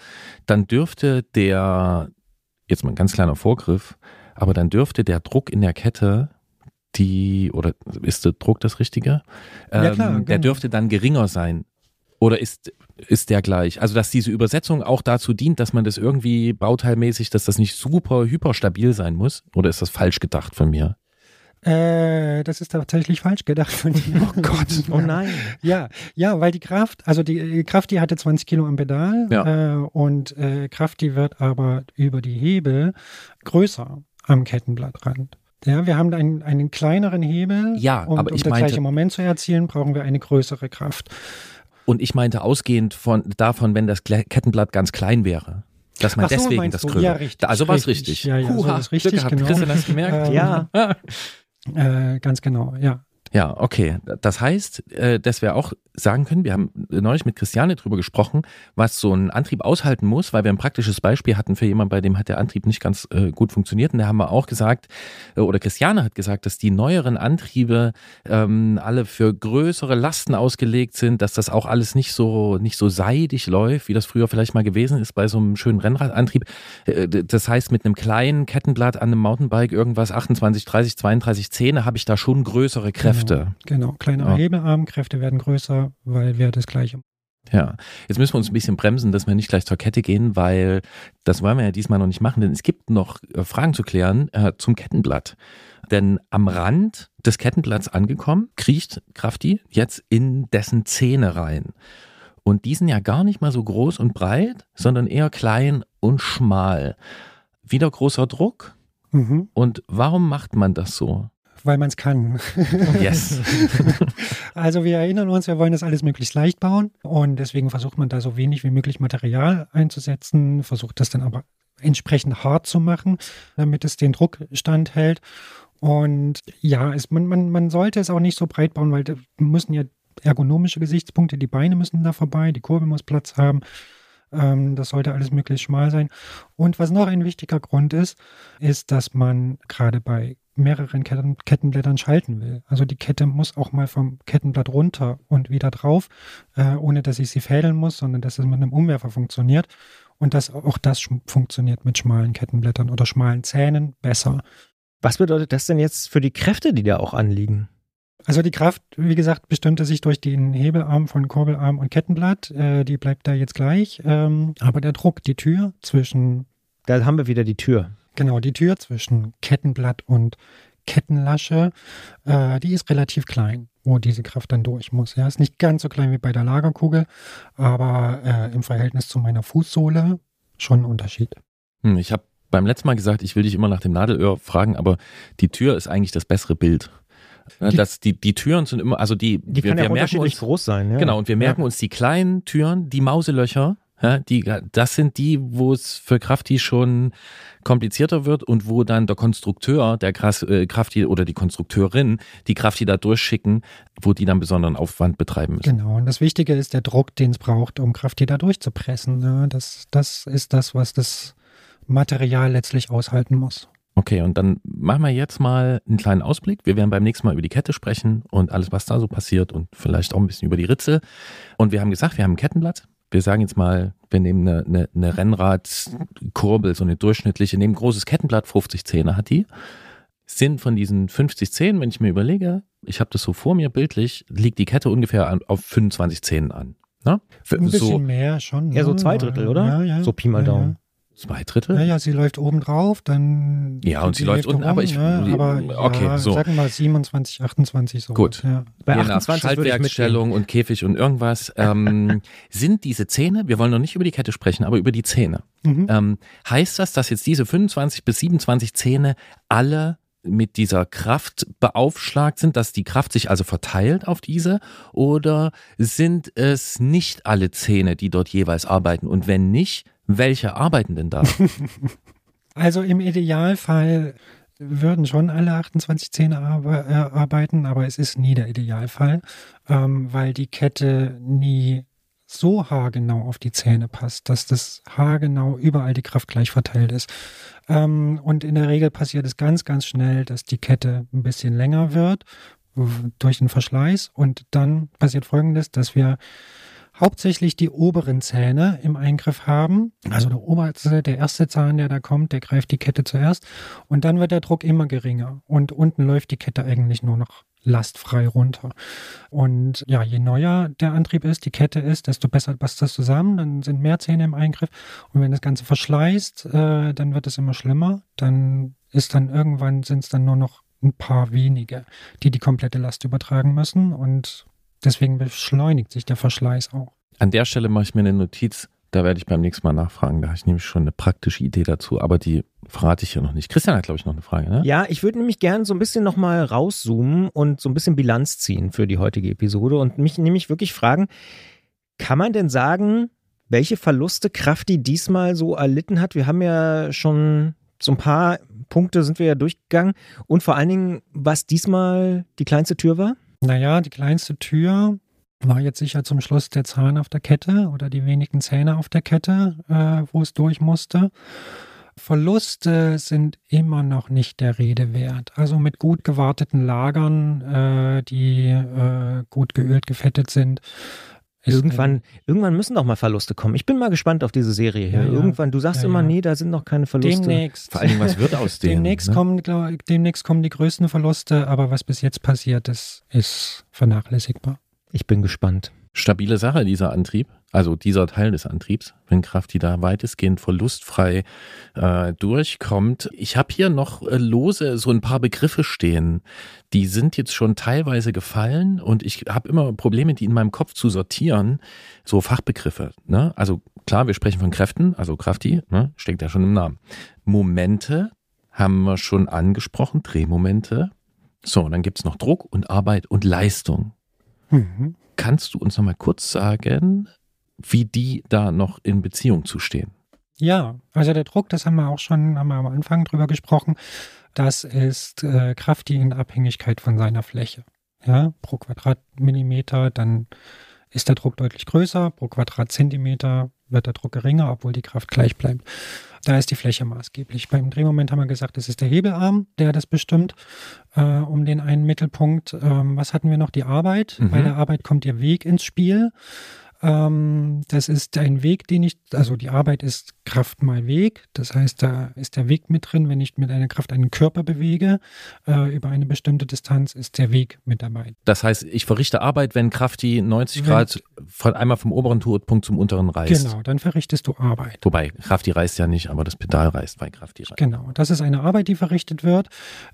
dann dürfte der, jetzt mal ein ganz kleiner Vorgriff, aber dann dürfte der Druck in der Kette, oder ist der Druck das Richtige? Ja, klar, genau. Der dürfte dann geringer sein. Oder ist der gleich? Also, dass diese Übersetzung auch dazu dient, dass man das irgendwie bauteilmäßig, dass das nicht super hyperstabil sein muss? Oder ist das falsch gedacht von mir? Das ist tatsächlich falsch gedacht von dir. Oh Gott, oh nein. Ja, weil die Kraft, die hatte 20 Kilo am Pedal, ja. Kraft, die wird aber über die Hebel größer am Kettenblattrand. Ja, wir haben einen kleineren Hebel, ja, und um das gleiche Moment zu erzielen, brauchen wir eine größere Kraft. Und ich meinte ausgehend davon, wenn das Kettenblatt ganz klein wäre. Dass man deswegen das krümmt. Ja, richtig. Also war es richtig. Ja, so war es richtig. Glück gehabt. Genau. Christian hat es gemerkt. Ganz genau, ja. Ja, okay. Das heißt, dass wir auch sagen können, wir haben neulich mit Christiane drüber gesprochen, was so ein Antrieb aushalten muss, weil wir ein praktisches Beispiel hatten für jemanden, bei dem hat der Antrieb nicht ganz gut funktioniert. Und da haben wir auch gesagt, oder Christiane hat gesagt, dass die neueren Antriebe alle für größere Lasten ausgelegt sind, dass das auch alles nicht so seidig läuft, wie das früher vielleicht mal gewesen ist bei so einem schönen Rennradantrieb. Das heißt, mit einem kleinen Kettenblatt an einem Mountainbike irgendwas 28, 30, 32 Zähne habe ich da schon größere Kräfte. Genau, kleinere Hebelarmkräfte werden größer, weil wir das Gleiche. Ja, jetzt müssen wir uns ein bisschen bremsen, dass wir nicht gleich zur Kette gehen, weil das wollen wir ja diesmal noch nicht machen, denn es gibt noch Fragen zu klären zum Kettenblatt. Denn am Rand des Kettenblatts angekommen, kriecht Krafti jetzt in dessen Zähne rein. Und die sind ja gar nicht mal so groß und breit, sondern eher klein und schmal. Wieder großer Druck. Mhm. Und warum macht man das so? Weil man es kann. Yes. Also wir erinnern uns, wir wollen das alles möglichst leicht bauen und deswegen versucht man da so wenig wie möglich Material einzusetzen, versucht das dann aber entsprechend hart zu machen, damit es den Druck standhält. Und ja, man sollte es auch nicht so breit bauen, weil da müssen ja ergonomische Gesichtspunkte, die Beine müssen da vorbei, die Kurbel muss Platz haben. Das sollte alles möglichst schmal sein. Und was noch ein wichtiger Grund ist, dass man gerade bei mehreren Kettenblättern schalten will. Also die Kette muss auch mal vom Kettenblatt runter und wieder drauf, ohne dass ich sie fädeln muss, sondern dass es mit einem Umwerfer funktioniert. Und auch das funktioniert mit schmalen Kettenblättern oder schmalen Zähnen besser. Was bedeutet das denn jetzt für die Kräfte, die da auch anliegen? Also die Kraft, wie gesagt, bestimmte sich durch den Hebelarm von Kurbelarm und Kettenblatt. Die bleibt da jetzt gleich. Aber der Druck, die Tür zwischen... Da haben wir wieder die Tür. Genau, die Tür zwischen Kettenblatt und Kettenlasche, die ist relativ klein, wo diese Kraft dann durch muss. Ja, ist nicht ganz so klein wie bei der Lagerkugel, aber im Verhältnis zu meiner Fußsohle schon ein Unterschied. Ich habe beim letzten Mal gesagt, ich will dich immer nach dem Nadelöhr fragen, aber die Tür ist eigentlich das bessere Bild. Die Türen sind immer, also die können ja unterschiedlich groß sein. Ja. Genau, und wir merken uns die kleinen Türen, die Mauselöcher, ja, das sind die, wo es für Krafti schon komplizierter wird und wo dann der Konstrukteur, der Krafti oder die Konstrukteurin, die Krafti da durchschicken, wo die dann besonderen Aufwand betreiben müssen. Genau, und das Wichtige ist der Druck, den es braucht, um Krafti da durchzupressen. Ja, das ist das, was das Material letztlich aushalten muss. Okay, und dann machen wir jetzt mal einen kleinen Ausblick. Wir werden beim nächsten Mal über die Kette sprechen und alles, was da so passiert und vielleicht auch ein bisschen über die Ritze. Und wir haben gesagt, wir haben ein Kettenblatt. Wir sagen jetzt mal, wir nehmen eine Rennradkurbel, so eine durchschnittliche, nehmen ein großes Kettenblatt, 50 Zähne hat die. Sind von diesen 50 Zähnen, wenn ich mir überlege, ich habe das so vor mir bildlich, liegt die Kette ungefähr auf 25 Zähnen an. Na? Ein bisschen mehr schon. Ja, so 2/3, oder? Ja, so Pi mal Daumen. Ja. 2/3? Naja, sie läuft oben drauf, dann... Ja, und sie läuft unten, aber ich... Ne? Aber, okay, ja, so. Sagen wir mal 27, 28 so. Gut. Ja. Bei 28 Haltwerksstellung und Käfig und irgendwas. Sind diese Zähne, wir wollen noch nicht über die Kette sprechen, aber über die Zähne. Mhm. Heißt das, dass jetzt diese 25 bis 27 Zähne alle mit dieser Kraft beaufschlagt sind, dass die Kraft sich also verteilt auf diese, oder sind es nicht alle Zähne, die dort jeweils arbeiten? Und wenn nicht, welche arbeiten denn da? Also im Idealfall würden schon alle 28 Zähne arbeiten, aber es ist nie der Idealfall, weil die Kette nie so haargenau auf die Zähne passt, dass das haargenau überall die Kraft gleich verteilt ist. Und in der Regel passiert es ganz, ganz schnell, dass die Kette ein bisschen länger wird durch den Verschleiß. Und dann passiert Folgendes, dass wir hauptsächlich die oberen Zähne im Eingriff haben. Also der oberste, der erste Zahn, der da kommt, der greift die Kette zuerst. Und dann wird der Druck immer geringer. Und unten läuft die Kette eigentlich nur noch lastfrei runter. Und ja, je neuer der Antrieb ist, die Kette ist, desto besser passt das zusammen, dann sind mehr Zähne im Eingriff. Und wenn das Ganze verschleißt, dann wird es immer schlimmer. Dann ist dann irgendwann, sind es dann nur noch ein paar wenige, die die komplette Last übertragen müssen. Und deswegen beschleunigt sich der Verschleiß auch. An der Stelle mache ich mir eine Notiz, da werde ich beim nächsten Mal nachfragen. Da habe ich nämlich schon eine praktische Idee dazu, aber die verrate ich hier noch nicht. Christian hat, glaube ich, noch eine Frage, ne? Ja, ich würde nämlich gerne so ein bisschen nochmal rauszoomen und so ein bisschen Bilanz ziehen für die heutige Episode und mich nämlich wirklich fragen, kann man denn sagen, welche Verluste Krafti diesmal so erlitten hat? Wir haben ja schon so ein paar Punkte sind wir ja durchgegangen und vor allen Dingen, was diesmal die kleinste Tür war? Naja, die kleinste Tür war jetzt sicher zum Schluss der Zahn auf der Kette oder die wenigen Zähne auf der Kette, wo es durch musste. Verluste sind immer noch nicht der Rede wert. Also mit gut gewarteten Lagern, die gut geölt, gefettet sind. Irgendwann müssen doch mal Verluste kommen. Ich bin mal gespannt auf diese Serie hier. Ja, irgendwann, du sagst ja, immer, nee, da sind noch keine Verluste. Demnächst. Vor allem, was wird aus denen? Demnächst kommen die größten Verluste, aber was bis jetzt passiert ist, ist vernachlässigbar. Ich bin gespannt. Stabile Sache, dieser Antrieb, also dieser Teil des Antriebs, wenn Krafti da weitestgehend verlustfrei durchkommt. Ich habe hier noch lose so ein paar Begriffe stehen, die sind jetzt schon teilweise gefallen und ich habe immer Probleme, die in meinem Kopf zu sortieren, so Fachbegriffe, ne? Also klar, wir sprechen von Kräften, also Krafti, ne? Steckt ja schon im Namen. Momente haben wir schon angesprochen, Drehmomente. So, und dann gibt es noch Druck und Arbeit und Leistung. Mhm. Kannst du uns noch mal kurz sagen, wie die da noch in Beziehung zu stehen? Ja, also der Druck, das haben wir am Anfang drüber gesprochen, das ist Krafti in Abhängigkeit von seiner Fläche. Ja, pro Quadratmillimeter, dann ist der Druck deutlich größer, pro Quadratzentimeter wird der Druck geringer, obwohl die Kraft gleich bleibt. Da ist die Fläche maßgeblich. Beim Drehmoment haben wir gesagt, es ist der Hebelarm, der das bestimmt, um den einen Mittelpunkt. Was hatten wir noch? Die Arbeit. Mhm. Bei der Arbeit kommt der Weg ins Spiel. Das ist ein Weg, die Arbeit ist Kraft mal Weg. Das heißt, da ist der Weg mit drin. Wenn ich mit einer Kraft einen Körper bewege, über eine bestimmte Distanz, ist der Weg mit dabei. Das heißt, ich verrichte Arbeit, wenn Krafti 90 Grad einmal vom oberen Todpunkt zum unteren reißt. Genau, dann verrichtest du Arbeit. Wobei, Krafti reißt ja nicht, aber das Pedal reißt, weil Krafti reißt. Genau, das ist eine Arbeit, die verrichtet wird.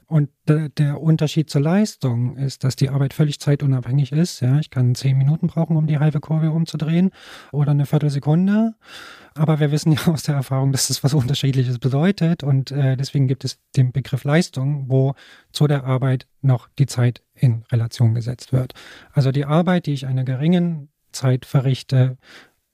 Und der Unterschied zur Leistung ist, dass die Arbeit völlig zeitunabhängig ist. Ja, ich kann 10 Minuten brauchen, um die halbe Kurve umzudrehen oder eine Viertelsekunde. Aber wir wissen ja aus der Erfahrung, dass das was Unterschiedliches bedeutet und deswegen gibt es den Begriff Leistung, wo zu der Arbeit noch die Zeit in Relation gesetzt wird. Also die Arbeit, die ich einer geringen Zeit verrichte,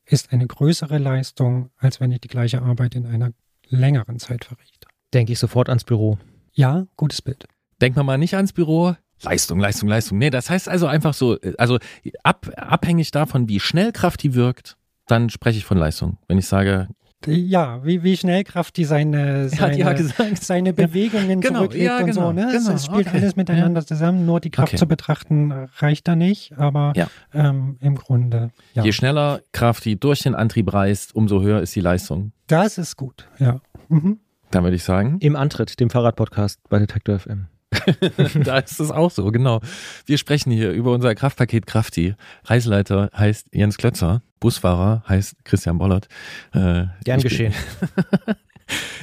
ist eine größere Leistung, als wenn ich die gleiche Arbeit in einer längeren Zeit verrichte. Denke ich sofort ans Büro. Ja, gutes Bild. Denkt man mal nicht ans Büro. Leistung, Leistung, Leistung. Nee, das heißt also einfach so, also abhängig davon, wie schnell Krafti wirkt, dann spreche ich von Leistung. Wenn ich sage... Ja, wie schnell Krafti seine Bewegungen zurücklegt so. Ne? Genau, es spielt alles miteinander zusammen, nur die Kraft zu betrachten reicht da nicht, aber im Grunde... Ja. Je schneller Krafti durch den Antrieb reißt, umso höher ist die Leistung. Das ist gut, ja. Mhm. Dann würde ich sagen... Im Antritt, dem Fahrradpodcast bei Detektor FM. Da ist es auch so, genau. Wir sprechen hier über unser Kraftpaket Krafti. Reiseleiter heißt Jens Klötzer. Busfahrer heißt Christian Bollert. Gern geschehen.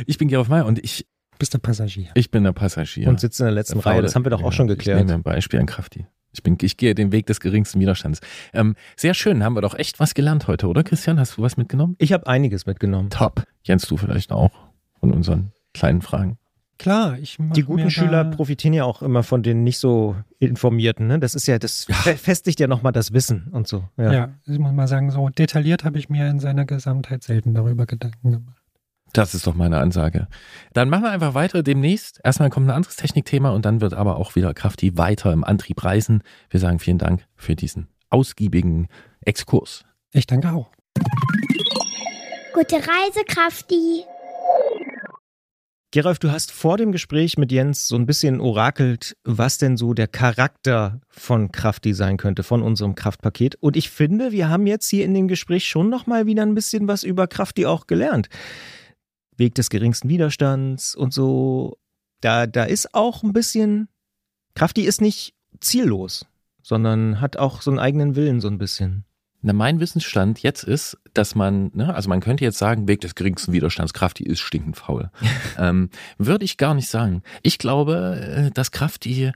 Ich bin Gerolf Meyer und ich... Du bist der Passagier. Ich bin der Passagier. Und sitze in der letzten Reihe, das haben wir doch auch schon geklärt. Ich nehme ein Beispiel an Krafti. Ich gehe den Weg des geringsten Widerstands. Sehr schön, haben wir doch echt was gelernt heute, oder Christian? Hast du was mitgenommen? Ich habe einiges mitgenommen. Top. Jens, du vielleicht auch von unseren kleinen Fragen. Klar, ich mache mir die guten Schüler profitieren ja auch immer von den nicht so Informierten. Ne? Das ist ja, das festigt ja nochmal das Wissen und so. Ja. Ich muss mal sagen, so detailliert habe ich mir in seiner Gesamtheit selten darüber Gedanken gemacht. Das ist doch meine Ansage. Dann machen wir einfach weiter demnächst. Erstmal kommt ein anderes Technikthema und dann wird aber auch wieder Krafti weiter im Antrieb reisen. Wir sagen vielen Dank für diesen ausgiebigen Exkurs. Ich danke auch. Gute Reise, Krafti. Gerolf, du hast vor dem Gespräch mit Jens so ein bisschen orakelt, was denn so der Charakter von Krafti sein könnte, von unserem Kraftpaket. Und ich finde, wir haben jetzt hier in dem Gespräch schon nochmal wieder ein bisschen was über Krafti auch gelernt. Weg des geringsten Widerstands und so. Da ist auch ein bisschen, Krafti ist nicht ziellos, sondern hat auch so einen eigenen Willen so ein bisschen. Na, mein Wissensstand jetzt ist, dass man, also man könnte jetzt sagen, Weg des geringsten Widerstands, Krafti ist stinkend faul. Würde ich gar nicht sagen. Ich glaube, dass Krafti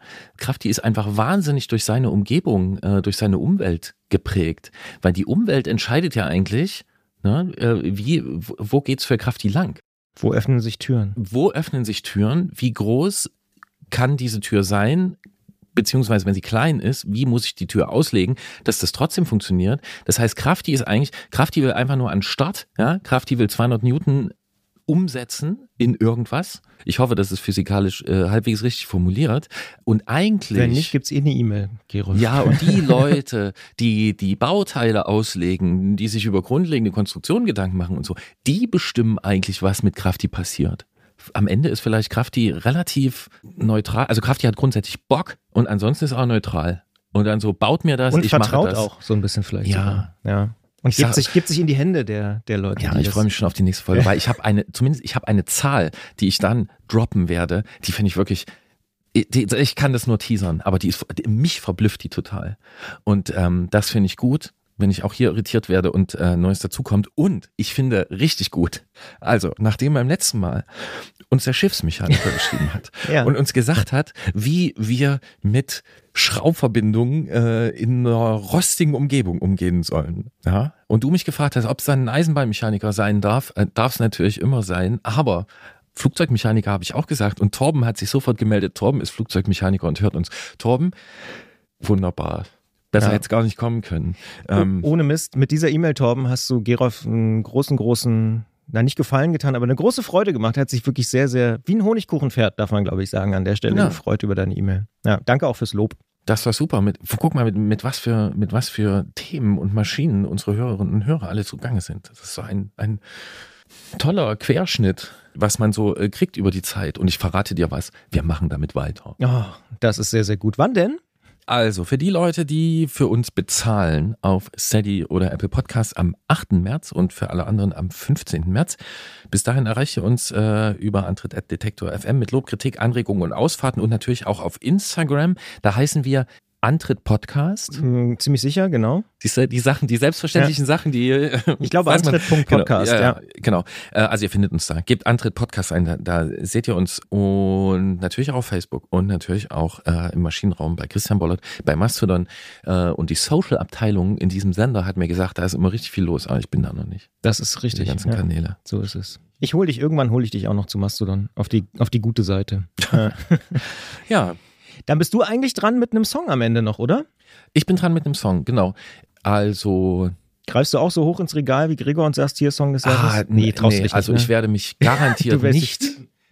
ist einfach wahnsinnig durch seine Umgebung, durch seine Umwelt geprägt. Weil die Umwelt entscheidet ja eigentlich, wo geht's für Krafti lang? Wo öffnen sich Türen? Wie groß kann diese Tür sein? Beziehungsweise, wenn sie klein ist, wie muss ich die Tür auslegen, dass das trotzdem funktioniert? Das heißt, Krafti will einfach nur an den Start, ja? Krafti will 200 Newton umsetzen in irgendwas. Ich hoffe, das ist physikalisch halbwegs richtig formuliert. Und eigentlich... Wenn nicht, gibt's eh eine E-Mail, Gerolf. Ja, und die Leute, die Bauteile auslegen, die sich über grundlegende Konstruktionen Gedanken machen und so, die bestimmen eigentlich, was mit Krafti passiert. Am Ende ist vielleicht Krafti relativ neutral. Also Krafti hat grundsätzlich Bock und ansonsten ist er neutral. Und dann so, baut mir das, und ich mache das. Und vertraut auch so ein bisschen vielleicht. Ja. Und gibt sich in die Hände der Leute. Ja, ich freue mich schon auf die nächste Folge, weil ich habe eine Zahl, die ich dann droppen werde. Die finde ich wirklich... Ich kann das nur teasern, aber mich verblüfft die total. Und das finde ich gut, wenn ich auch hier irritiert werde und Neues dazukommt. Und ich finde richtig gut, also nachdem beim letzten Mal uns der Schiffsmechaniker geschrieben hat und uns gesagt hat, wie wir mit Schraubverbindungen in einer rostigen Umgebung umgehen sollen. Ja? Und du mich gefragt hast, ob es dann ein Eisenbahnmechaniker sein darf. Darf es natürlich immer sein, aber Flugzeugmechaniker habe ich auch gesagt. Und Torben hat sich sofort gemeldet. Torben ist Flugzeugmechaniker und hört uns. Torben, wunderbar. Besser hätte es gar nicht kommen können. Ohne Mist, mit dieser E-Mail, Torben, hast du Gerolf einen großen, nicht Gefallen getan, aber eine große Freude gemacht. Er hat sich wirklich sehr, sehr, wie ein Honigkuchenpferd, darf man glaube ich sagen, an der Stelle gefreut über deine E-Mail. Ja, danke auch fürs Lob. Das war super. Guck mal, mit was für Themen und Maschinen unsere Hörerinnen und Hörer alle zugange sind. Das ist so ein toller Querschnitt, was man so kriegt über die Zeit. Und ich verrate dir was, wir machen damit weiter. Oh, das ist sehr, sehr gut. Wann denn? Also, für die Leute, die für uns bezahlen auf Steady oder Apple Podcasts am 8. März und für alle anderen am 15. März. Bis dahin erreicht ihr uns über antritt@detektor.fm mit Lob, Kritik, Anregungen und Ausfahrten und natürlich auch auf Instagram. Da heißen wir Antritt Podcast. Ziemlich sicher, genau. Die selbstverständlichen Sachen, die... Ich glaube, Antritt.podcast, Genau. Also ihr findet uns da. Gebt Antritt Podcast ein, da seht ihr uns. Und natürlich auch auf Facebook und natürlich auch im Maschinenraum bei Christian Bollert, bei Mastodon. Und die Social-Abteilung in diesem Sender hat mir gesagt, da ist immer richtig viel los, aber ich bin da noch nicht. Das ist richtig. Die ganzen Kanäle. So ist es. Irgendwann hole ich dich auch noch zu Mastodon, auf die gute Seite. Ja. Dann bist du eigentlich dran mit einem Song am Ende noch, oder? Ich bin dran mit einem Song, genau. Also... Greifst du auch so hoch ins Regal wie Gregor und sagst, hier Song des Jahres? Nee, traust dich nicht. Ich werde mich garantiert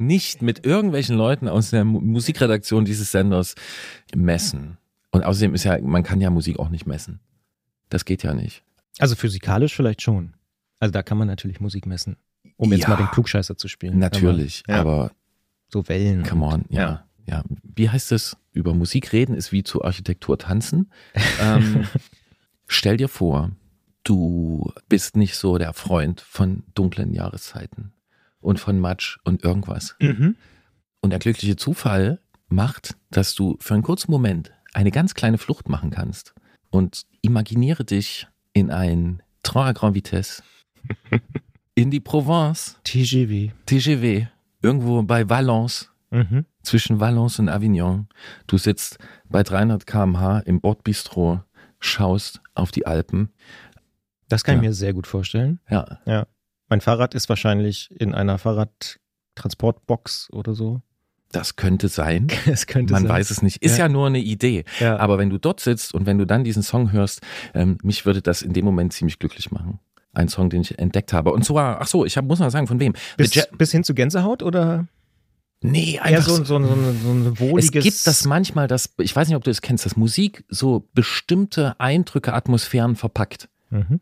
nicht mit irgendwelchen Leuten aus der Musikredaktion dieses Senders messen. Und außerdem ist man kann ja Musik auch nicht messen. Das geht ja nicht. Also physikalisch vielleicht schon. Also da kann man natürlich Musik messen, um jetzt mal den Klugscheißer zu spielen. Natürlich, aber so Wellen. Come on, Ja, wie heißt es? Über Musik reden ist wie zu Architektur tanzen. Stell dir vor, du bist nicht so der Freund von dunklen Jahreszeiten und von Matsch und irgendwas. Mhm. Und der glückliche Zufall macht, dass du für einen kurzen Moment eine ganz kleine Flucht machen kannst und imaginiere dich in ein Train à grande vitesse in die Provence. TGV. Irgendwo bei Valence. Mhm. Zwischen Valence und Avignon. Du sitzt bei 300 km/h im Bordbistro, schaust auf die Alpen. Das kann ich mir sehr gut vorstellen. Ja. Mein Fahrrad ist wahrscheinlich in einer Fahrradtransportbox oder so. Das könnte sein. Man weiß es nicht. Ist ja nur eine Idee. Ja. Aber wenn du dort sitzt und wenn du dann diesen Song hörst, mich würde das in dem Moment ziemlich glücklich machen. Ein Song, den ich entdeckt habe. Und zwar, muss mal sagen, von wem? Bis hin zu Gänsehaut oder? Nee, einfach so ein wohliges... Es gibt das manchmal, ich weiß nicht, ob du es kennst, dass Musik so bestimmte Eindrücke, Atmosphären verpackt. Mhm.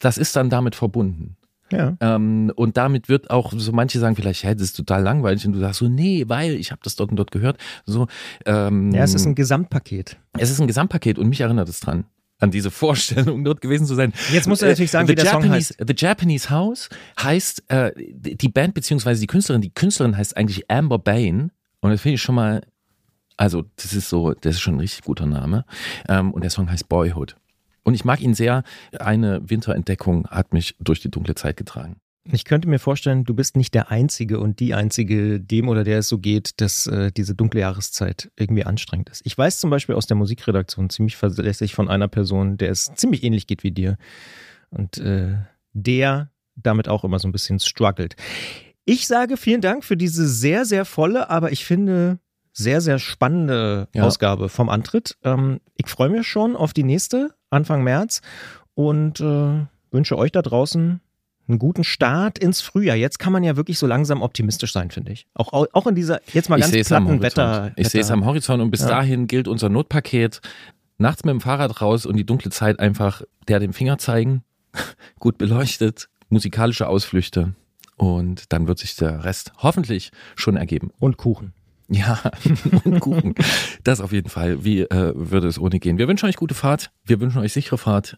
Das ist dann damit verbunden. Ja. Und damit wird auch, so manche sagen vielleicht, hey, das ist total langweilig, und du sagst so, nee, weil ich habe das dort und dort gehört. So, es ist ein Gesamtpaket. Und mich erinnert es dran, an diese Vorstellung dort gewesen zu sein. Jetzt musst du natürlich sagen, wie der Song heißt. The Japanese House heißt die Band beziehungsweise die Künstlerin heißt eigentlich Amber Bain, und das finde ich schon mal, also das ist schon ein richtig guter Name, und der Song heißt Boyhood. Und ich mag ihn sehr. Eine Winterentdeckung hat mich durch die dunkle Zeit getragen. Ich könnte mir vorstellen, du bist nicht der Einzige und die Einzige, dem oder der es so geht, dass diese dunkle Jahreszeit irgendwie anstrengend ist. Ich weiß zum Beispiel aus der Musikredaktion ziemlich verlässlich von einer Person, der es ziemlich ähnlich geht wie dir und der damit auch immer so ein bisschen struggelt. Ich sage vielen Dank für diese sehr, sehr volle, aber ich finde sehr, sehr spannende Ausgabe vom Antritt. Ich freue mich schon auf die nächste. Anfang März und wünsche euch da draußen einen guten Start ins Frühjahr. Jetzt kann man ja wirklich so langsam optimistisch sein, finde ich. Auch in dieser jetzt mal ganz platten Wetter. Ich sehe es am Horizont und bis dahin gilt unser Notpaket. Nachts mit dem Fahrrad raus und die dunkle Zeit einfach den Finger zeigen. Gut beleuchtet, musikalische Ausflüchte und dann wird sich der Rest hoffentlich schon ergeben. Und Kuchen. Ja, und gucken. Das auf jeden Fall. Wie würde es ohne gehen? Wir wünschen euch gute Fahrt. Wir wünschen euch sichere Fahrt.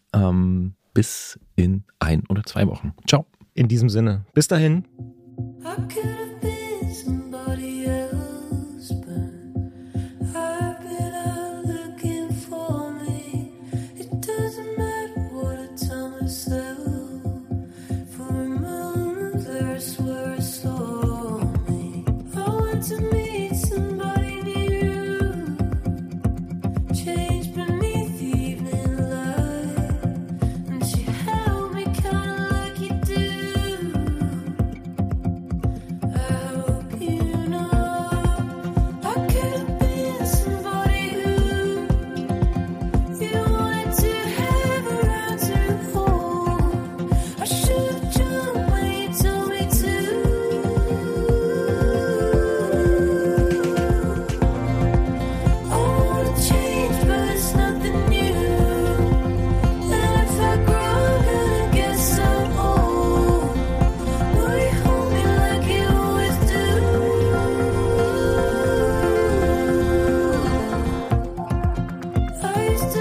Bis in 1 oder 2 Wochen. Ciao. In diesem Sinne. Bis dahin.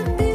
To